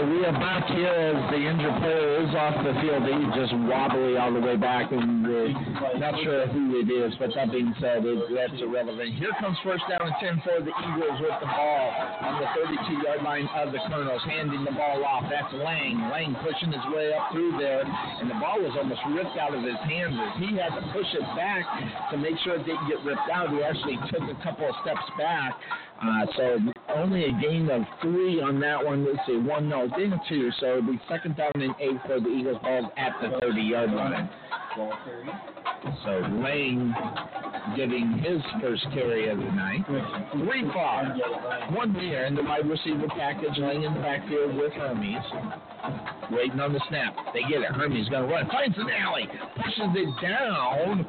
We are back here as the injured player is off the field. He's just wobbly all the way back, and we're not sure who it is, but that being said, that's irrelevant. Here comes first down and 10 for the Eagles with the ball on the 32-yard line of the Colonels, handing the ball off. That's Lang. Lang pushing his way up through there, and the ball was almost ripped out of his hands. He had to push it back to make sure it didn't get ripped out. He actually took a couple of steps back. So only a gain of 3 on that one. Let's see, 1-0, 2. So it'll be second down and 8 for the Eagles. Ball's at the 30-yard line. So Lane getting his first carry of the night. 3-4. 1 year in the wide receiver package. Lane in the backfield with Hermes. Waiting on the snap. They get it. Hermes going to run. Finds an alley. Pushes it down.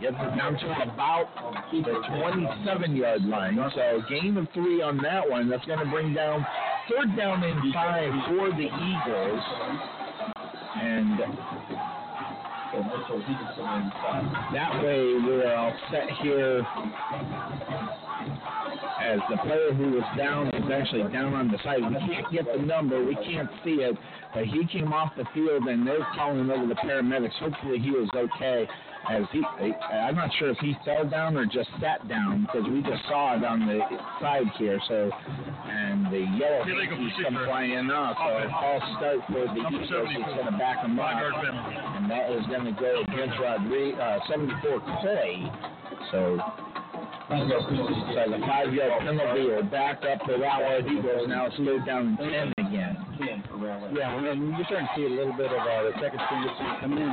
Gets it down to about the 27-yard line. So gain of 3 on that one. That's going to bring down third down and 5 for the Eagles. and Mitchell Dickinson. That way we are all set here, as the player who was down is actually down on the side. We can't get the number, we can't see it, but he came off the field and they're calling over the paramedics. Hopefully he was okay. As I'm not sure if he fell down or just sat down, because we just saw it on the side here. So, and the yellow hankies come flying off. So a false start for the Eagles. He's going to back him up, and that is going to go against 74 Clay. So, the 5-yard penalty will back up the Rowlett Eagles. Now it's slowed down to 10 again. Yeah, and you're starting to see a little bit of the second string coming in.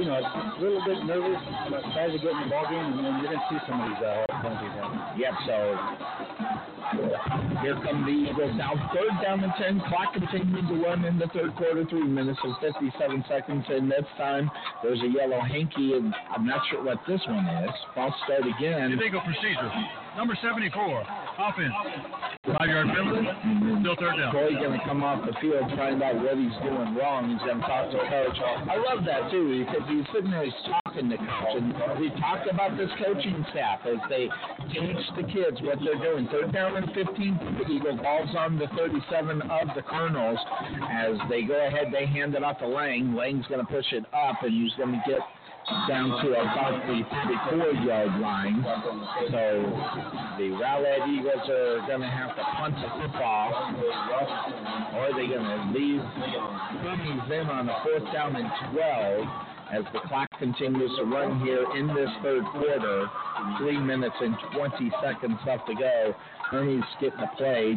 You know, a little bit nervous, but excited to get in the ball game, and then you're going to see some of these penalties happen. Yep, so here come the Eagles now. Third down and 10. Clock continues to run in the third quarter, 3 minutes and 57 seconds. And this time there's a yellow hanky, and I'm not sure what this one is. False start again. Illegal procedure. Number 74, offense. 5-yard penalty, still third down. Boy, going to come off the field, find out what he's doing wrong. He's going to talk to the coach. I love that, too, because he's sitting there, he's talking to coach. And we talked about this coaching staff as they teach the kids what they're doing. Third down and 15, the Eagle balls on the 37 of the Colonels. As they go ahead, they hand it off to Lang. Lang's going to push it up, and he's going to get down to about the 34-yard line. So the Rowlett Eagles are going to have to punt the football, or they're going to leave them on the fourth down and 12 as the clock continues to run here in this third quarter. 3 minutes and 20 seconds left to go. Ernie's getting the play.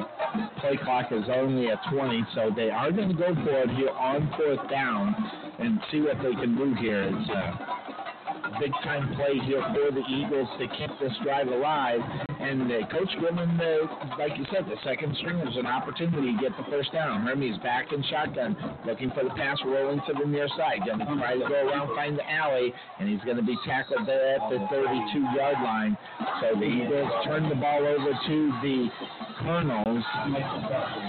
Play clock is only at 20, so they are going to go for it here on fourth down and see what they can do here. It's a big-time play here for the Eagles to keep this drive alive. And Coach Grimmon, like you said, the second string is an opportunity to get the first down. Hermes back in shotgun, looking for the pass, rolling to the near side. Going to try to go around, find the alley, and he's going to be tackled there at the 32-yard line. So the Eagles turn the ball over to the Colonels.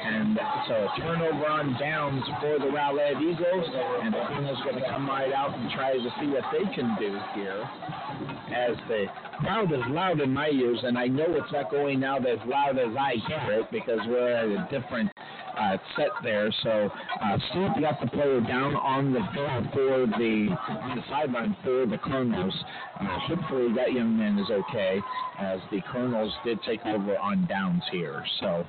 And so a turnover on downs for the Rowlett Eagles. And the Colonels are going to come right out and try to see what they can do here. As the crowd is loud in my ears, and I know it's not going out as loud as I hear it because we're at a different set there. So Steve got the player down on the field for the sideline for the Colonels. Hopefully that young man is okay, as the Colonels did take over on downs here. So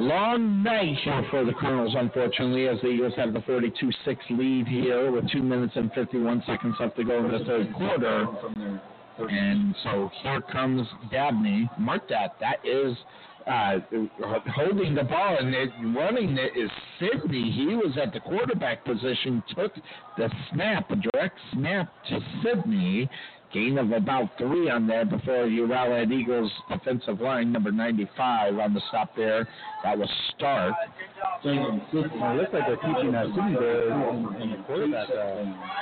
long night here for the Colonels, unfortunately, as the Eagles have the 42-6 lead here with 2 minutes and 51 seconds left to go in the third quarter. And so here comes Dabney. Mark that is holding the ball, and running it is Sidney. He was at the quarterback position, took the snap, a direct snap to Sidney. Gain of about 3 on there before the Rowlett Eagles defensive line, number 95 on the stop there. That was Stark. It looks like they're keeping that Sidney there in the quarterback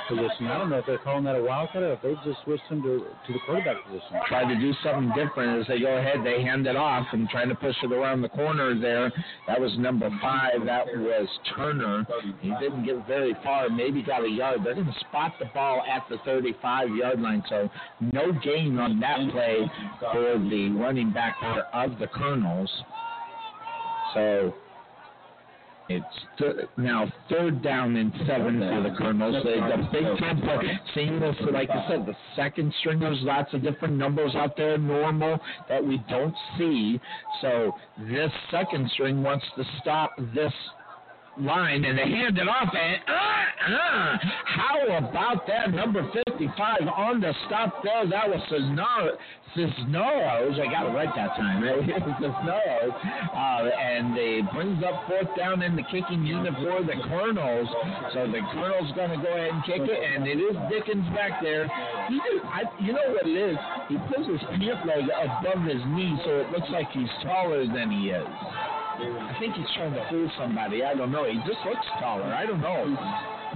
position. I don't know if they're calling that a wildcat or if they've just switched him to the quarterback position. Try to do something different as they go ahead. They hand it off and trying to push it around the corner there. That was number 5. That was Turner. He didn't get very far, maybe got a yard. They're going to spot the ball at the 35-yard line. So no gain on that play for the running back of the Colonels. So it's now third down and 7 for the Colonels. The big time play. Seeing this, like I said, the second stringers, lots of different numbers out there, normal, that we don't see. So this second string wants to stop this line, and they hand it off, and how about that? Number 55 on the stop there. That was Cisneros. I got it right that time. It was Cisneros. And they brings up fourth down in the kicking unit for the Colonels. So the Colonels going to go ahead and kick it, and it is Dickens back there. You know what it is? He puts his pant leg above his knee, so it looks like he's taller than he is. I think he's trying to fool somebody. I don't know. He just looks taller. I don't know.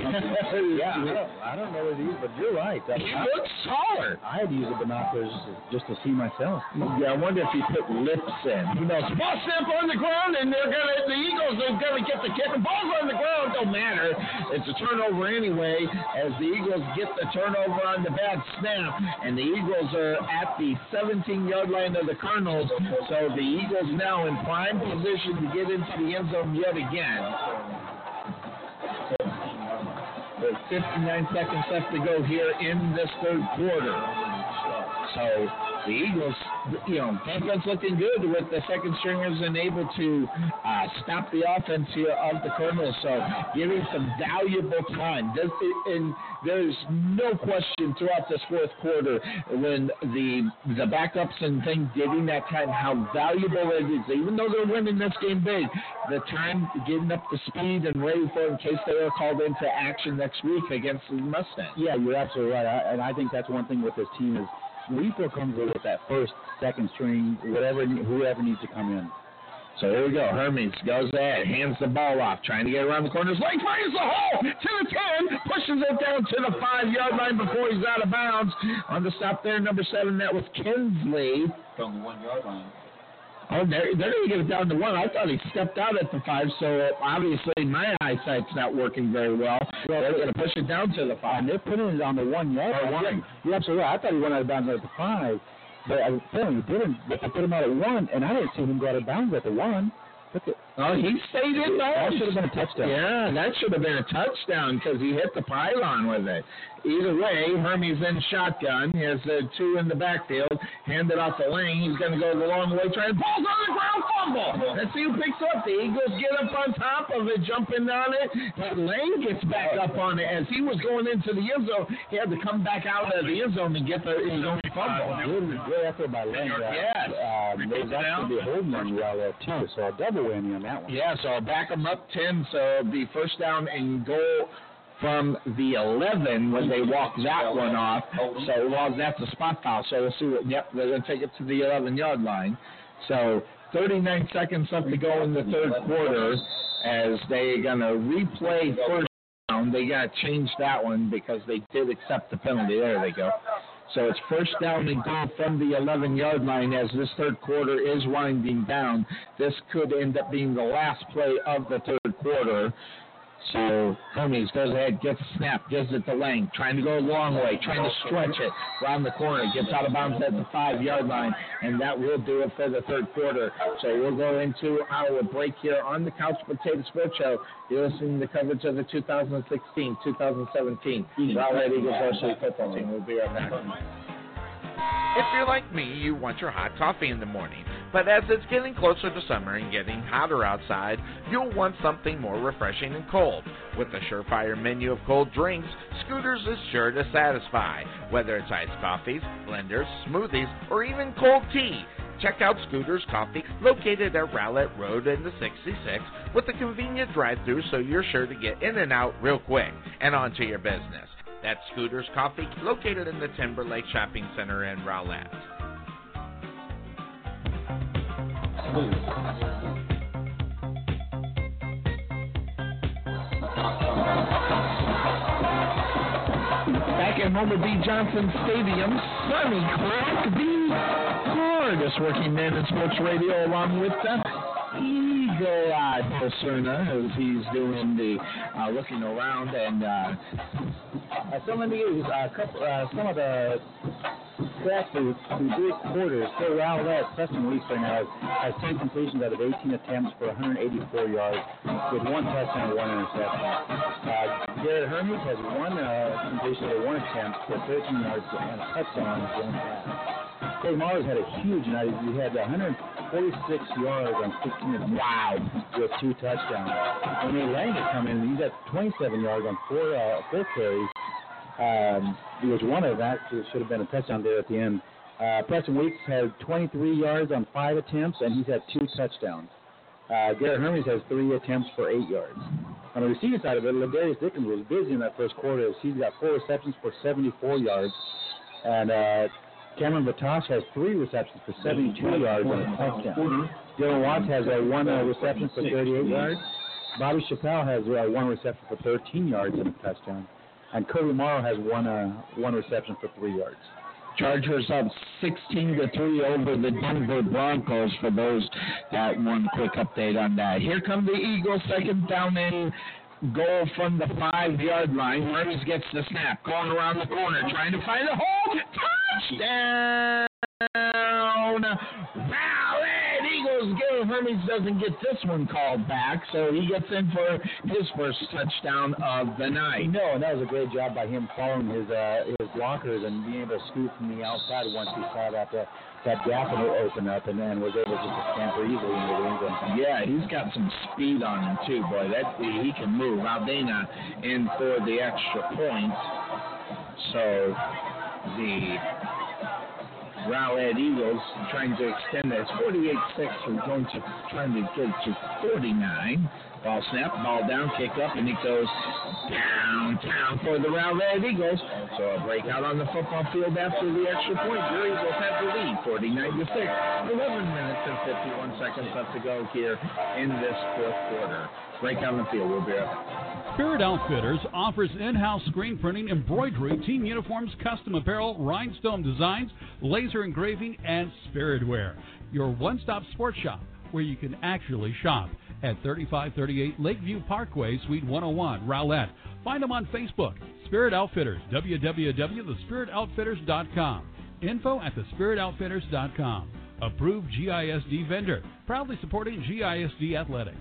I don't know what it is, but you're right. He looks taller. I had to use the binoculars just to see myself. Yeah, I wonder if he put lips in. You know, ball step on the ground, and the Eagles are gonna get the kick. The ball's on the ground, don't matter. It's a turnover anyway. As the Eagles get the turnover on the bad snap, and the Eagles are at the 17-yard line of the Colonels. So the Eagles now in prime position to get into the end zone yet again. 59 seconds left to go here in this third quarter. So the Eagles, defense looking good with the second stringers and able to stop the offense here of the Colonels. So giving some valuable time. And there's no question throughout this fourth quarter when the backups and things giving that time, how valuable it is. Even though they're winning this game big, the time getting up to speed and ready for in case they are called into action next week against the Mustangs. Yeah, you're absolutely right. I think that's one thing with this team is we feel comfortable with that first, second string, whoever needs to come in. So here we go. Hermes goes ahead, hands the ball off, trying to get around the corners. Lake finds the hole to the 10, pushes it down to the 5-yard line before he's out of bounds. On the stop there, number 7, that was Kinsley. From the 1-yard line. Oh, they're going to get it down to 1. I thought he stepped out at the 5, so obviously my eyesight's not working very well. They're going to push it down to the 5. And they're putting it on the 1 yard line. You're absolutely right. I thought he went out of bounds at the 5. But I was telling you, they put him out at 1, and I didn't see him go out of bounds at the 1. Look at, oh, he stayed in bounds. That should have been a touchdown. Yeah, that should have been a touchdown because he hit the pylon with it. Either way, Hermes in shotgun. He has 2 in the backfield. Handed off the lane. He's going to go the long way. Trying to balls on the ground, fumble. Let's see who picks up. The Eagles get up on top of it, jumping on it. But Lane gets back up on it. As he was going into the end zone, he had to come back out of the end zone and get his own fumble. Good effort by Lane. Yes. There's actually a holding on you out there, too. So a double whammy on that one. Yeah, so I'll back him up 10. So it'll be first down and goal from the 11 when they walk that one off. So well, that's a spot foul. So we'll see what. Yep, they're going to take it to the 11-yard line. So 39 seconds left to go in the third quarter as they're going to replay first down. They got to change that one because they did accept the penalty. There they go. So it's first down and goal from the 11-yard line as this third quarter is winding down. This could end up being the last play of the third quarter. So Hermes goes ahead, gets a snap, gives it to Lang, trying to go a long way, trying to stretch it around the corner, gets out of bounds at the 5-yard line, and that will do it for the third quarter. So we'll go into our break here on the Couch Potato Sports Show. You're listening to coverage of the 2016-2017 Rowlett Eagles varsity football team. We'll be right back. If you're like me, you want your hot coffee in the morning. But as it's getting closer to summer and getting hotter outside, you'll want something more refreshing and cold. With a surefire menu of cold drinks, Scooters is sure to satisfy. Whether it's iced coffees, blenders, smoothies, or even cold tea, check out Scooters Coffee, located at Rowlett Road in the 66, with a convenient drive-thru so you're sure to get in and out real quick and onto your business. That's Scooters Coffee, located in the Timberlake Shopping Center in Rowlett. Back at Homer B. Johnson Stadium, Sonny Clark, the hardest working man in sports radio, along with Eagle-eyed Bill Cerna, as he's doing the looking around and some of the some of the stats through three quarters. So Rowlett, Preston Weeks right now has 10 completions out of 18 attempts for 184 yards with 1 touchdown and 1 interception. Garrett Hermes has 1 completion out of 1 attempt for 13 yards and a touchdown in 1 pass. Kobe Morrow had a huge night. He had 146 yards on 16 attempts. Wow. With 2 touchdowns. When Lang had come in, he's at 27 yards on 4 carries. It was one of that. It should have been a touchdown there at the end. Preston Weeks had 23 yards on 5 attempts, and he's had 2 touchdowns. Garrett Hermes has 3 attempts for 8 yards. On the receiving side of it, Ladarius Dickens was busy in that first quarter as he's got 4 receptions for 74 yards. And Cameron Vatosh has 3 receptions for 72 yards and a touchdown. Dylan Watts has 1 reception for 38 yards. Bobby Chappelle has one reception for 13 yards and a touchdown. And Kobe Morrow has one reception for 3 yards. Chargers up 16-3 over the Denver Broncos. For those, one quick update on that. Here come the Eagles, second down and goal from the 5-yard line. Hermes gets the snap, going around the corner, trying to find a hole. Touchdown! Rowlett Eagles. Garrett Hermes doesn't get this one called back, so he gets in for his first touchdown of the night. No, and that was a great job by him following his blockers and being able to scoop from the outside once he saw that gap will open up and was able just to scamper easily into the end zone. Yeah, he's got some speed on him, too, boy. He can move. Aldana in for the extra point. So the Rowlett Eagles trying to extend that. It's 48-6. We're going to trying to get to 49. Ball snap, ball down, kick up, and it goes downtown for the Rowlett Eagles. So a breakout on the football field after the extra point. Your Eagles have the lead, 49-6. 11 minutes and 51 seconds left to go here in this fourth quarter. Breakout on the field. We'll be right back. Spirit Outfitters offers in-house screen printing, embroidery, team uniforms, custom apparel, rhinestone designs, laser engraving, and spirit wear. Your one-stop sports shop where you can actually shop at 3538 Lakeview Parkway, Suite 101, Rowlett. Find them on Facebook, Spirit Outfitters, www.thespiritoutfitters.com. Info at thespiritoutfitters.com. Approved GISD vendor, proudly supporting GISD athletics.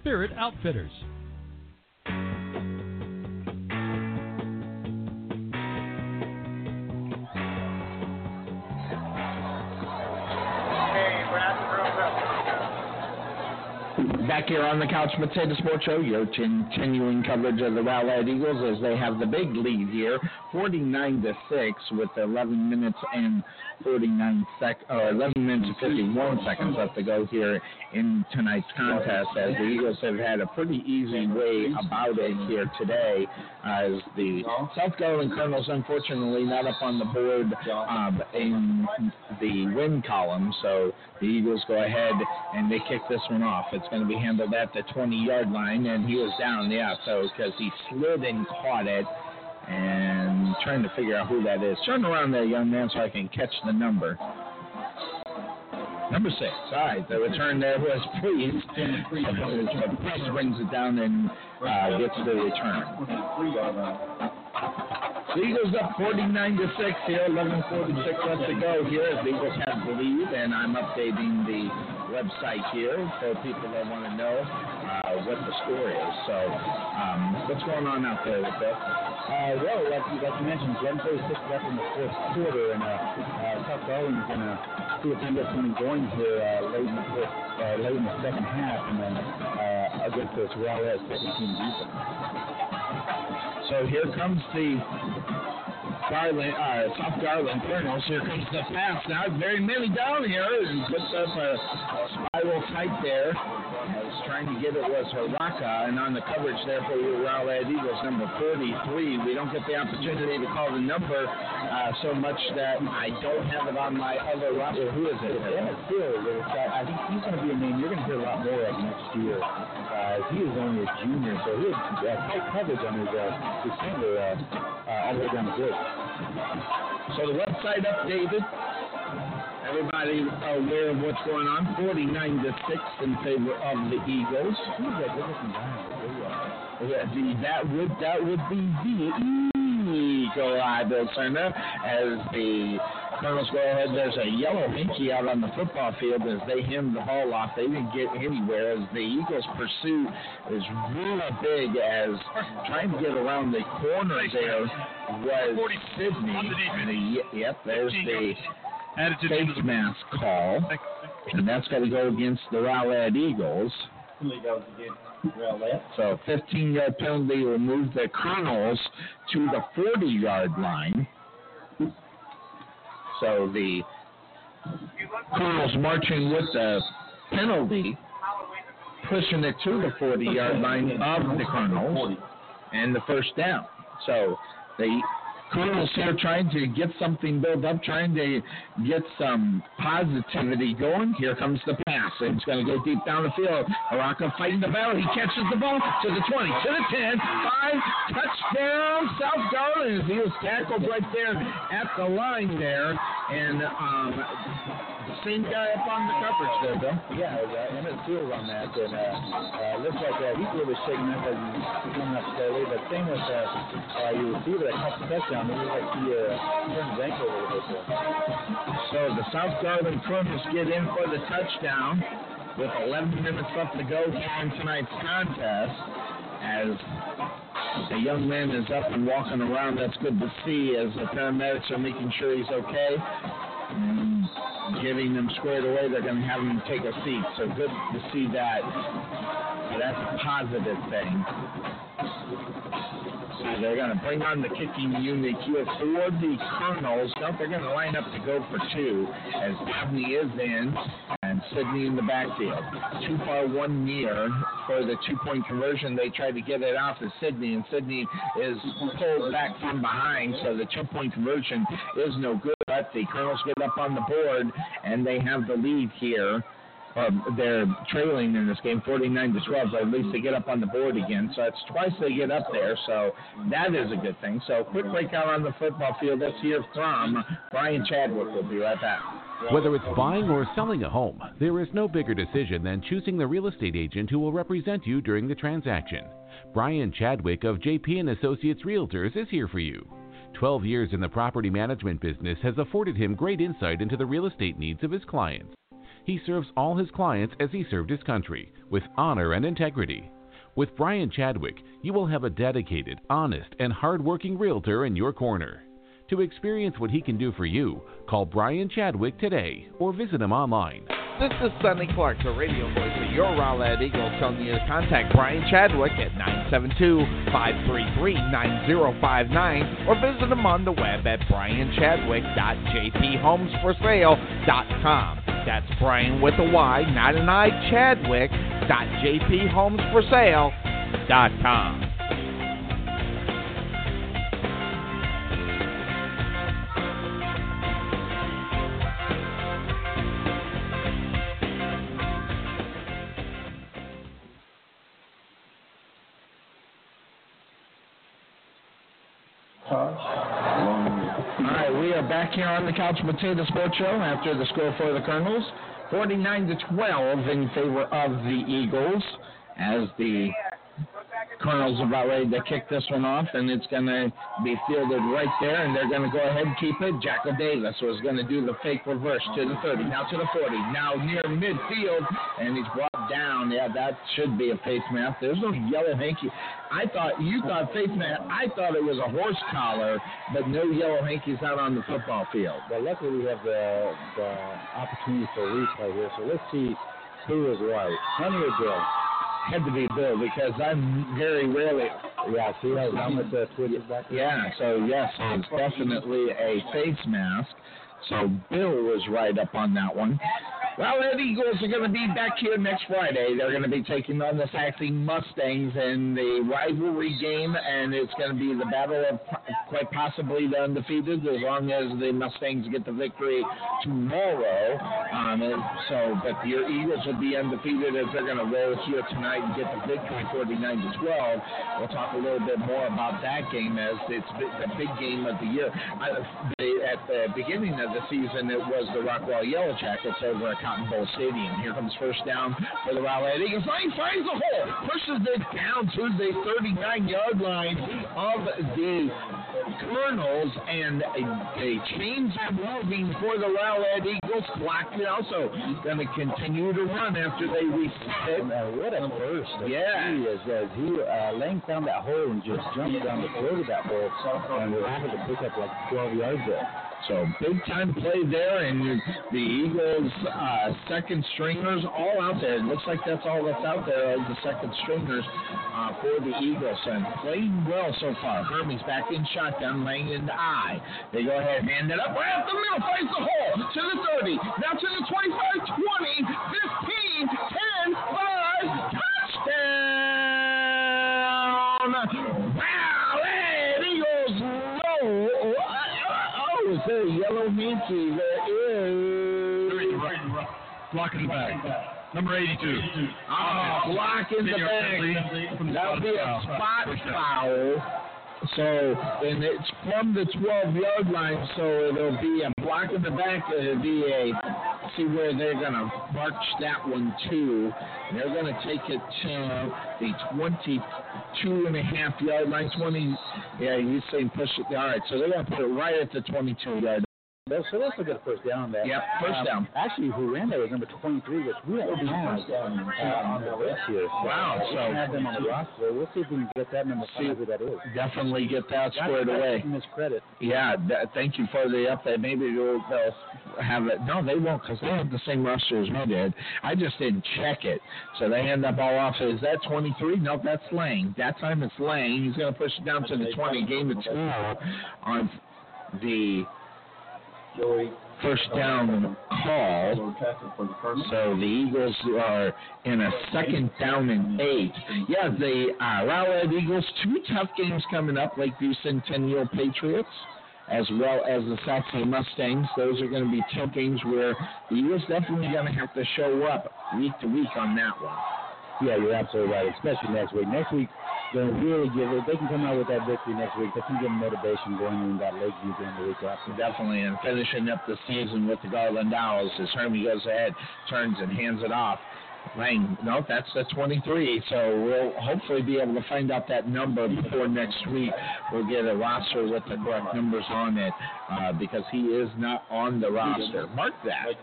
Spirit Outfitters. Back here on the Couch Potato Sports Show, your continuing coverage of the Rowlett Eagles as they have the big lead here, 49-6, with 11 minutes and 51 seconds left to go here in tonight's contest. As the Eagles have had a pretty easy way about it here today, as the South Garland Colonels unfortunately not up on the board in the win column. So the Eagles go ahead and they kick this one off. It's going to be handled at the 20-yard line, and he was down, because he slid and caught it, and trying to figure out who that is. Turn around there, young man, so I can catch the number. Number 6, all right, the return there was Priest. Priest brings it down and gets the return. The Eagles up 49-6 here, 11:46 left to go here as the Eagles have the lead, and I'm updating the website here for people that want to know what the score is. So, what's going on out there with this? Well, like you mentioned, 11:46 left in the fourth quarter, and South Garland's going to see if they get something going here late in the second half, and then against this Rowlett 17 defense. So here comes the South Garland Colonels. Here comes the pass now. Very many down here. And puts up a spiral tight there. I was trying to get it was Haraka. And on the coverage there for your Rowlett Eagles, number 43. We don't get the opportunity to call the number so much that I don't have it on my other roster. Who is it? I think he's going to be a name you're going to hear a lot more of next year. He is only a junior, so he has tight coverage on his finger all the way down the field. So the website updated. Everybody aware of what's going on. 49-6 in favor of the Eagles. That would be the Eagle Eye, Bill Cerna, as the Colonels go ahead. There's a yellow pinky out on the football field as they hemmed the ball off. They didn't get anywhere as the Eagles' pursuit is really big, as trying to get around the corner there was Sydney. There's the face mask call, and that's got to go against the Rowlett Eagles. So 15-yard penalty will move the Colonels to the 40-yard line. So the Colonels marching with the penalty, pushing it to the 40-yard line of the Colonels, and the first down. So the Colonels here trying to get something built up, trying to get some positivity going. Here comes the pass. It's going to go deep down the field. Haraka fighting the battle. He catches the ball to the 20, to the 10, 5, touchdown, South Garland. He was tackled right there at the line there. And same guy up on the coverage there, Bill. Yeah, Emmett Fields on that. And looks like he's really shaking up and coming up slowly. But same with your receiver that caught the touchdown. It looks like he turned his ankle a little bit there. So the South Garland Colonels get in for the touchdown with 11 minutes left to go here in tonight's contest. As the young man is up and walking around, that's good to see as the paramedics are making sure he's okay. Getting them squared away, they're going to have him take a seat. So good to see that. That's a positive thing. So they're going to bring on the kicking unit here for the Colonels. Now they're going to line up to go for two as Abney is in and Sydney in the backfield. Too far, 1 year for the two-point conversion. They tried to get it off to Sydney, and Sydney is pulled back from behind, so the two-point conversion is no good. But the Colonels get up on the board, and they have the lead here. They're trailing in this game 49-12, but at least they get up on the board again. So that's twice they get up there, so that is a good thing. So quick break out on the football field. Let's hear from Brian Chadwick. We'll be right back. Whether it's buying or selling a home, there is no bigger decision than choosing the real estate agent who will represent you during the transaction. Brian Chadwick of JP & Associates Realtors is here for you. 12 years in the property management business has afforded him great insight into the real estate needs of his clients. He serves all his clients as he served his country, with honor and integrity. With Brian Chadwick, you will have a dedicated, honest, and hard-working realtor in your corner. To experience what he can do for you, call Brian Chadwick today or visit him online. This is Sonny Clark, the radio voice of your Rowlett Eagles, telling you to contact Brian Chadwick at 972-533-9059 or visit him on the web at brianchadwick.jphomesforsale.com. That's Brian with a Y, not an I, Chadwick.jphomesforsale.com. Back here on the Couch Potato Sports Show after the score for the Colonels, 49-12 in favor of the Eagles as the Colonels about ready to kick this one off, and it's going to be fielded right there, and they're going to go ahead and keep it. Jaquel Davis was going to do the fake reverse to the 30, now to the 40, now near midfield, and he's brought down. Yeah, that should be a face mask. There's no yellow hanky. You thought face mask. I thought it was a horse collar, but no yellow hankies out on the football field. Well, luckily we have the opportunity for a replay here, so let's see who is right. Honey or Bill? Had to be Bill because I'm very rarely. Yeah, see how much that Twitter back. Yeah, so yes, it's definitely a face mask. So Bill was right up on that one. Well, the Eagles are going to be back here next Friday. They're going to be taking on the Sachse Mustangs in the rivalry game, and it's going to be the battle of quite possibly the undefeated as long as the Mustangs get the victory tomorrow. But your Eagles will be undefeated as they're going to roll here tonight and get the victory 49-12. We'll talk a little bit more about that game as it's the big game of the year. At the beginning of the season, it was the Rockwall Yellow Jackets over at Cotton Bowl Stadium. Here comes first down for the Rowlett Eagles. He finds the hole, pushes it down to the 39-yard line of the Colonels, and the chains are moving for the Rowlett Eagles. Clock is also going to continue to run after they reset it. What a burst. Yeah. Lane found that hole and just jumped down the throat of that hole, and we're able to pick up like 12 yards there. So big-time play there, and the Eagles' second stringers all out there. It looks like that's all that's out there, the second stringers for the Eagles. And playing well so far. Hermes back in shotgun, laying in the eye. They go ahead and hand it up. Right up the middle, finds the hole to the 30. Now to the 25, 20, 15, 10, 5, touchdown! Wow, hey, Eagles low Blocking the bag. Number 82. Blocking the bag. That would be a spot foul. So, and it's from the 12-yard line, so it'll be a block in the back. It'll be a, see where they're going to march that one to. They're going to take it to the 22.5-yard line. 20, yeah, you say push it. All right, so they're going to put it right at the 22-yard line. So that's a good first down there. Yep, first down. Actually, who ran there was number 23, which we had first down on the list here. So wow. We can have them on the roster. We'll see if we can get that number 5, who that is. Definitely get that squared away. Miscredit. Yeah, thank you for the update. Maybe they'll have it. No, they won't, because they have the same roster as we did. I just didn't check it. So they hand the ball off. So is that 23? Nope, that's Lang. That time it's Lang. He's going to push it down to the 20. Game of 2 on the... First down call. So the Eagles are in a second down and 8. Yeah, the Rowlett Eagles, 2 tough games coming up, Lakeview Centennial Patriots, as well as the Sachse Mustangs. Those are going to be 2 games where the Eagles definitely going to have to show up week to week on that one. Yeah, you're absolutely right, especially next week. Next week, they'll really give it. They can come out with that victory next week. They can get motivation going in that Lakeview game the week after. Definitely, and finishing up the season with the Garland Owls as Hermie goes ahead, turns and hands it off. Lang, no, that's the 23, so we'll hopefully be able to find out that number before next week. We'll get a roster with the correct numbers on it because he is not on the roster. Mark that.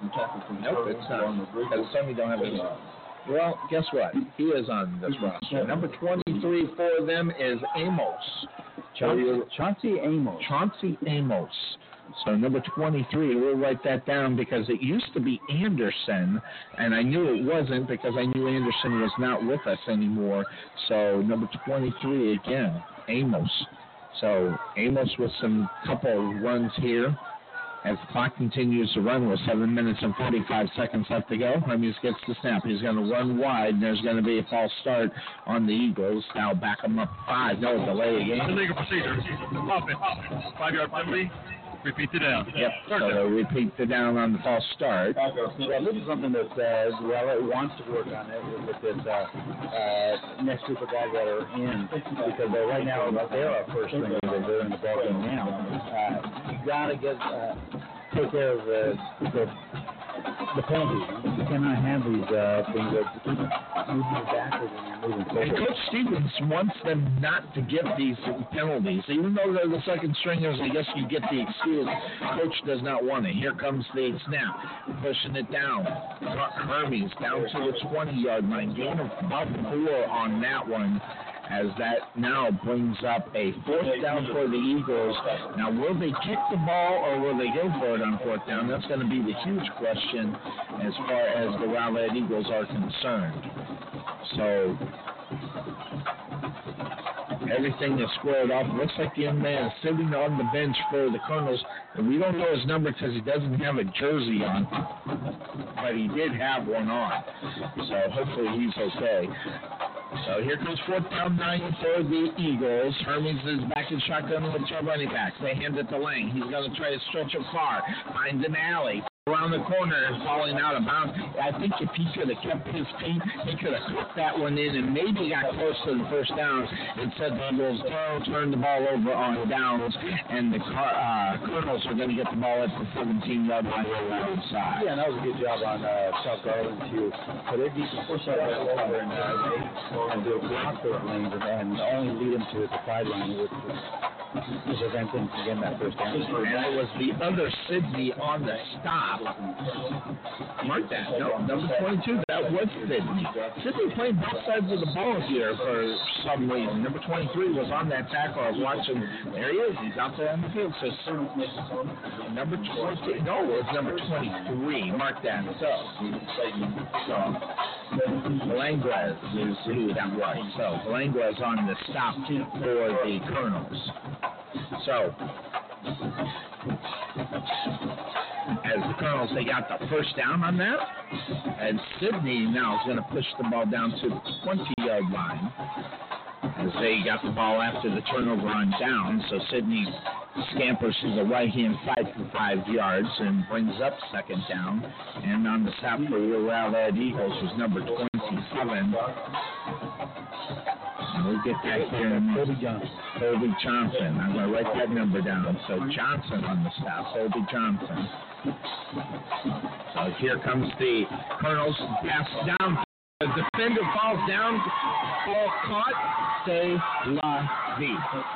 Nope, it's not. Because some don't have his. Well, guess what? He is on this roster. Number 23 for them is Amos. Chauncey Amos. So number 23, we'll write that down because it used to be Anderson, and I knew it wasn't because I knew Anderson was not with us anymore. So number 23 again, Amos. So Amos with some couple runs here. As the clock continues to run with 7 minutes and 45 seconds left to go, Hermes gets the snap. He's going to run wide. There's going to be a false start on the Eagles. Now back them up 5. No delay again. Illegal procedure. Offense. 5-yard penalty. Repeat the down. Yep. So they'll repeat the down on the false start. Well, this is something that says, well, it wants to work on it with this next group of guys that are in, because right now they're our first thing that they're in the ball game now. You gotta take care of the penalties. You cannot have these things that keep moving backwards and moving forward. And Coach Stevens wants them not to give these penalties. Even though they're the second stringers, I guess you get the excuse. Coach does not want it. Here comes the snap. Pushing it down. Hermes down to the 20-yard line. Gain of about 4 on that one. As that now brings up a fourth down for the Eagles. Now, will they kick the ball or will they go for it on fourth down? That's going to be the huge question as far as the Rowlett Eagles are concerned. So, everything is squared off. Looks like the young man is sitting on the bench for the Colonels. And we don't know his number because he doesn't have a jersey on. But he did have one on. So, hopefully he's okay. So here comes 4th down 9 for the Eagles. Hermes is back in shotgun with 2 running backs. They hand it to Lang. He's going to try to stretch it far. Finds an alley. Around the corner and falling out of bounds. I think if he could have kept his feet, he could have cooked that one in and maybe got close to the first down. Instead, the Eagles turned the ball over on downs, and the Colonels are going to get the ball at the 17-yard line on the outside. Yeah, and that was a good job on South Garland to put their defense over and do a block for lanes and only lead them to the sideline with this event and again that first down. And it was the other Sidney on the stop. Mark that. No, number 22, that was Sidney. Sidney played both sides of the ball here for some reason. Number 23 was on that tackle. I was watching. There he is. He's out there on the field. So number 20. No, it was number 23. Mark that. So Belanguez is who that was. So Belanguez on the stop for the Colonels. So, as the Colonels, they got the first down on that. And Sidney now is going to push the ball down to the 20-yard line. as they got the ball after the turnover on down. So Sydney scampers to the right hand side for 5 yards and brings up second down. And on the stop for your Rowlett Eagles was number 27. We'll get that here in a minute. Kobe Johnson. I'm going to write that number down. So Johnson on the stop. Kobe Johnson. So here comes the Colonels. Pass down. The defender falls down. Ball caught. Say La V.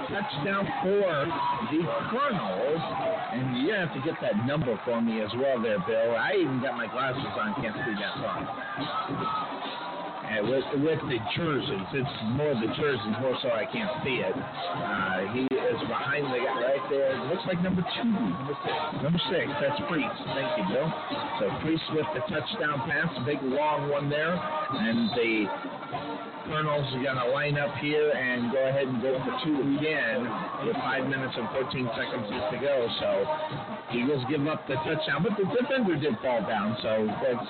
Touchdown for the Colonels. And you're going to have to get that number for me as well there, Bill. I even got my glasses on. Can't see that far. And with the jerseys, it's more the jerseys, more so I can't see it. He is behind the guy right there. It looks like number 2. Number 6, that's Priest. Thank you, Bill. So Priest with the touchdown pass, big long one there. And the Colonels are going to line up here and go ahead and go for 2 again with 5 minutes and 14 seconds to go. So Eagles give up the touchdown, but the defender did fall down, so that's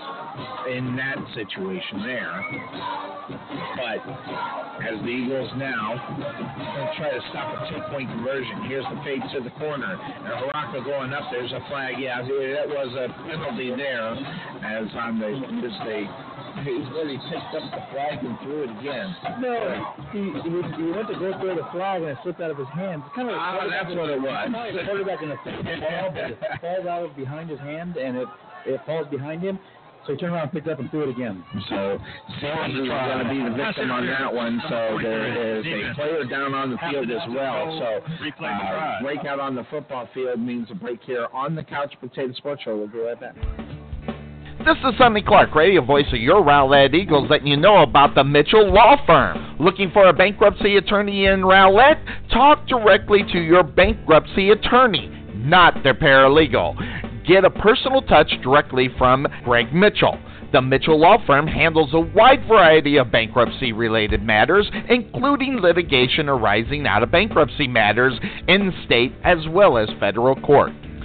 in that situation there. But as the Eagles now try to stop a 2-point conversion, here's the fade to the corner. And Haraka going up, there's a flag. Yeah, that was a penalty there as on the mistake. He really picked up the flag and threw it again. No, he went to go throw the flag and it slipped out of his hands. Kind of that's what it was. It's quarterback in the football, but it falls out of behind his hand and it falls behind him. So he turned around and picked up and threw it again. So Sanders is going to be the victim on that one. So there is a player down on the field as well. So breakout on the football field means a break here on the Couch Potato Sports Show. We'll be right back. This is Sonny Clark, radio voice of your Rowlett Eagles, letting you know about the Mitchell Law Firm. Looking for a bankruptcy attorney in Rowlett? Talk directly to your bankruptcy attorney, not their paralegal. Get a personal touch directly from Greg Mitchell. The Mitchell Law Firm handles a wide variety of bankruptcy-related matters, including litigation arising out of bankruptcy matters in state as well as federal court.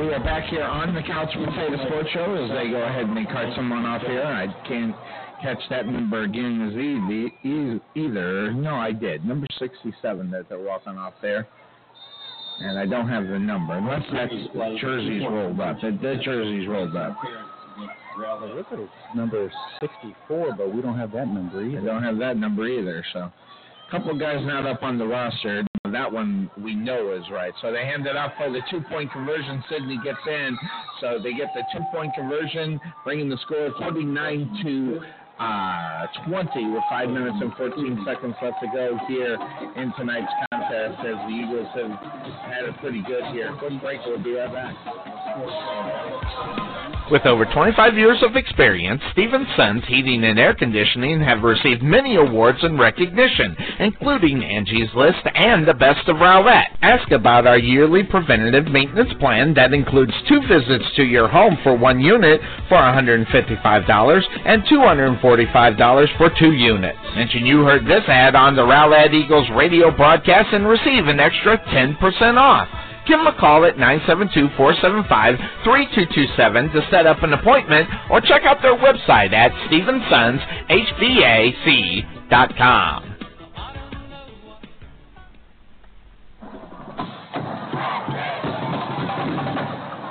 We are back here on the Couch Potato Sports Show as they go ahead and they cart someone off here. I can't catch that number again either. No, I did. Number 67 that they're walking off there. And I don't have the number. Unless that's the jersey's rolled up. The jersey's rolled up. Look at it. Number 64, but we don't have that number either. I don't have that number either, so... Couple guys not up on the roster. That one we know is right. So they hand it off for the 2-point conversion. Sydney gets in. So they get the 2-point conversion, bringing the score 49 to 20 with 5 minutes and 14 seconds left to go here in tonight's contest as the Eagles have had it pretty good here. Quick break. We'll be right back. With over 25 years of experience, Stephenson's Heating and Air Conditioning have received many awards and recognition, including Angie's List and the Best of Rowlett. Ask about our yearly preventative maintenance plan that includes 2 visits to your home for 1 unit for $155 and $245 for 2 units. Mention you heard this ad on the Rowlett Eagles radio broadcast and receive an extra 10% off. Give them a call at 972-475-3227 to set up an appointment or check out their website at StephensonsHVAC.com.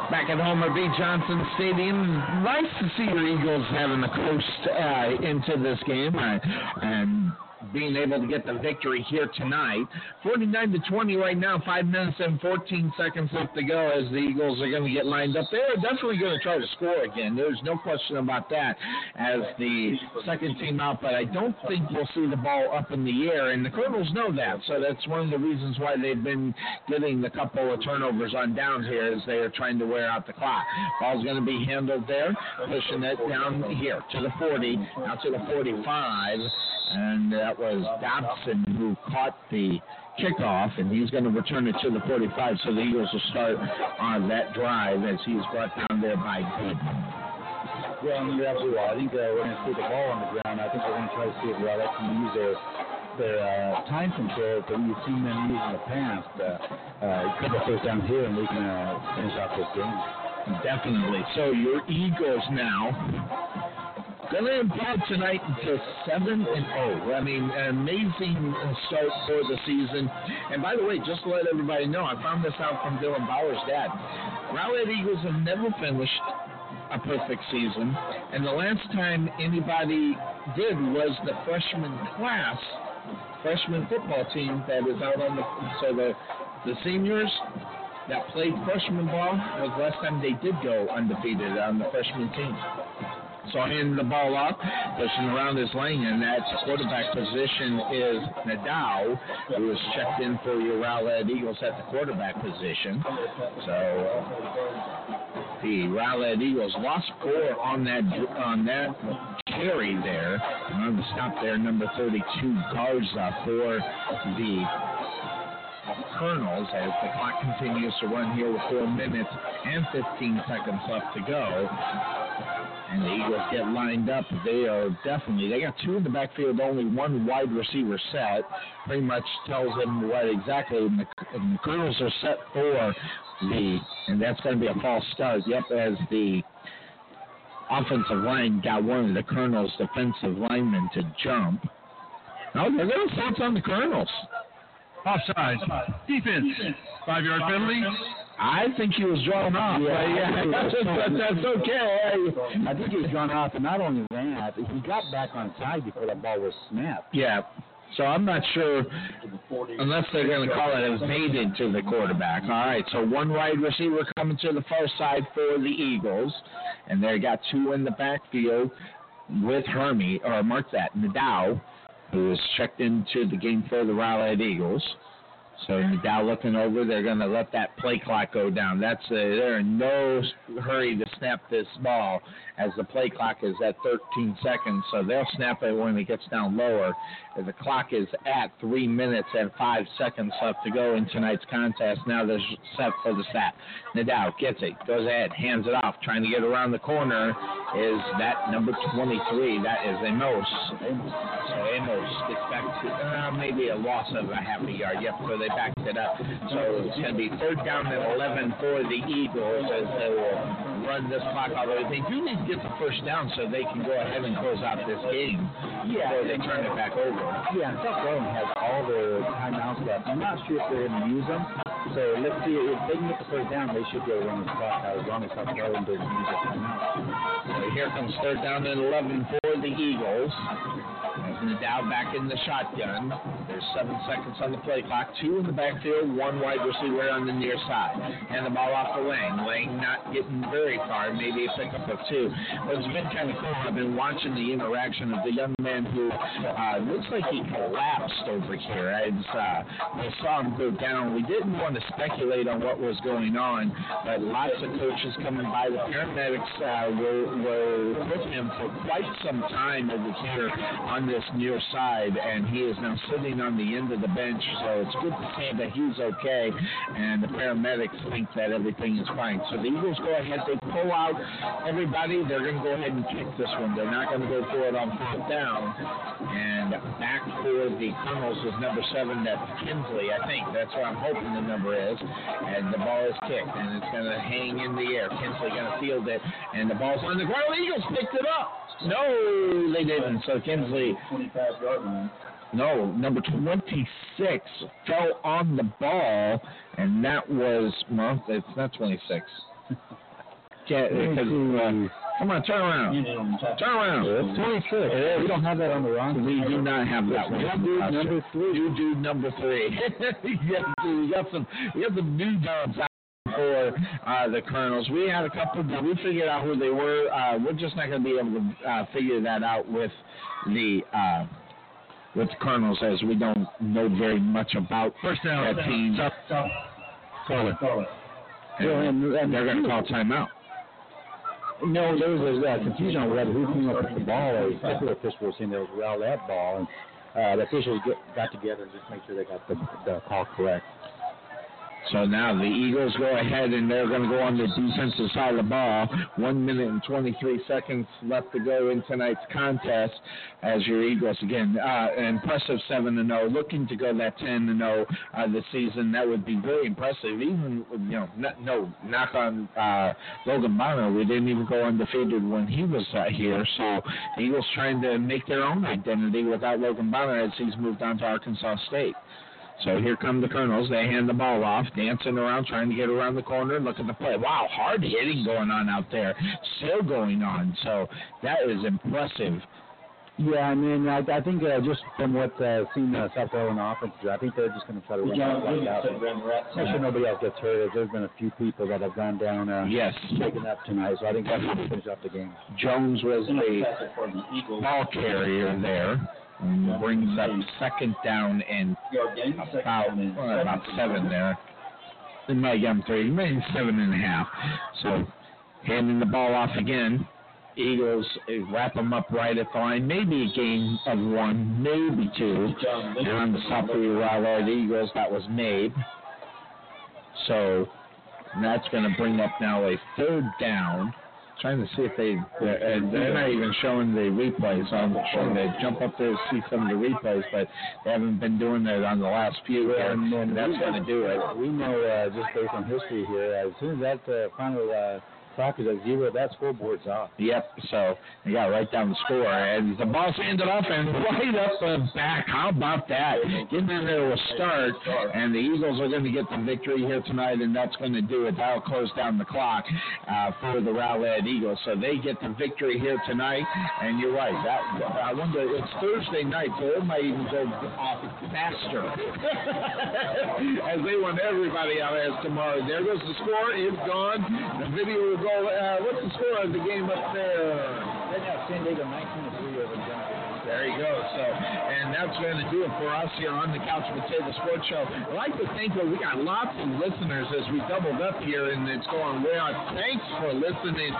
Back at Homer B. Johnson Stadium. Nice to see your Eagles having the coast into this game. And being able to get the victory here tonight. 49 to 20 right now, 5 minutes and 14 seconds left to go as the Eagles are going to get lined up. They're definitely going to try to score again. There's no question about that as the second team out, but I don't think we'll see the ball up in the air, and the Colonels know that, so that's one of the reasons why they've been getting the couple of turnovers on down here as they are trying to wear out the clock. Ball's going to be handled there, pushing it down here to the 40, out to the 45, And that was Dobson who caught the kickoff, and he's going to return it to the 45, so the Eagles will start on that drive as he's brought down there by Good. Well, you're absolutely right. I think we're going to see the ball on the ground. I think we're going to try to see if Rowlett can use their time control that we've seen them use in the past. A couple of first downs here, and we can finish off this game. Definitely. So your Eagles now going to improve tonight to 7-0. I mean, an amazing start for the season. And by the way, just to let everybody know, I found this out from Dylan Bauer's dad. Rowlett Eagles have never finished a perfect season, and the last time anybody did was the freshman football team that is out on the – so the seniors that played freshman ball was the last time they did go undefeated on the freshman team. So handing the ball up, pushing around his lane, and that quarterback position is Nadal, who is checked in for your Rowlett Eagles at the quarterback position. So the Rowlett Eagles lost 4 on that carry there. And on the stop there, number 32 Garza for the Colonels, as the clock continues to run here with 4 minutes and 15 seconds left to go. And the Eagles get lined up. They got 2 in the backfield, only 1 wide receiver set. Pretty much tells them what exactly. And the Colonels are set for and that's going to be a false start. Yep, as the offensive line got one of the Colonels' defensive linemen to jump. Oh, they're going to start on the Colonels. Offside. Defense. 5-yard penalty. I think he was drawn off. Yeah. That's okay. I think he was drawn off, and not only that, he got back on side before that ball was snapped. Yeah. So I'm not sure, unless they're going to call it, as baited to the quarterback. All right, so 1 wide receiver coming to the far side for the Eagles, and they got 2 in the backfield with Nadal, who is checked into the game for the Rowlett Eagles. So Nadal looking over. They're going to let that play clock go down. They're in no hurry to snap this ball, as the play clock is at 13 seconds. So they'll snap it when it gets down lower. The clock is at 3 minutes and 5 seconds left to go in tonight's contest. Now they're set for the snap. Nadal gets it, goes ahead, hands it off. Trying to get around the corner is that number 23. That is Amos. So Amos gets back to maybe a loss of a half a yard. Yep, so they backed it up. So it's going to be 3rd down and 11 for the Eagles, as they will run this clock all the way. They do need to get the first down so they can go ahead and close out this game before they turn it back over. Yeah, and South Garland has all their timeouts left. I'm not sure if they're going to use them. So let's see. If they can get the first down, they should be able to run this clock out as long as South Garland doesn't use it. So here comes 3rd down and 11 for the Eagles. Nadal back in the shotgun. There's 7 seconds on the play clock. 2 in the backfield, 1 wide receiver on the near side. And the ball off to Lang. Lang not getting very far, maybe a pickup of 2. But it's been kind of cool. I've been watching the interaction of the young man who looks like he collapsed over here. We saw him go down. We didn't want to speculate on what was going on, but lots of coaches coming by. The paramedics were with him for quite some time over here on this near side, and he is now sitting on the end of the bench, so it's good to see that he's okay, and the paramedics think that everything is fine. So the Eagles go ahead, they pull out everybody. They're going to go ahead and kick this one. They're not going to go for it on 4th down, and back for the Colonels is number 7, that's Kinsley, I think. That's what I'm hoping the number is, and the ball is kicked, and it's going to hang in the air. Kinsley going to field it, and the ball's on the ground. The Eagles picked it up. No, they didn't. So Kinsley, 25-yard line. No, number 26 fell on the ball, and that was, well, it's not 26. Come on, turn around. Turn around. It's 26. We don't have that on the roster. We do not have that one. You do number 3. You got some new jobs out for the Colonels. We had a couple of them. We figured out who they were. We're just not going to be able to figure that out with the Colonels, as we don't know very much about that team. Call it. And they're going to call timeout. No, there was confusion on whether who came up with the ball. A separate official was saying there was Rowlett ball, and the officials got together and just make sure they got the call correct. So now the Eagles go ahead, and they're going to go on the defensive side of the ball. 1 minute and 23 seconds left to go in tonight's contest as your Eagles, again, an impressive 7-0, looking to go that 10-0 this season. That would be very impressive. Even, knock on Logan Bonner, we didn't even go undefeated when he was here. So the Eagles trying to make their own identity without Logan Bonner as he's moved on to Arkansas State. So here come the Colonels. They hand the ball off, dancing around, trying to get around the corner. Look at the play. Wow, hard hitting going on out there. Still going on. So that is impressive. Yeah, I mean, I think just from what I've seen South Carolina offense do, I think they're just going to try to run out. Make sure nobody else gets hurt. There's been a few people that have gone down taken up tonight, so I think that's going to finish up the game. Jones was the ball carrier there. Brings up second down and about seven there. They might get him three, maybe 7.5. So handing the ball off again. Eagles wrap them up right at the line. Maybe a game of one, maybe two. And on the top of the Eagles, that was made. So that's going to bring up now a third down. Trying to see if they're not even showing the replays. So I'm sure they jump up there to see some of the replays, but they haven't been doing that on the last few. And that's going to do it. We know just based on history here, as soon as that final clock is at zero, that scoreboard's off. Yep. So they got right down the score, and the ball's handed off and right up the back. How about that? Getting in there with start, and the Eagles are going to get the victory here tonight, and that's going to do it. That'll close down the clock for the Rowlett Eagles, so they get the victory here tonight. And you're right. That I wonder. It's Thursday night, so it might even go off faster as they want everybody out as tomorrow. There goes the score. It's gone. The video will go. What's the score of the game up there? Right now, San Diego 19-3 over Denver. There you go. So, and that's going to do it for us here on the Couch Potato Sports Show. I'd like to thank we got lots of listeners as we doubled up here, and it's going well. Thanks for listening.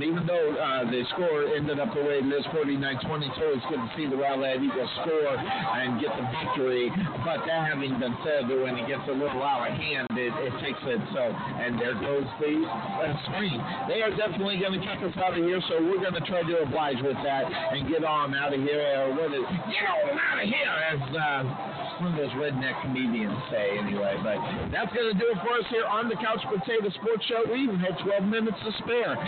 Even though the score ended up the way it is, 49-22, it's good to see the Rowlett Eagles score and get the victory. But that having been said, when it gets a little out of hand, it takes it. So, and there goes the screen. They are definitely going to kick us out of here, so we're going to try to oblige with that and get on out of here. Out of here, as some of those redneck comedians say anyway. But that's going to do it for us here on the Couch Potato Sports Show. We even had 12 minutes to spare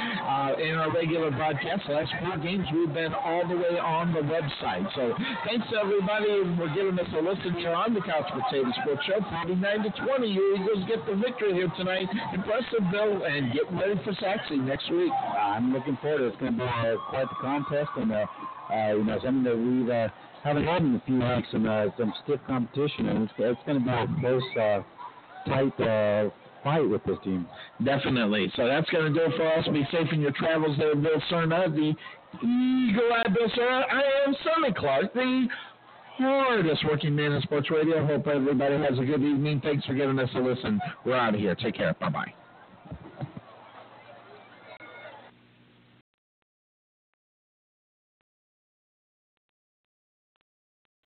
in our regular broadcast. The last four games we've been all the way on the website. So thanks to everybody for giving us a listen here on the Couch Potato Sports Show. 49-20, your Eagles get the victory here tonight. Impressive, Bill, and get ready for Sachse next week. I'm looking forward to it. It's going to be quite the contest, and something that we haven't had in a few weeks, and some stiff competition, and it's going to be a close, tight fight with this team. Definitely. So that's going to do it for us. Be safe in your travels there, Bill Cerna, the Eagle Eye Bill Cerna. I am Sonny Clark, the hardest working man in sports radio. Hope everybody has a good evening. Thanks for giving us a listen. We're out of here. Take care. Bye-bye.